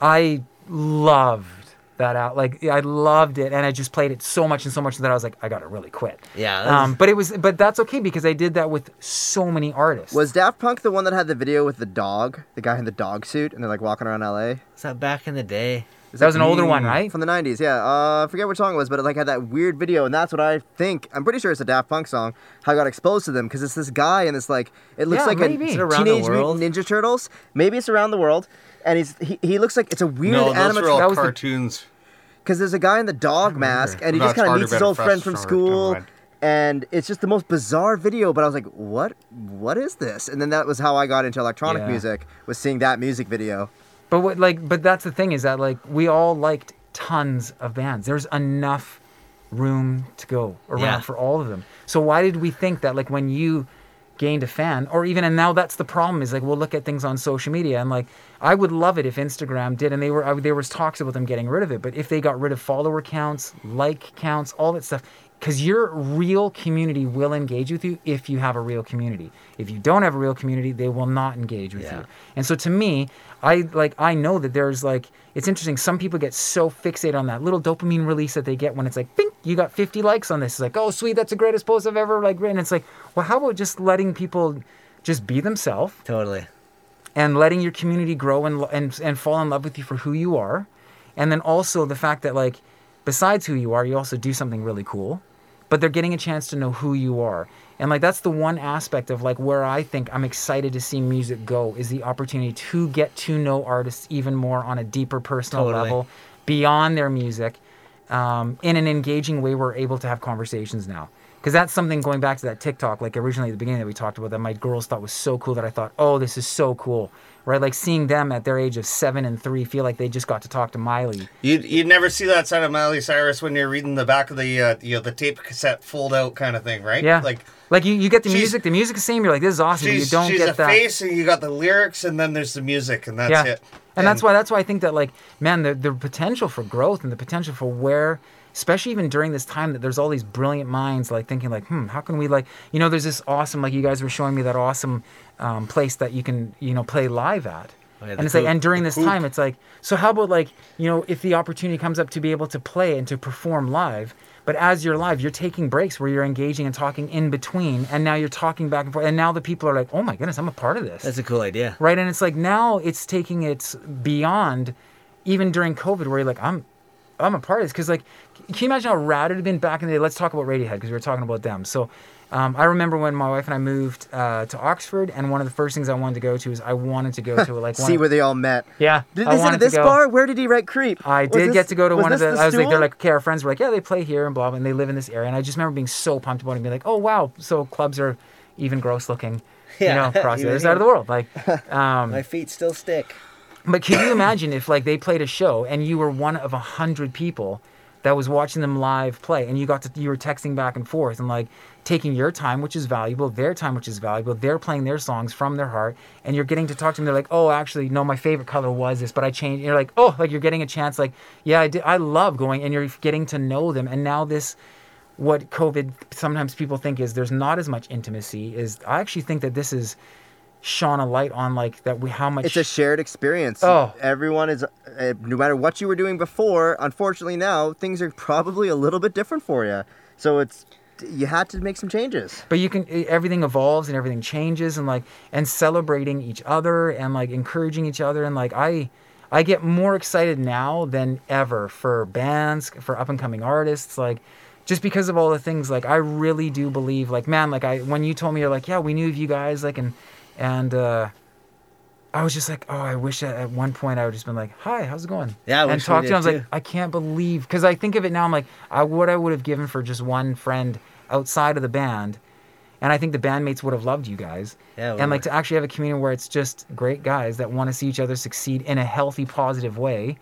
I loved that out. Like, I loved it, and I just played it so much and so much that I was like, I gotta really quit. Yeah. That's... Um, but it was, but that's okay because I did that with so many artists. Was Daft Punk the one that had the video with the dog, the guy in the dog suit, and they're like walking around L A? Is that back in the day? That was an older one, right? From the nineties, yeah. Uh, I forget what song it was, but it like had that weird video, and that's what I think. I'm pretty sure it's a Daft Punk song. How I got exposed to them because it's this guy, and it's like it looks yeah, like maybe. a it's Around Teenage the World. Mutant Ninja Turtles. Maybe it's Around the World, and he's he, he looks like it's a weird no, those animatronic. Were all that was cartoons. Because the, there's a guy in the dog mask, and he no, just kind of meets his old friend from school. And it's just the most bizarre video, but I was like, what? What is this? And then that was how I got into electronic yeah. music, was seeing that music video. But what, like, but that's the thing is that like we all liked tons of bands. There's enough room to go around yeah. for all of them. So why did we think that like when you gained a fan, or even and now that's the problem is like we'll look at things on social media and like I would love it if Instagram did, and they were I, there was talks about them getting rid of it. But if they got rid of follower counts, like counts, all that stuff, because your real community will engage with you if you have a real community. If you don't have a real community, they will not engage with yeah. you. And so to me, I like I know that there's like, it's interesting. Some people get so fixated on that little dopamine release that they get when it's like, bing, you got fifty likes on this. It's like, oh, sweet, that's the greatest post I've ever like written. It's like, well, how about just letting people just be themselves? Totally. And letting your community grow and and and fall in love with you for who you are. And then also the fact that like, besides who you are, you also do something really cool. But they're getting a chance to know who you are. And like that's the one aspect of like where I think I'm excited to see music go is the opportunity to get to know artists even more on a deeper personal totally. level beyond their music um, in an engaging way. We're able to have conversations now. Because that's something going back to that TikTok, like originally at the beginning that we talked about that my girls thought was so cool that I thought, oh, this is so cool, right? Like seeing them at their age of seven and three feel like they just got to talk to Miley. You'd, you'd never see that side of Miley Cyrus when you're reading the back of the uh, you know the tape cassette fold out kind of thing, right? Yeah. Like, like you, you get the music, the music's the same, you're like, this is awesome, but you don't get that. She's the face and you got the lyrics and then there's the music and that's yeah. it. And, and that's why that's why I think that like, man, the, the potential for growth and the potential for where... especially even during this time that there's all these brilliant minds like thinking like, hmm, how can we like, you know, there's this awesome, like you guys were showing me that awesome um, place that you can, you know, play live at. Oh, yeah, and it's coop, like, and during this coop. time, it's like, so how about like, you know, if the opportunity comes up to be able to play and to perform live, but as you're live, you're taking breaks where you're engaging and talking in between. And now you're talking back and forth. And now the people are like, oh my goodness, I'm a part of this. That's a cool idea. Right. And it's like, now it's taking it beyond even during COVID where you're like, I'm, I'm a part of this because, like, can you imagine how rad it had been back in the day? Let's talk about Radiohead because we were talking about them. So, um, I remember when my wife and I moved uh, to Oxford, and one of the first things I wanted to go to is I wanted to go to like see one where of, they all met. Yeah, did I they wanted this to go. bar? Where did he write Creep? I was did this, get to go to one of the. the I was stool? like, they're like, okay, our friends were like, yeah, they play here and blah, blah, and they live in this area. And I just remember being so pumped about it and being like, oh wow, so clubs are even gross looking, yeah. you know, across the other side of the world. Like, um, my feet still stick. But can you imagine if like they played a show and you were one of a hundred people that was watching them live play and you got to you were texting back and forth and like taking your time, which is valuable, their time, which is valuable, they're playing their songs from their heart and you're getting to talk to them. They're like, oh, actually, no, my favorite color was this, but I changed. And you're like, oh, like you're getting a chance. Like, yeah, I did. I love going and you're getting to know them. And now this, what COVID sometimes people think is there's not as much intimacy is I actually think that this is shone a light on like that we how much it's a shared experience. Oh, everyone is uh, no matter what you were doing before, unfortunately now things are probably a little bit different for you, so it's you had to make some changes, but you can everything evolves and everything changes and like and celebrating each other and like encouraging each other and like I I get more excited now than ever for bands, for up-and-coming artists, like just because of all the things like I really do believe like man like I when you told me you're like yeah we knew of you guys like and And uh, I was just like, oh, I wish I, at one point I would have just been like, hi, how's it going? Yeah, I wish And talked to him. I was too. like, I can't believe, because I think of it now, I'm like, I, what I would have given for just one friend outside of the band. And I think the bandmates would have loved you guys. Yeah, and like to actually have a community where it's just great guys that want to see each other succeed in a healthy, positive way.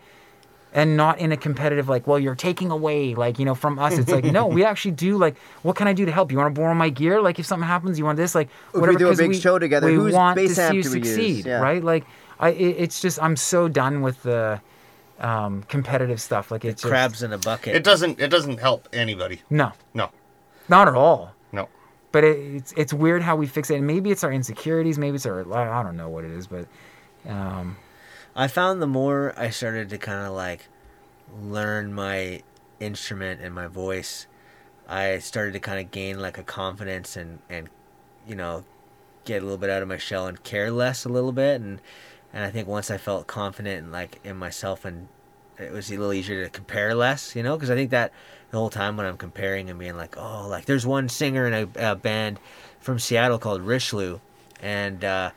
And not in a competitive, like, well, you're taking away, like, you know, from us. It's like, no, we actually do, like, what can I do to help? You want to borrow my gear? Like, if something happens, you want this? Like, whatever. If we do a big we, show together, we who's want bass to amp see you to succeed, yeah. right? Like, I, it, it's just, I'm so done with the um, competitive stuff. Like, it's it crabs just, in a bucket. It doesn't, it doesn't help anybody. No. No. Not at all. No. But it, it's it's weird how we fix it. And maybe it's our insecurities. Maybe it's our, I don't know what it is, but... Um, I found the more I started to kind of like learn my instrument and my voice, I started to kind of gain like a confidence and, and, you know, get a little bit out of my shell and care less a little bit. And, and I think once I felt confident and like in myself, and it was a little easier to compare less, you know, because I think that the whole time when I'm comparing and being like, oh, like there's one singer in a, a band from Seattle called Richelieu, and uh,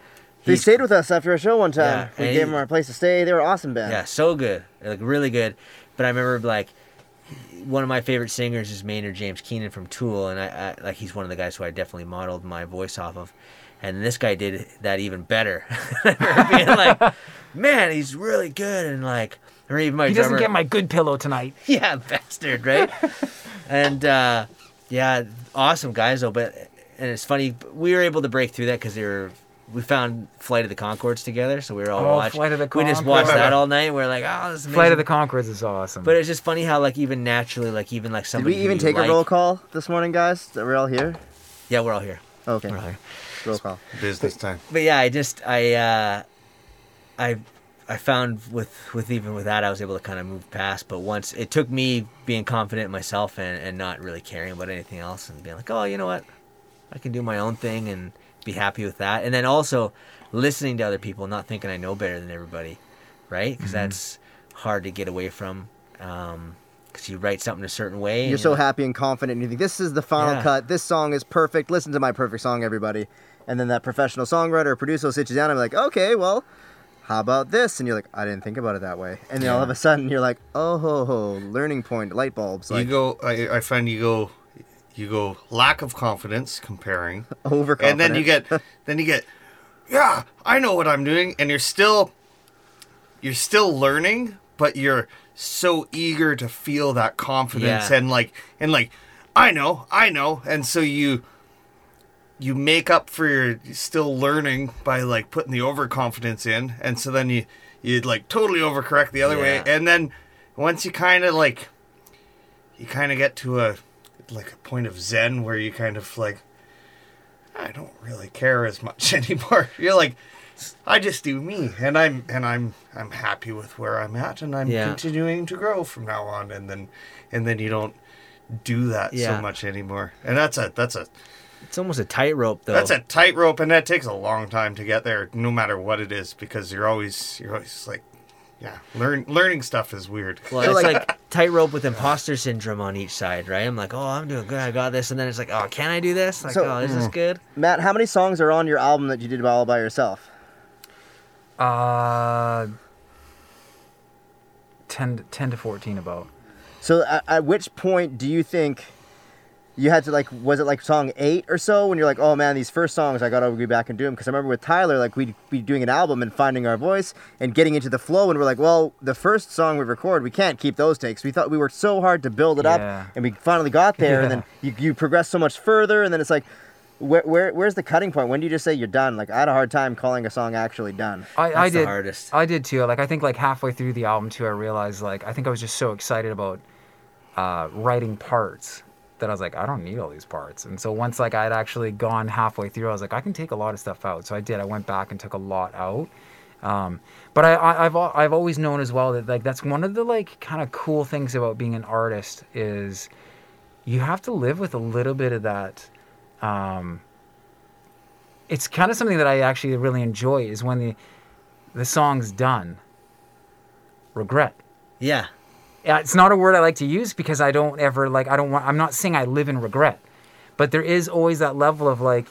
they stayed with us after a show one time. Yeah, we gave he, them our place to stay. They were an awesome band. Yeah, so good, like really good. But I remember like one of my favorite singers is Maynard James Keenan from Tool, and I, I like he's one of the guys who I definitely modeled my voice off of. And this guy did that even better. Being like, man, he's really good, and like, or even my he drummer, doesn't get my good pillow tonight. Yeah, bastard, right? And uh, yeah, awesome guys though. But and it's funny, we were able to break through that because they were. We found Flight of the Conchords together, so we were all oh, watching. Flight of the Conchords. We just watched that all night. And we we're like, oh, this is amazing. Flight of the Conchords is awesome. But it's just funny how, like, even naturally, like, even like somebody. Did we even take like... a roll call this morning, guys? That we're all here. Yeah, we're all here. Okay. We're all here. Roll call. Business time. But, but yeah, I just I uh, I I found with with even with that I was able to kind of move past. But once it took me being confident in myself and and not really caring about anything else and being like, oh, you know what, I can do my own thing and be happy with that. And then also listening to other people, not thinking I know better than everybody, right? Because mm-hmm. that's hard to get away from, um because you write something a certain way, you're so like, happy and confident, and you think this is the final yeah. cut, this song is perfect, listen to my perfect song, everybody. And then that professional songwriter or producer will sit you down and be like, okay, well, how about this? And you're like, I didn't think about it that way. And then yeah. all of a sudden you're like, oh ho ho, learning point, light bulbs. Like, you go I, I find you go You go lack of confidence, comparing, overconfidence, and then you get, then you get, yeah, I know what I'm doing, and you're still, you're still learning, but you're so eager to feel that confidence, yeah. and like, and like, I know, I know, and so you, you make up for your still learning by like putting the overconfidence in, and so then you, you'd like totally overcorrect the other yeah. way, and then once you kind of like, you kind of get to a. like a point of zen where you kind of like, I don't really care as much anymore. You're like, I just do me, and I'm and I'm I'm happy with where I'm at, and I'm yeah. continuing to grow from now on. And then and then you don't do that yeah. so much anymore. And that's a that's a it's almost a tightrope though. That's a tightrope, and that takes a long time to get there, no matter what it is, because you're always you're always like, yeah, learn learning stuff is weird. Well, it's like tightrope with imposter syndrome on each side, right? I'm like, oh, I'm doing good, I got this, and then it's like, oh, can I do this? Like, so, oh, is this good? Matt, how many songs are on your album that you did all by yourself? Uh, ten, ten to fourteen, about. So, at, at which point do you think you had to like? Was it like song eight or so when you're like, oh man, these first songs I gotta go back and do them? Because I remember with Tyler, like we'd be doing an album and finding our voice and getting into the flow, and we're like, well, the first song we record, we can't keep those takes. We thought we worked so hard to build it yeah. up, and we finally got there, yeah. and then you you progress so much further, and then it's like, where where where's the cutting point? When do you just say you're done? Like I had a hard time calling a song actually done. I, That's I did. The hardest. I did too. Like I think like halfway through the album too, I realized like I think I was just so excited about uh, writing parts. That I was like, I don't need all these parts. And so once like I'd actually gone halfway through, I was like, I can take a lot of stuff out. So I did. I went back and took a lot out. Um, but I, I, I've I've always known as well that like that's one of the like kind of cool things about being an artist is you have to live with a little bit of that. Um, it's kind of something that I actually really enjoy is when the the song's done. Regret. Yeah. It's not a word I like to use because I don't ever like I don't want I'm not saying I live in regret, but there is always that level of like,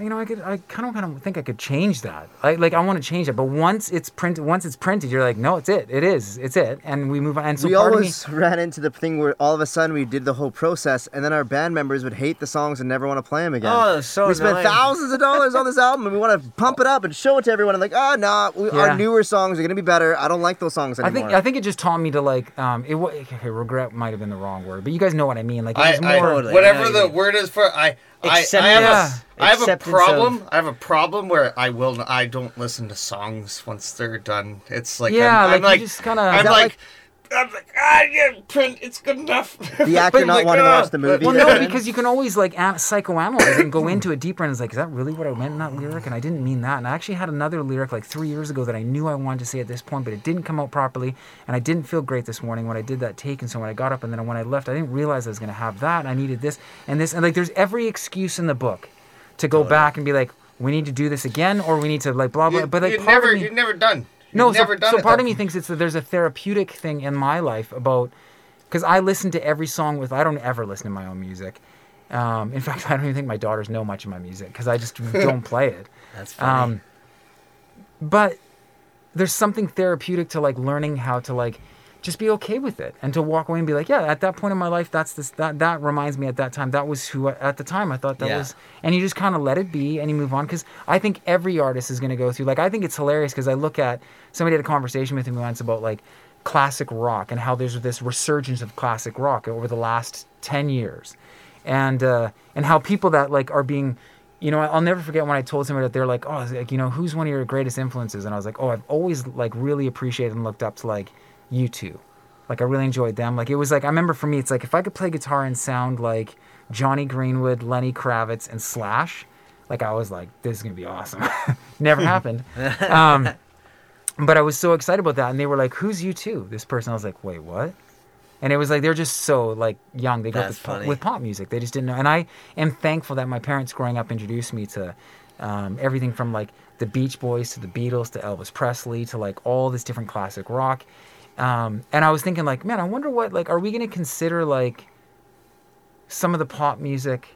you know, I could I kind of kind of think I could change that. I like I want to change it, but once it's printed, once it's printed, you're like, no, it's it, it is, it's it, and we move on. And so we part always of me, ran into the thing where all of a sudden we did the whole process, and then our band members would hate the songs and never want to play them again. Oh, that's so we spent annoying. thousands of dollars on this album, and we want to pump it up and show it to everyone. And like, oh no, we, yeah. our newer songs are gonna be better. I don't like those songs anymore. I think I think it just taught me to like, um, it okay, regret might have been the wrong word, but you guys know what I mean. Like, it was I, more, I, like whatever the word is for, I. I, I, have yeah. a, I have a problem. Of... I have a problem where I will. I don't listen to songs once they're done. It's like yeah, I'm like, I'm like, just kinda, I'm like, like I was like, ah, yeah, print, it's good enough. The actor not like, wanting to watch the movie. Well, no, because you can always, like, psychoanalyze and go into it deeper, and it's like, is that really what I meant in that lyric? And I didn't mean that. And I actually had another lyric, like, three years ago that I knew I wanted to say at this point, but it didn't come out properly, and I didn't feel great this morning when I did that take, and so when I got up and then when I left, I didn't realize I was going to have that, and I needed this and this. And, like, there's every excuse in the book to go oh, back and be like, we need to do this again, or we need to, like, blah, blah. You, but, like, you're never, me, you're never done. No, so, so part of me thinks it's that there's a therapeutic thing in my life about, because I listen to every song with, I don't ever listen to my own music. Um, in fact, I don't even think my daughters know much of my music because I just don't play it. That's funny. Um, but there's something therapeutic to, like, learning how to, like, just be okay with it and to walk away and be like, yeah, at that point in my life, that's this, that, that reminds me at that time. That was who I, at the time I thought that yeah. was. And you just kind of let it be and you move on. Cause I think every artist is going to go through, like, I think it's hilarious. Cause I look at, somebody had a conversation with me once about, like, classic rock and how there's this resurgence of classic rock over the last ten years. And, uh, and how people that, like, are being, you know, I'll never forget when I told somebody that they're like, oh, like, you know, who's one of your greatest influences? And I was like, oh, I've always, like, really appreciated and looked up to, like, U two. Like, I really enjoyed them. Like, it was like, I remember for me, it's like, if I could play guitar and sound like Johnny Greenwood, Lenny Kravitz, and Slash, like, I was like, this is going to be awesome. Never happened. Um, but I was so excited about that. And they were like, who's U two? This person. I was like, wait, what? And it was like, they're just so, like, young. They got pop, with pop music. They just didn't know. And I am thankful that my parents growing up introduced me to um, everything from, like, the Beach Boys to the Beatles to Elvis Presley to, like, all this different classic rock. Um, and I was thinking, like, man, I wonder what, like, are we going to consider, like, some of the pop music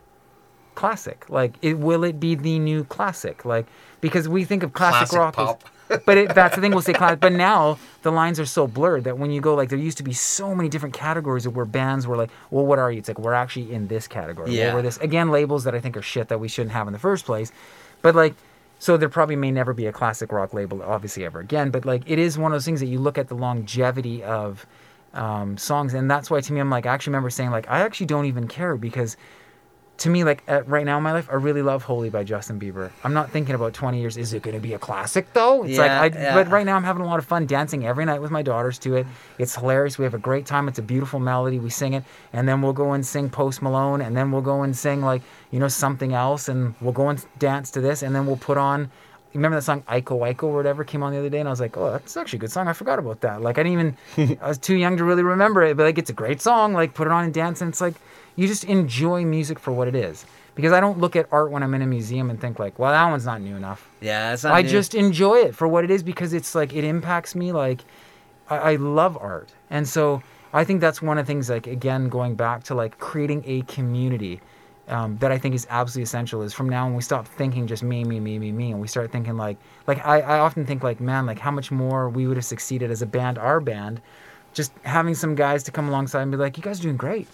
classic? Like, it, will it be the new classic? Like, because we think of classic, classic rock pop. As, but it, that's the thing, we'll say classic. But now the lines are so blurred that when you go, like, there used to be so many different categories of where bands were like, well, what are you? It's like, we're actually in this category. Yeah. Well, we're this, again, labels that I think are shit that we shouldn't have in the first place. But, like, so there probably may never be a classic rock label, obviously, ever again. But, like, it is one of those things that you look at the longevity of um, songs. And that's why, to me, I'm like, I actually remember saying, like, I actually don't even care because, to me, like, at, right now in my life, I really love Holy by Justin Bieber. I'm not thinking about twenty years, is it going to be a classic, though? It's yeah, like, I, yeah. But right now I'm having a lot of fun dancing every night with my daughters to it. It's hilarious. We have a great time. It's a beautiful melody. We sing it. And then we'll go and sing Post Malone. And then we'll go and sing, like, you know, something else. And we'll go and dance to this. And then we'll put on, remember that song, Ico Ico or whatever, came on the other day? And I was like, oh, that's actually a good song. I forgot about that. Like, I didn't even, I was too young to really remember it. But, like, it's a great song. Like, put it on and dance. And it's like, you just enjoy music for what it is. Because I don't look at art when I'm in a museum and think, like, well, that one's not new enough. Yeah, it's not I new. just enjoy it for what it is because it's, like, it impacts me. Like, I-, I love art. And so I think that's one of the things, like, again, going back to, like, creating a community um, that I think is absolutely essential is from now on we stop thinking just me, me, me, me, me. And we start thinking, like, like I, I often think, like, man, like, how much more we would have succeeded as a band, our band, just having some guys to come alongside and be like, you guys are doing great.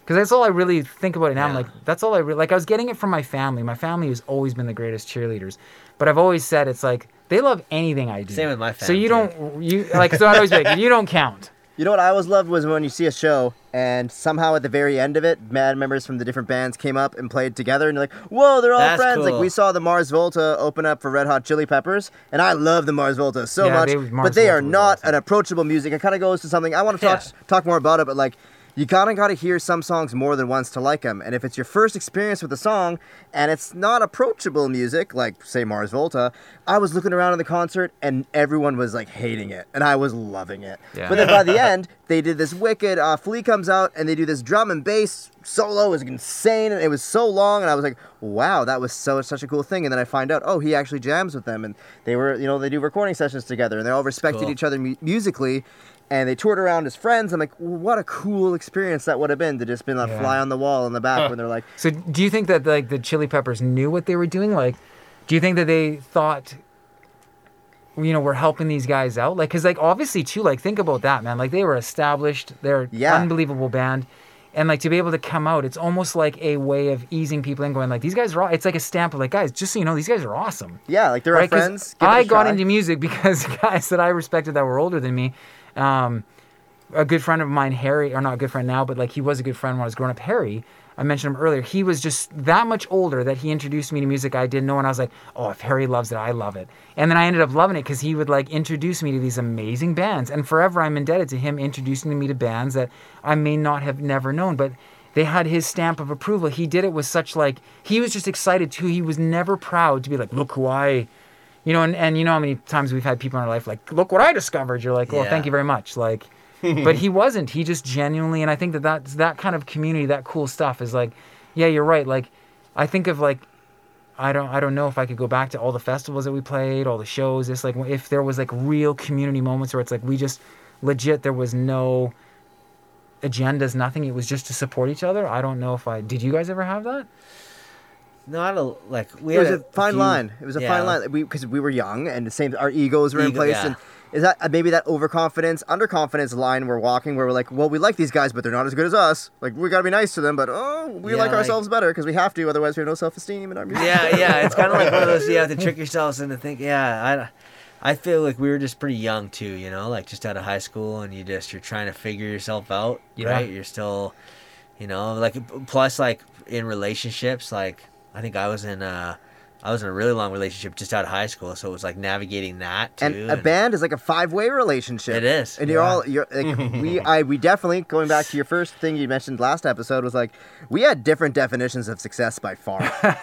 Because that's all I really think about it now. Yeah. I'm like, that's all I really... Like, I was getting it from my family. My family has always been the greatest cheerleaders. But I've always said it's like, they love anything I do. Same with my family. So you don't... you like. So I'd always be like, you don't count. You know what I always loved was when you see a show and somehow at the very end of it, band members from the different bands came up and played together and you're like, whoa, they're all that's friends. Cool. Like, we saw the Mars Volta open up for Red Hot Chili Peppers, and I love the Mars Volta so yeah, much, they, but they Volta are not an approachable music. It kind of goes to something... I want to talk yeah. talk more about it, but like... You kind of got to hear some songs more than once to like them. And if it's your first experience with a song and it's not approachable music, like, say, Mars Volta, I was looking around in the concert and everyone was, like, hating it. And I was loving it. Yeah. But then by the end, they did this wicked, uh, Flea comes out and they do this drum and bass solo. It was insane. And it was so long. And I was like, wow, that was so such a cool thing. And then I find out, oh, he actually jams with them. And they were, you know, they do recording sessions together. And they all respected cool. each other mu- musically. And they toured around as friends. I'm like, well, what a cool experience that would have been to just been a yeah. fly on the wall in the back huh. when they're like... So do you think that, like, the Chili Peppers knew what they were doing? Like, do you think that they thought, you know, we're helping these guys out? Like, because, like, obviously, too, like, think about that, man. Like, they were established. They're an yeah. unbelievable band. And, like, to be able to come out, it's almost like a way of easing people in, going, like, these guys are... Aw-. It's like a stamp of, like, guys, just so you know, these guys are awesome. Yeah, like, they're right? our friends. I got try. into music because guys that I respected that were older than me... Um, a good friend of mine, Harry, or not a good friend now, but like he was a good friend when I was growing up, Harry, I mentioned him earlier. He was just that much older that he introduced me to music I didn't know. And I was like, oh, if Harry loves it, I love it. And then I ended up loving it because he would like introduce me to these amazing bands. And forever I'm indebted to him introducing me to bands that I may not have never known, but they had his stamp of approval. He did it with such like, he was just excited too. He was never proud to be like, look who I, you know, and, and you know how many times we've had people in our life like, look what I discovered. You're like, well, yeah. thank you very much. Like, but he wasn't. He just genuinely, and I think that that's, that kind of community, that cool stuff is like, yeah, you're right. Like, I think of like, I don't, I don't know if I could go back to all the festivals that we played, all the shows. It's like if there was like real community moments where it's like we just legit, there was no agendas, nothing. It was just to support each other. I don't know if I did. You guys ever have that? Not a like we. It was a, a fine few, line. It was a yeah, fine line because we, we were young and the same. Our egos were Ego, in place yeah. and. Is that maybe that overconfidence, underconfidence line we're walking where we're like, well, we like these guys, but they're not as good as us. Like, we got to be nice to them, but, oh, we yeah, like, like ourselves better because we have to. Otherwise, we have no self-esteem in our music. Yeah, yeah. It's kind of like one of those, you have to trick yourselves into thinking, yeah, I, I feel like we were just pretty young, too, you know, like just out of high school and you just, you're trying to figure yourself out, yeah. right? You're still, you know, like, plus, like, in relationships, like, I think I was in, uh, I was in a really long relationship just out of high school, so it was like navigating that too. And a and band is like a five-way relationship. It is. And you're yeah. all you're like we I we definitely going back to your first thing you mentioned last episode was like we had different definitions of success by far.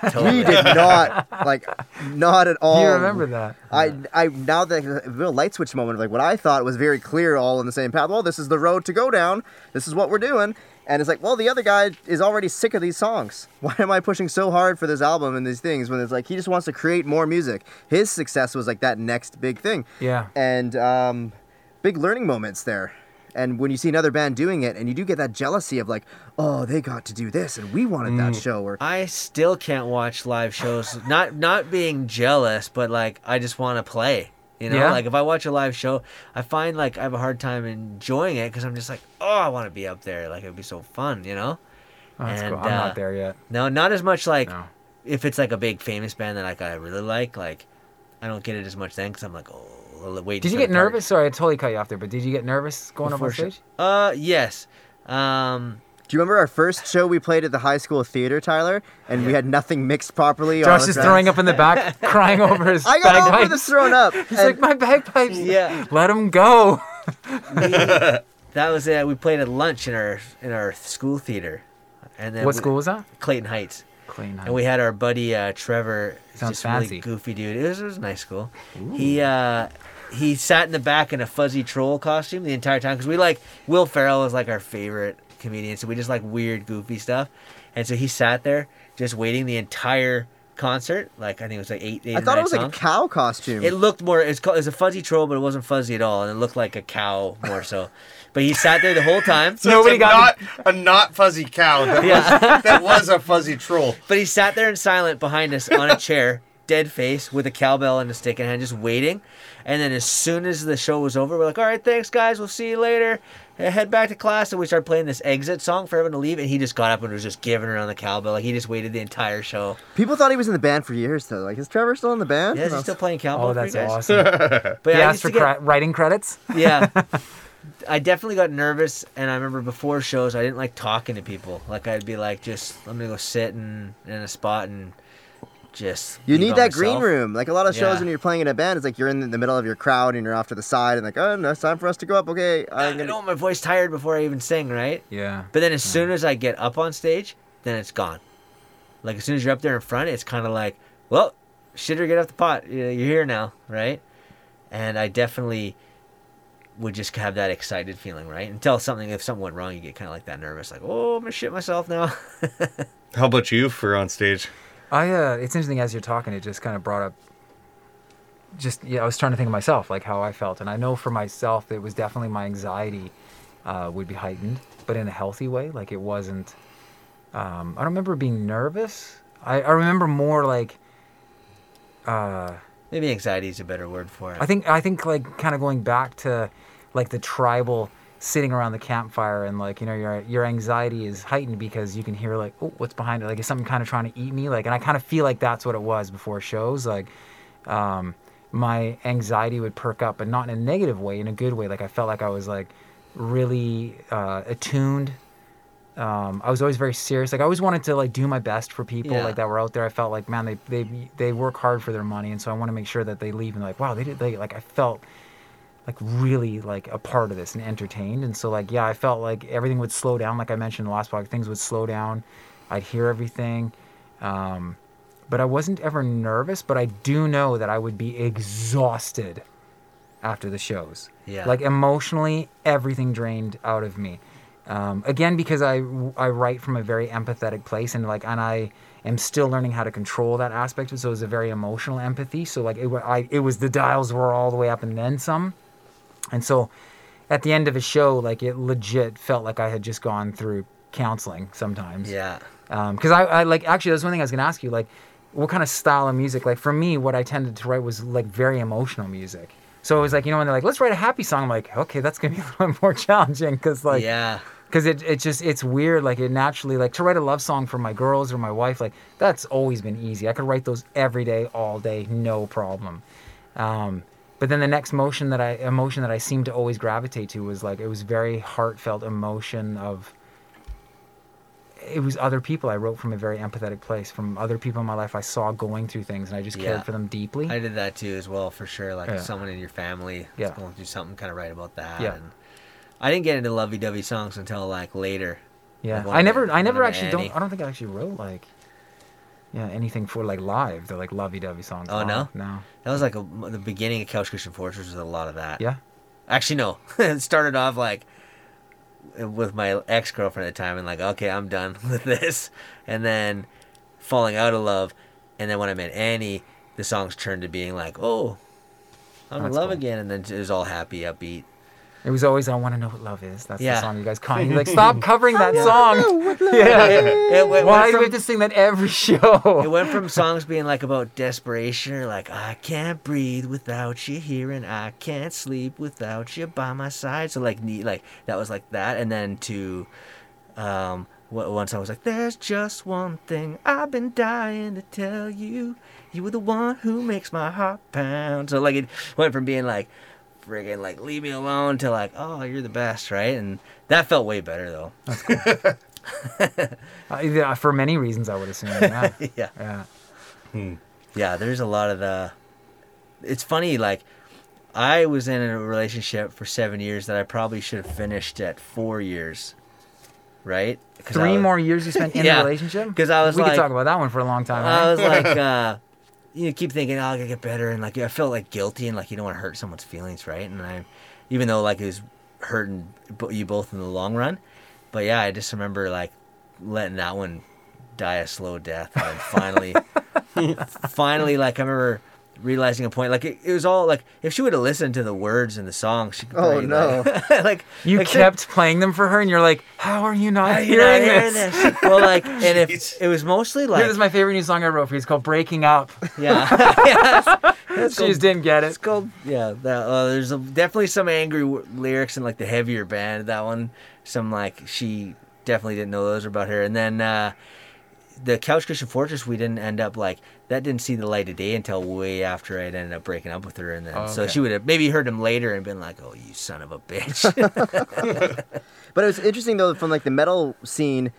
Totally. We did not like not at all. You remember that? I yeah. I now that like, a real light switch moment of like what I thought was very clear, all on the same path. Well, this is the road to go down. This is what we're doing. And it's like, well, the other guy is already sick of these songs. Why am I pushing so hard for this album and these things when it's like he just wants to create more music? His success was like that next big thing. Yeah. And um, big learning moments there. And when you see another band doing it, and you do get that jealousy of like, oh, they got to do this, and we wanted mm. that show. Or I still can't watch live shows. not not being jealous, but like I just want to play. You know, yeah. like if I watch a live show, I find like I have a hard time enjoying it because I'm just like, oh, I want to be up there. Like it would be so fun, you know? Oh, that's and, cool. I'm uh, not there yet. No, not as much like no. if it's like a big famous band that like I really like, like I don't get it as much then because I'm like, oh, wait. Did you get nervous? Sorry, I totally cut you off there, but did you get nervous going up on stage? Uh, yes. Um... Do you remember our first show we played at the high school theater, Tyler? And we had nothing mixed properly. Josh is throwing up in the back, crying over his bagpipes. I got over this thrown up. He's like, my bagpipes. Yeah. Let him go. we, that was it. We played at lunch in our in our school theater. And then what we, school was that? Clayton Heights. Clayton Heights. And we had our buddy uh, Trevor. Sounds just fancy. Really goofy dude. It was, it was a nice school. Ooh. He... Uh, He sat in the back in a fuzzy troll costume the entire time because we like Will Ferrell is like our favorite comedian, so we just like weird, goofy stuff. And so he sat there just waiting the entire concert. Like I think it was like eight. eight I thought it was songs. Like a cow costume. It looked more. It's called. It was a fuzzy troll, but it wasn't fuzzy at all, and it looked like a cow more so. But he sat there the whole time. So nobody got not, a not fuzzy cow. That, yeah. was, that was a fuzzy troll. But he sat there in silent behind us on a chair. Dead face with a cowbell and a stick in hand, just waiting. And then as soon as the show was over, we're like, all right, thanks, guys. We'll see you later. Head back to class. And we started playing this exit song for everyone to leave. And he just got up and was just giving around the cowbell. Like, he just waited the entire show. People thought he was in the band for years, though. Like, is Trevor still in the band? Yeah, is he still playing cowbell? Oh, that's awesome. But yeah, he asked for get... cr- writing credits? Yeah. I definitely got nervous, and I remember before shows, I didn't like talking to people. Like, I'd be like, just, I'm going to go sit in, in a spot and... Just you need that myself. Green room. Like a lot of shows yeah. when you're playing in a band, it's like you're in the middle of your crowd and you're off to the side and like, oh, no, it's time for us to go up. Okay. I'm gonna... I know my voice tired before I even sing, right? Yeah. But then as yeah. soon as I get up on stage, then it's gone. Like as soon as you're up there in front, it's kind of like, well, shitter, get off the pot. You're here now, right? And I definitely would just have that excited feeling, right? Until something, if something went wrong, you get kind of like that nervous, like, oh, I'm going to shit myself now. How about you for on stage? I, uh, it's interesting as you're talking, it just kind of brought up just, yeah, I was trying to think of myself, like how I felt. And I know for myself, it was definitely my anxiety, uh, would be heightened, but in a healthy way. Like it wasn't, um, I don't remember being nervous. I, I remember more like, uh, maybe anxiety is a better word for it. I think, I think like kind of going back to like the tribal sitting around the campfire and like, you know, your your anxiety is heightened because you can hear like, oh, what's behind it? Like, is something kind of trying to eat me? Like, and I kind of feel like that's what it was before shows. Like, um, my anxiety would perk up, but not in a negative way, in a good way. Like, I felt like I was like really uh, attuned. Um, I was always very serious. Like I always wanted to like do my best for people yeah. like that were out there. I felt like, man, they they they work hard for their money, and so I want to make sure that they leave and like, wow, they did. They like I felt like really like a part of this and entertained. And so like yeah, I felt like everything would slow down. Like I mentioned in the last podcast, things would slow down. I'd hear everything. Um, but I wasn't ever nervous, but I do know that I would be exhausted after the shows. Yeah. Like emotionally, everything drained out of me. Um, again, because I, I write from a very empathetic place, and like, and I am still learning how to control that aspect. So it was a very emotional empathy. So like it, I, it was the dials were all the way up and then some. And so at the end of a show, like it legit felt like I had just gone through counseling sometimes. Yeah. Um, cause I, I like, actually that's one thing I was going to ask you, like what kind of style of music, like for me, what I tended to write was like very emotional music. So it was like, you know, when they're like, let's write a happy song. I'm like, okay, that's going to be a little bit more challenging. Cause like, yeah. Cause it, it just, it's weird. Like it naturally, like to write a love song for my girls or my wife, like that's always been easy. I could write those every day, all day, no problem. Um, but then the next motion that I, emotion that I seemed to always gravitate to was like, it was very heartfelt emotion of, it was other people. I wrote from a very empathetic place, from other people in my life I saw going through things, and I just cared yeah. for them deeply. I did that too as well, for sure. Like yeah. someone in your family yeah. that's going through something, kind of write about that. Yeah. And I didn't get into lovey-dovey songs until like later. Yeah, like I never, my, I never actually don't. I don't think I actually wrote like, yeah, anything for like live. They're like lovey-dovey songs. Oh no, no. That was like a, the beginning of Couch Cushion Fortress was a lot of that. Yeah, actually no. It started off like. With my ex-girlfriend at the time, and like, okay, I'm done with this. And then falling out of love, and then when I met Annie, the songs turned to being like, oh, I'm in love cool. again. And then it was all happy, upbeat. It was always, I want to know what love is. That's yeah. the song you guys call me. Like, stop covering that song. Yeah. It went, Why went from, do we have to sing that every show? It went from songs being like about desperation, or like, I can't breathe without you here, and I can't sleep without you by my side. So like, like that was like that. And then to um, one song was like, there's just one thing I've been dying to tell you. You were the one who makes my heart pound. So like it went from being like, friggin' like leave me alone to like, oh, you're the best, right? And that felt way better though. That's cool. uh, yeah, for many reasons, I would assume. Yeah. yeah. Yeah. Hmm. Yeah. There's a lot of the. It's funny. Like, I was in a relationship for seven years that I probably should have finished at four years. Right. Three was... more years you spent in yeah. a relationship. Because I was. We like, could talk about that one for a long time. I right? was like. uh You know, keep thinking, oh, I gotta get better, and like I felt like guilty, and like you don't want to hurt someone's feelings, right? And I, even though like it was hurting you both in the long run, but yeah, I just remember like letting that one die a slow death, and finally, finally, like I remember realizing a point, like it, it was all like if she would have listened to the words and the song, she could oh no, like, like you like, kept playing them for her, and you're like, how are you not hearing this? this? Well, like, and if it was mostly like this is my favorite new song I wrote for you. It's called "Breaking Up." Yeah, yeah that's, that's she called, just didn't get it. It's called yeah. That, uh, there's a, definitely some angry w- lyrics in like the heavier band. That one, some like she definitely didn't know those were about her, and then. uh The Couch Cushion Fortress, we didn't end up like that. Didn't see the light of day until way after I ended up breaking up with her, and then oh, okay. so she would have maybe heard him later and been like, "Oh, you son of a bitch." But it was interesting though, from like the metal scene,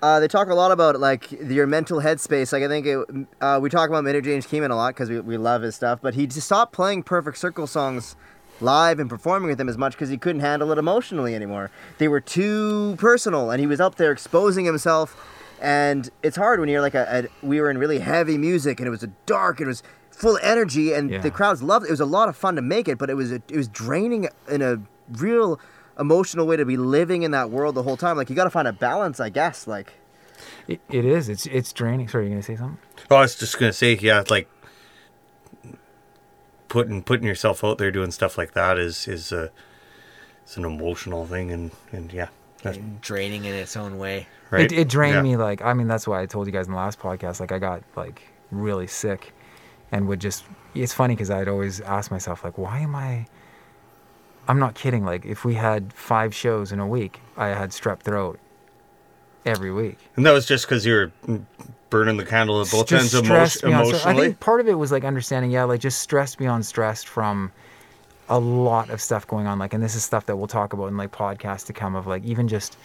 uh, they talk a lot about like your mental headspace. Like I think it, uh, we talk about Major James Keeman a lot because we we love his stuff, but he just stopped playing Perfect Circle songs live and performing with them as much because he couldn't handle it emotionally anymore. They were too personal, and he was up there exposing himself. And it's hard when you're like a, a, we were in really heavy music and it was a dark, it was full of energy and yeah. the crowds loved it. It was a lot of fun to make it, but it was a, it was draining in a real emotional way to be living in that world the whole time. Like you got to find a balance, I guess. Like it, it is. It's it's draining. Sorry, you gonna say something? Oh, I was just gonna say, yeah, it's like putting putting yourself out there doing stuff like that is is a it's an emotional thing and and yeah, that's... draining in its own way. Right? It, it drained yeah. me, like, I mean, that's why I told you guys in the last podcast, like, I got, like, really sick and would just, it's funny because I'd always ask myself, like, why am I, I'm not kidding, like, if we had five shows in a week, I had strep throat every week. And that was just because you were burning the candle at both ends emo- emotionally? I think part of it was, like, understanding, yeah, like, just stress beyond stress from a lot of stuff going on, like, and this is stuff that we'll talk about in like podcasts to come, of like even just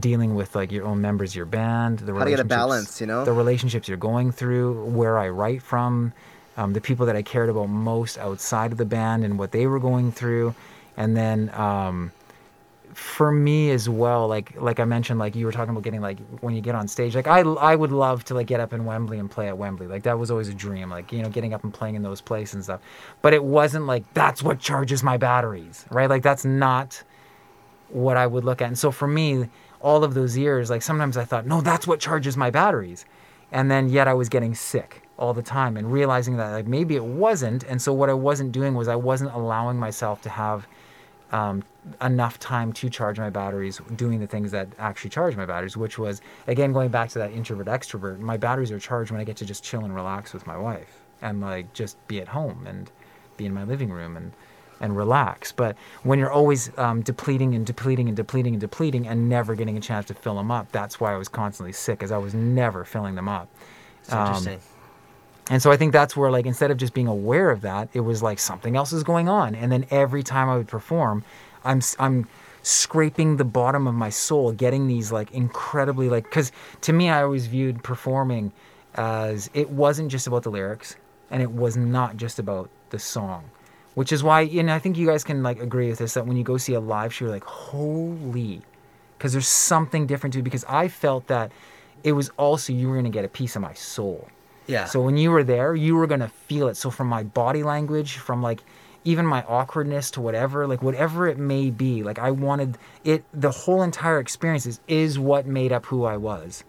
dealing with like your own members, your band, the how to get a balance, you know, the relationships you're going through, where I write from, um, the people that I cared about most outside of the band and what they were going through. And then um, for me as well, like like I mentioned, like you were talking about getting like when you get on stage, like I I would love to like get up in Wembley and play at Wembley. Like that was always a dream, like, you know, getting up and playing in those places and stuff. But it wasn't like that's what charges my batteries, right? Like that's not what I would look at. And so for me, all of those years, like sometimes I thought, no, that's what charges my batteries. And then yet I was getting sick all the time and realizing that like maybe it wasn't. And so what I wasn't doing was I wasn't allowing myself to have um, enough time to charge my batteries doing the things that actually charge my batteries, which was, again, going back to that introvert extrovert, my batteries are charged when I get to just chill and relax with my wife and like just be at home and be in my living room and and relax. But when you're always um, depleting and depleting and depleting and depleting and never getting a chance to fill them up, that's why I was constantly sick, because I was never filling them up. It's um, interesting. And so I think that's where, like, instead of just being aware of that, it was like something else is going on. And then every time I would perform, I'm I'm scraping the bottom of my soul, getting these like incredibly like, because to me I always viewed performing as it wasn't just about the lyrics and it was not just about the song. Which is why, and I think you guys can like agree with this, that when you go see a live show, you're like, holy, because there's something different to it. Because I felt that it was also, you were going to get a piece of my soul. Yeah. So when you were there, you were going to feel it. So from my body language, from like even my awkwardness to whatever, like whatever it may be, like I wanted it, the whole entire experience is, is what made up who I was.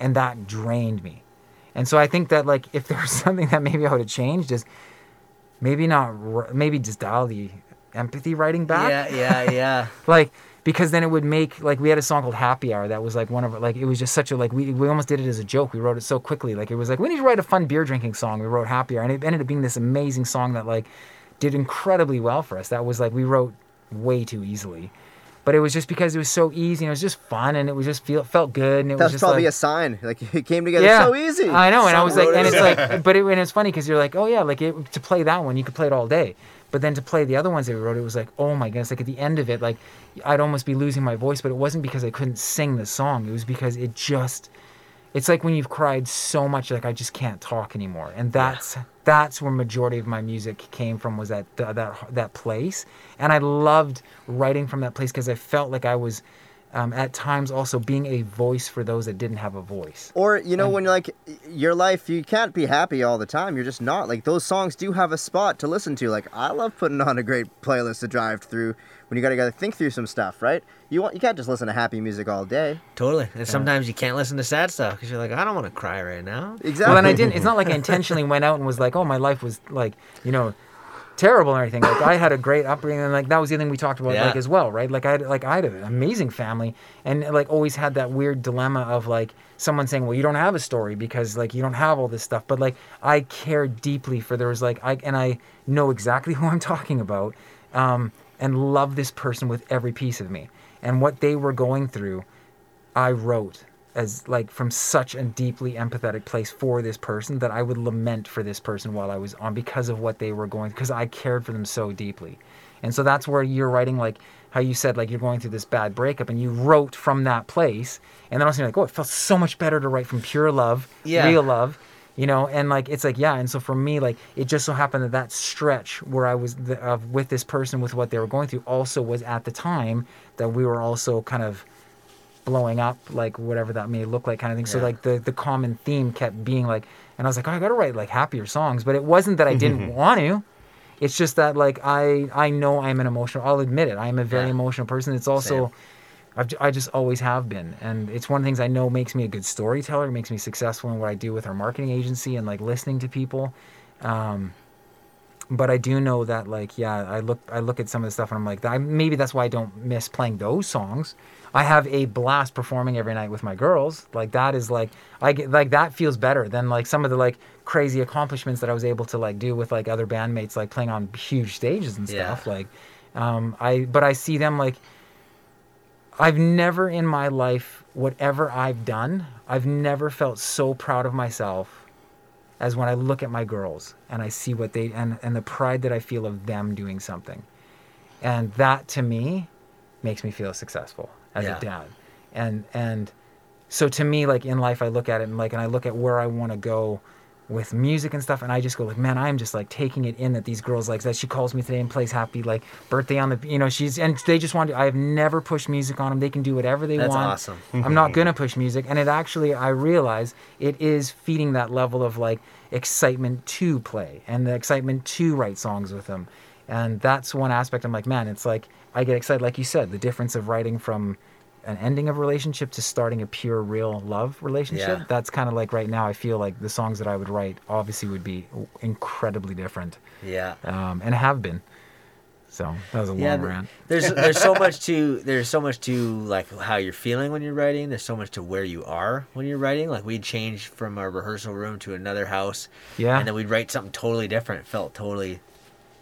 And that drained me. And so I think that like, if there was something that maybe I would have changed is, Maybe not, maybe just dial the empathy writing back. Yeah, yeah, yeah. Like, because then it would make, like, we had a song called Happy Hour that was, like, one of, like, it was just such a, like, we we almost did it as a joke. We wrote it so quickly. Like, it was like, we need to write a fun beer drinking song. We wrote Happy Hour, and it ended up being this amazing song that, like, did incredibly well for us. That was, like, we wrote way too easily. But it was just because it was so easy and it was just fun and it was just feel, felt good. And it That's was just probably like, a sign. Like it came together yeah, so easy. I know. And Some I was like, it. and it's like, but it, and it's funny because you're like, oh yeah, like it, to play that one, you could play it all day. But then to play the other ones that we wrote, it was like, oh my goodness. Like at the end of it, like I'd almost be losing my voice, but it wasn't because I couldn't sing the song. It was because it just, it's like when you've cried so much, like I just can't talk anymore. And that's yeah. that's where majority of my music came from, was that th- that that place. And I loved writing from that place because I felt like I was um, at times also being a voice for those that didn't have a voice. Or, you know, and, when you're like, your life, you can't be happy all the time. You're just not. Like, those songs do have a spot to listen to. Like, I love putting on a great playlist to drive through when you got to think through some stuff, right? You want, you can't just listen to happy music all day. Totally. And sometimes you can't listen to sad stuff because you're like, I don't want to cry right now. Exactly. Well, and I didn't. It's not like I intentionally went out and was like, oh, my life was like, you know, terrible or anything. Like I had a great upbringing, and like that was the thing we talked about, yeah. like as well, right? Like I had, like I had an amazing family, and like always had that weird dilemma of like someone saying, well, you don't have a story because like you don't have all this stuff. But like I care deeply for there was like I and I know exactly who I'm talking about, um, and love this person with every piece of me. And what they were going through, I wrote as like from such a deeply empathetic place for this person that I would lament for this person while I was on because of what they were going through, because I cared for them so deeply. And so that's where you're writing, like how you said, like you're going through this bad breakup and you wrote from that place. And then I was like, oh, it felt so much better to write from pure love, yeah. real love, you know? And like, it's like, yeah. And so for me, like it just so happened that that stretch where I was the, uh, with this person, with what they were going through, also was at the time that we were also kind of blowing up, like whatever that may look like, kind of thing. Yeah. So like the the common theme kept being like, and I was like, oh, I gotta write like happier songs. But it wasn't that I didn't want to. It's just that like I I know I'm an emotional. I'll admit it. I'm a very yeah. emotional person. It's also, I've, I just always have been, and it's one of the things I know makes me a good storyteller. It makes me successful in what I do with our marketing agency and like listening to people. Um, But I do know that, like, yeah, I look I look at some of the stuff and I'm like, I, maybe that's why I don't miss playing those songs. I have a blast performing every night with my girls. Like, that is, like, I get, like that feels better than, like, some of the, like, crazy accomplishments that I was able to, like, do with, like, other bandmates, like, playing on huge stages and stuff. Yeah. Like, um, I but I see them, like, I've never in my life, whatever I've done, I've never felt so proud of myself as when I look at my girls and I see what they, and, and the pride that I feel of them doing something. And that to me makes me feel successful as yeah. a dad. And and so to me, like in life, I look at it and like, and I look at where I want to go with music and stuff, and I just go like, man, I'm just like taking it in that these girls like that. She calls me today and plays happy like birthday on the, you know, she's, and they just want to, I have never pushed music on them. They can do whatever they That's want. That's awesome. I'm not going to push music. And it actually, I realize it is feeding that level of like excitement to play and the excitement to write songs with them. And that's one aspect I'm like, man, it's like, I get excited. Like you said, the difference of writing from an ending of a relationship to starting a pure, real love relationship. Yeah. That's kind of like right now, I feel like the songs that I would write obviously would be incredibly different. Yeah. Um, and have been. So that was a yeah, long rant. There's there's so much to there's so much to like how you're feeling when you're writing. There's so much to where you are when you're writing. Like we'd change from our rehearsal room to another house. Yeah. And then we'd write something totally different. It felt totally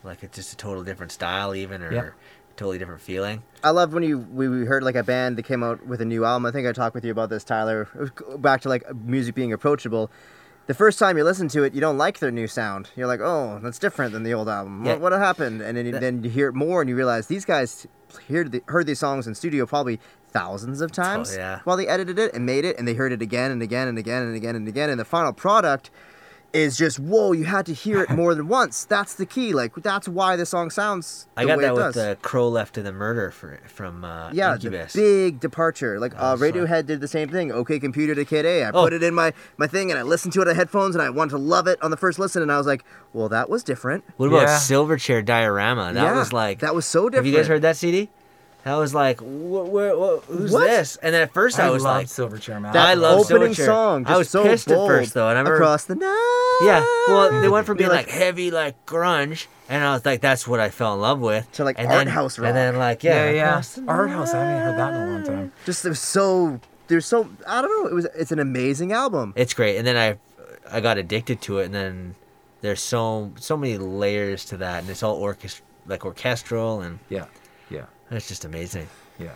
like it's just a total different style even or yeah. totally different feeling. I love when you we heard like a band that came out with a new album. I think I talked with you about this, Tyler. It was back to like music being approachable. The first time you listen to it, you don't like their new sound. You're like, oh, that's different than the old album. Yeah. What, what happened? And then you, then you hear it more, and you realize these guys heard the, heard these songs in studio probably thousands of times oh, yeah. while they edited it and made it, and they heard it again and again and again and again and again, and the final product is just, whoa, you had to hear it more than once. That's the key. Like, that's why the song sounds the way it does. I got that with the Crow Left in the Murder for, from uh, yeah, Incubus. Yeah, the big departure. Like, uh, Radiohead did the same thing. OK Computer to Kid A. I oh. put it in my, my thing, and I listened to it on headphones, and I wanted to love it on the first listen, and I was like, well, that was different. What about yeah. Silverchair Diorama? That yeah, was like... That was so different. Have you guys heard that C D? I was like, what, what, what, who's what? this? And at first I, I was like, Silverchair, man. That I love Silverchair. Opening song, just I was so pissed bold at first, though. And I remember, across the night. Yeah. Well, they went from being like, like heavy, like grunge, and I was like, that's what I fell in love with. To like and art then, house rock. And then like, yeah, yeah, yeah. The art house. I haven't heard that in a long time. Just it was so there's so I don't know. It was it's an amazing album. It's great. And then I, I got addicted to it. And then there's so so many layers to that, and it's all orchest like orchestral and yeah, yeah. That's just amazing. Yeah.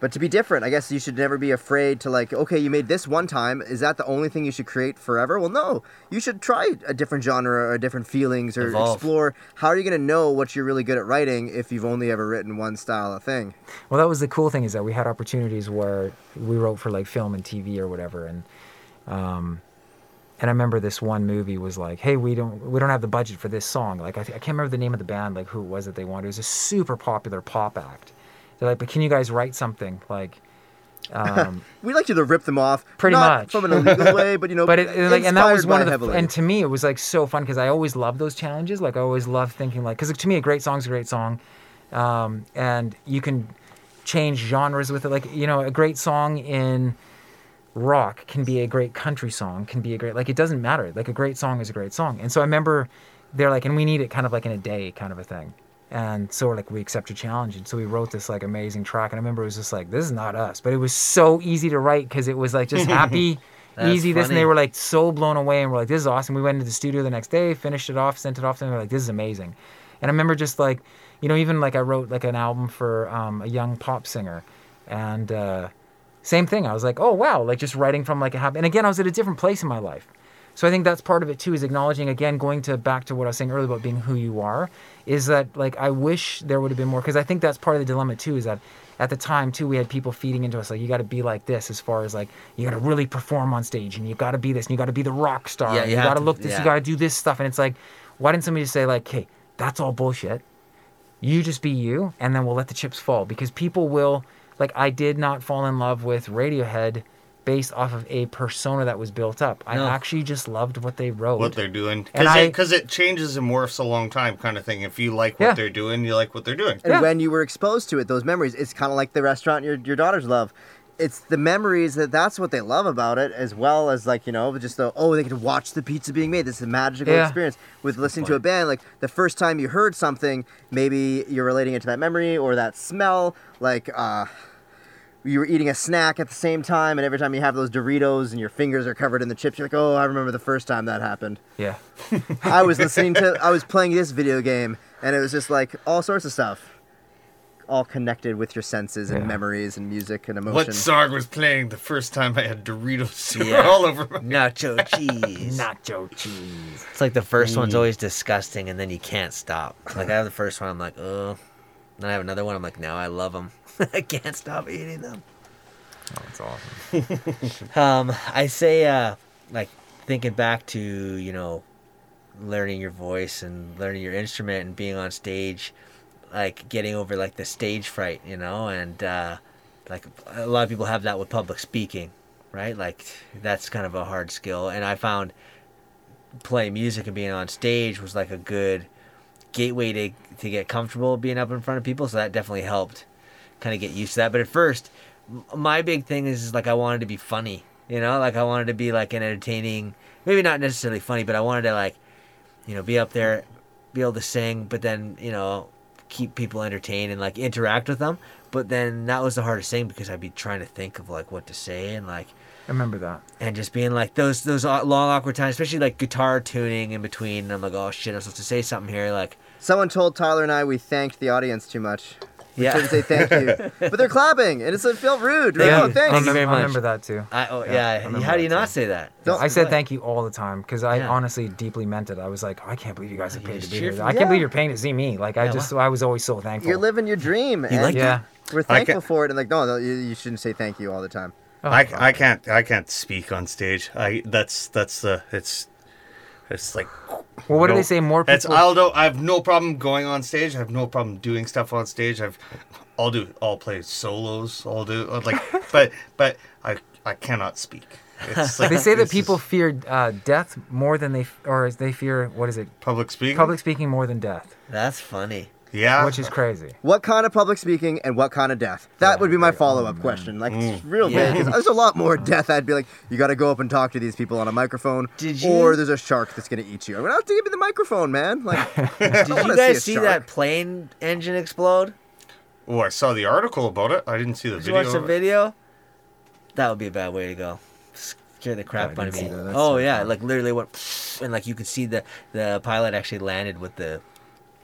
But to be different, I guess you should never be afraid to like, okay, you made this one time. Is that the only thing you should create forever? Well, no. You should try a different genre or different feelings or Evolve. explore. How are you going to know what you're really good at writing if you've only ever written one style of thing? Well, that was the cool thing is that we had opportunities where we wrote for like film and T V or whatever. And um, and I remember this one movie was like, hey, we don't we don't have the budget for this song. Like, I, th- I can't remember the name of the band, like who it was that they wanted. It was a super popular pop act. They're like, but can you guys write something? Like, um, we like you to rip them off, pretty not much from an illegal way, but you know, but it, it, like, and that was one of the, heavily. And to me, it was like so fun because I always loved those challenges. Like I always loved thinking like, because to me, a great song's a great song, um, and you can change genres with it. Like you know, a great song in rock can be a great country song, can be a great like it doesn't matter. Like a great song is a great song. And so I remember they're like, and we need it kind of like in a day, kind of a thing. And so we're like, we accept your challenge. And so we wrote this like amazing track. And I remember it was just like, this is not us. But it was so easy to write because it was like just happy, easy funny. this. And they were like so blown away. And we're like, this is awesome. We went into the studio the next day, finished it off, sent it off to them. They're like, this is amazing. And I remember just like, you know, even like I wrote like an album for um, a young pop singer. And uh, same thing. I was like, oh, wow. Like just writing from like a happy. And again, I was at a different place in my life. So I think that's part of it too, is acknowledging, again, going to back to what I was saying earlier about being who you are, is that like I wish there would have been more, because I think that's part of the dilemma too, is that at the time too we had people feeding into us like you got to be like this, as far as like you got to really perform on stage and you got to be this and you got to be the rock star, yeah, you, you got to look this, yeah. you got to do this stuff, and it's like why didn't somebody just say like, hey, that's all bullshit, you just be you, and then we'll let the chips fall, because people will like I did not fall in love with Radiohead based off of a persona that was built up. No. I actually just loved what they wrote. What they're doing. Because it, it changes and morphs a long time kind of thing. If you like what yeah. they're doing, you like what they're doing. And yeah. when you were exposed to it, those memories, it's kind of like the restaurant your your daughters love. It's the memories that that's what they love about it, as well as like, you know, just the, oh, they get to watch the pizza being made. This is a magical yeah. experience with listening to a band. Like the first time you heard something, maybe you're relating it to that memory or that smell. Like, uh... you were eating a snack at the same time, and every time you have those Doritos and your fingers are covered in the chips, you're like, oh, I remember the first time that happened. Yeah. I was listening to, I was playing this video game, and it was just like all sorts of stuff. All connected with your senses and yeah. memories and music and emotion. What song was playing the first time I had Doritos yeah. all over my Nacho cheese. Nacho cheese. It's like the first mm. one's always disgusting, and then you can't stop. Like I have the first one, I'm like, oh. Then I have another one. I'm like, now I love them. I can't stop eating them. Oh, that's awesome. um, I say, uh, like, thinking back to, you know, learning your voice and learning your instrument and being on stage, like, getting over, like, the stage fright, you know? And, uh, like, a lot of people have that with public speaking, right? Like, that's kind of a hard skill. And I found playing music and being on stage was, like, a good gateway to to get comfortable being up in front of people. So that definitely helped kind of get used to that. But at first, my big thing is, is like, I wanted to be funny, you know, like I wanted to be like an entertaining, maybe not necessarily funny, but I wanted to, like, you know, be up there, be able to sing, but then, you know, keep people entertained and, like, interact with them. But then that was the hardest thing, because I'd be trying to think of, like, what to say, and, like, I remember that. And just being like those those long awkward times, especially like guitar tuning in between. And I'm like, oh shit, I'm supposed to say something here. Like, someone told Tyler and I we thanked the audience too much. We yeah. Shouldn't say thank you, but they're clapping, and it's it felt rude. Thank right? you. Oh, thanks. Thank you very much. I remember that too. I, oh yeah. yeah. How do you not too. say that? Don't, I said what? thank you all the time, because I yeah. honestly deeply meant it. I was like, oh, I can't believe you guys are paid to be here. I yeah. can't believe you're paying to see me. Like, I yeah, just wow. I was always so thankful. You're living your dream. You like yeah. that? We're thankful for it, and like no, no you, you shouldn't say thank you all the time. Oh, I, I can't I can't speak on stage. I that's that's the uh, it's it's like. Well, what no, do they say? More people. It's, I'll, I have no problem going on stage. I have no problem doing stuff on stage. I've I'll do I'll play solos. I'll do like, but but I I cannot speak. It's like, they say that people just fear uh, death more than they or they fear what is it? Public speaking. Public speaking more than death. That's funny. Yeah. Which is crazy. What kind of public speaking and what kind of death? That yeah, would be my follow-up oh, question. Like, mm. it's real yeah. big. There's a lot more death. I'd be like, you got to go up and talk to these people on a microphone, did you... or there's a shark that's going to eat you. I'm going to have to give me the microphone, man. Like, Did you guys see, see that plane engine explode? Oh, I saw the article about it. I didn't see the did video. Did you watch the video? That would be a bad way to go. Scare the crap out of me. Oh, yeah. Funny. Like, literally went, and, like, you could see the, the pilot actually landed with the...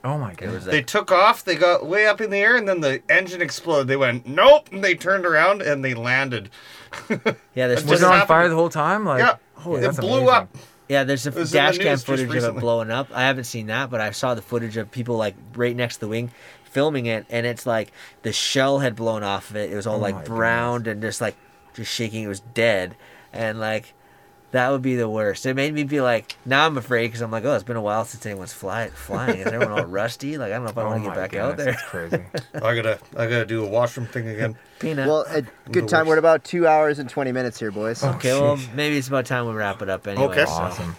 Oh my God. They took off, they got way up in the air, and then the engine exploded. They went, nope, and they turned around and they landed. Yeah, there's was it on fire the whole time? Like, yeah, holy, it blew amazing. Up. Yeah, there's some dash cam footage of it blowing up. I haven't seen that, but I saw the footage of people like right next to the wing filming it, and it's like the shell had blown off of it. It was all oh like browned goodness. and just like just shaking. It was dead. And like, that would be the worst. It made me be like, now I'm afraid, because I'm like, oh, it's been a while since anyone's fly- flying. Is everyone all rusty? Like, I don't know if I oh want to get back goodness, out there. That's crazy. I gotta, I gotta do a washroom thing again. Peanut. Well, a good time. Worst. We're at about two hours and twenty minutes here, boys. Okay, oh, well, maybe it's about time we wrap it up anyway. Okay, awesome.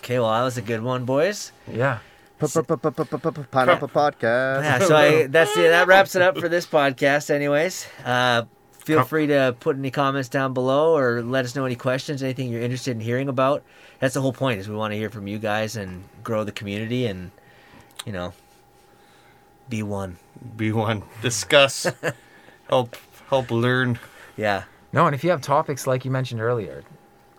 Okay, well, that was a good one, boys. Yeah. Pineapple Podcast. Yeah, so I, that's it. That wraps it up for this podcast, anyways. Uh, Feel free to put any comments down below, or let us know any questions, anything you're interested in hearing about. That's the whole point, is we want to hear from you guys and grow the community and, you know, be one. Be one. Discuss. help help learn. Yeah. No, and if you have topics like you mentioned earlier,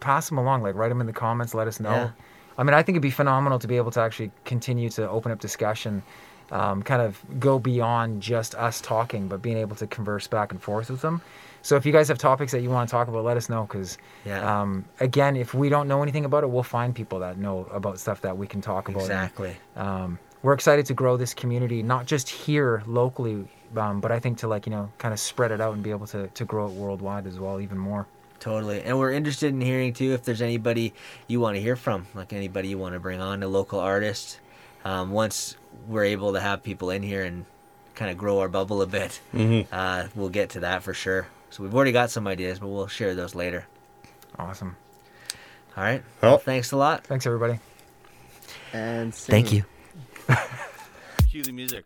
pass them along. Like, write them in the comments. Let us know. Yeah. I mean, I think it'd be phenomenal to be able to actually continue to open up discussion. Um, kind of go beyond just us talking, but being able to converse back and forth with them. So if you guys have topics that you want to talk about, let us know, because yeah. um, again, if we don't know anything about it, we'll find people that know about stuff that we can talk about. Exactly. And, um, we're excited to grow this community, not just here locally, um, but I think to, like, you know, kind of spread it out and be able to, to grow it worldwide as well, even more. Totally. And we're interested in hearing too, if there's anybody you want to hear from, like anybody you want to bring on, a local artist. Um, once we're able to have people in here and kind of grow our bubble a bit, mm-hmm. uh, we'll get to that for sure. So we've already got some ideas, but we'll share those later. Awesome. All right. Well, well thanks a lot. Thanks, everybody. And see thank you. you. Cue the music.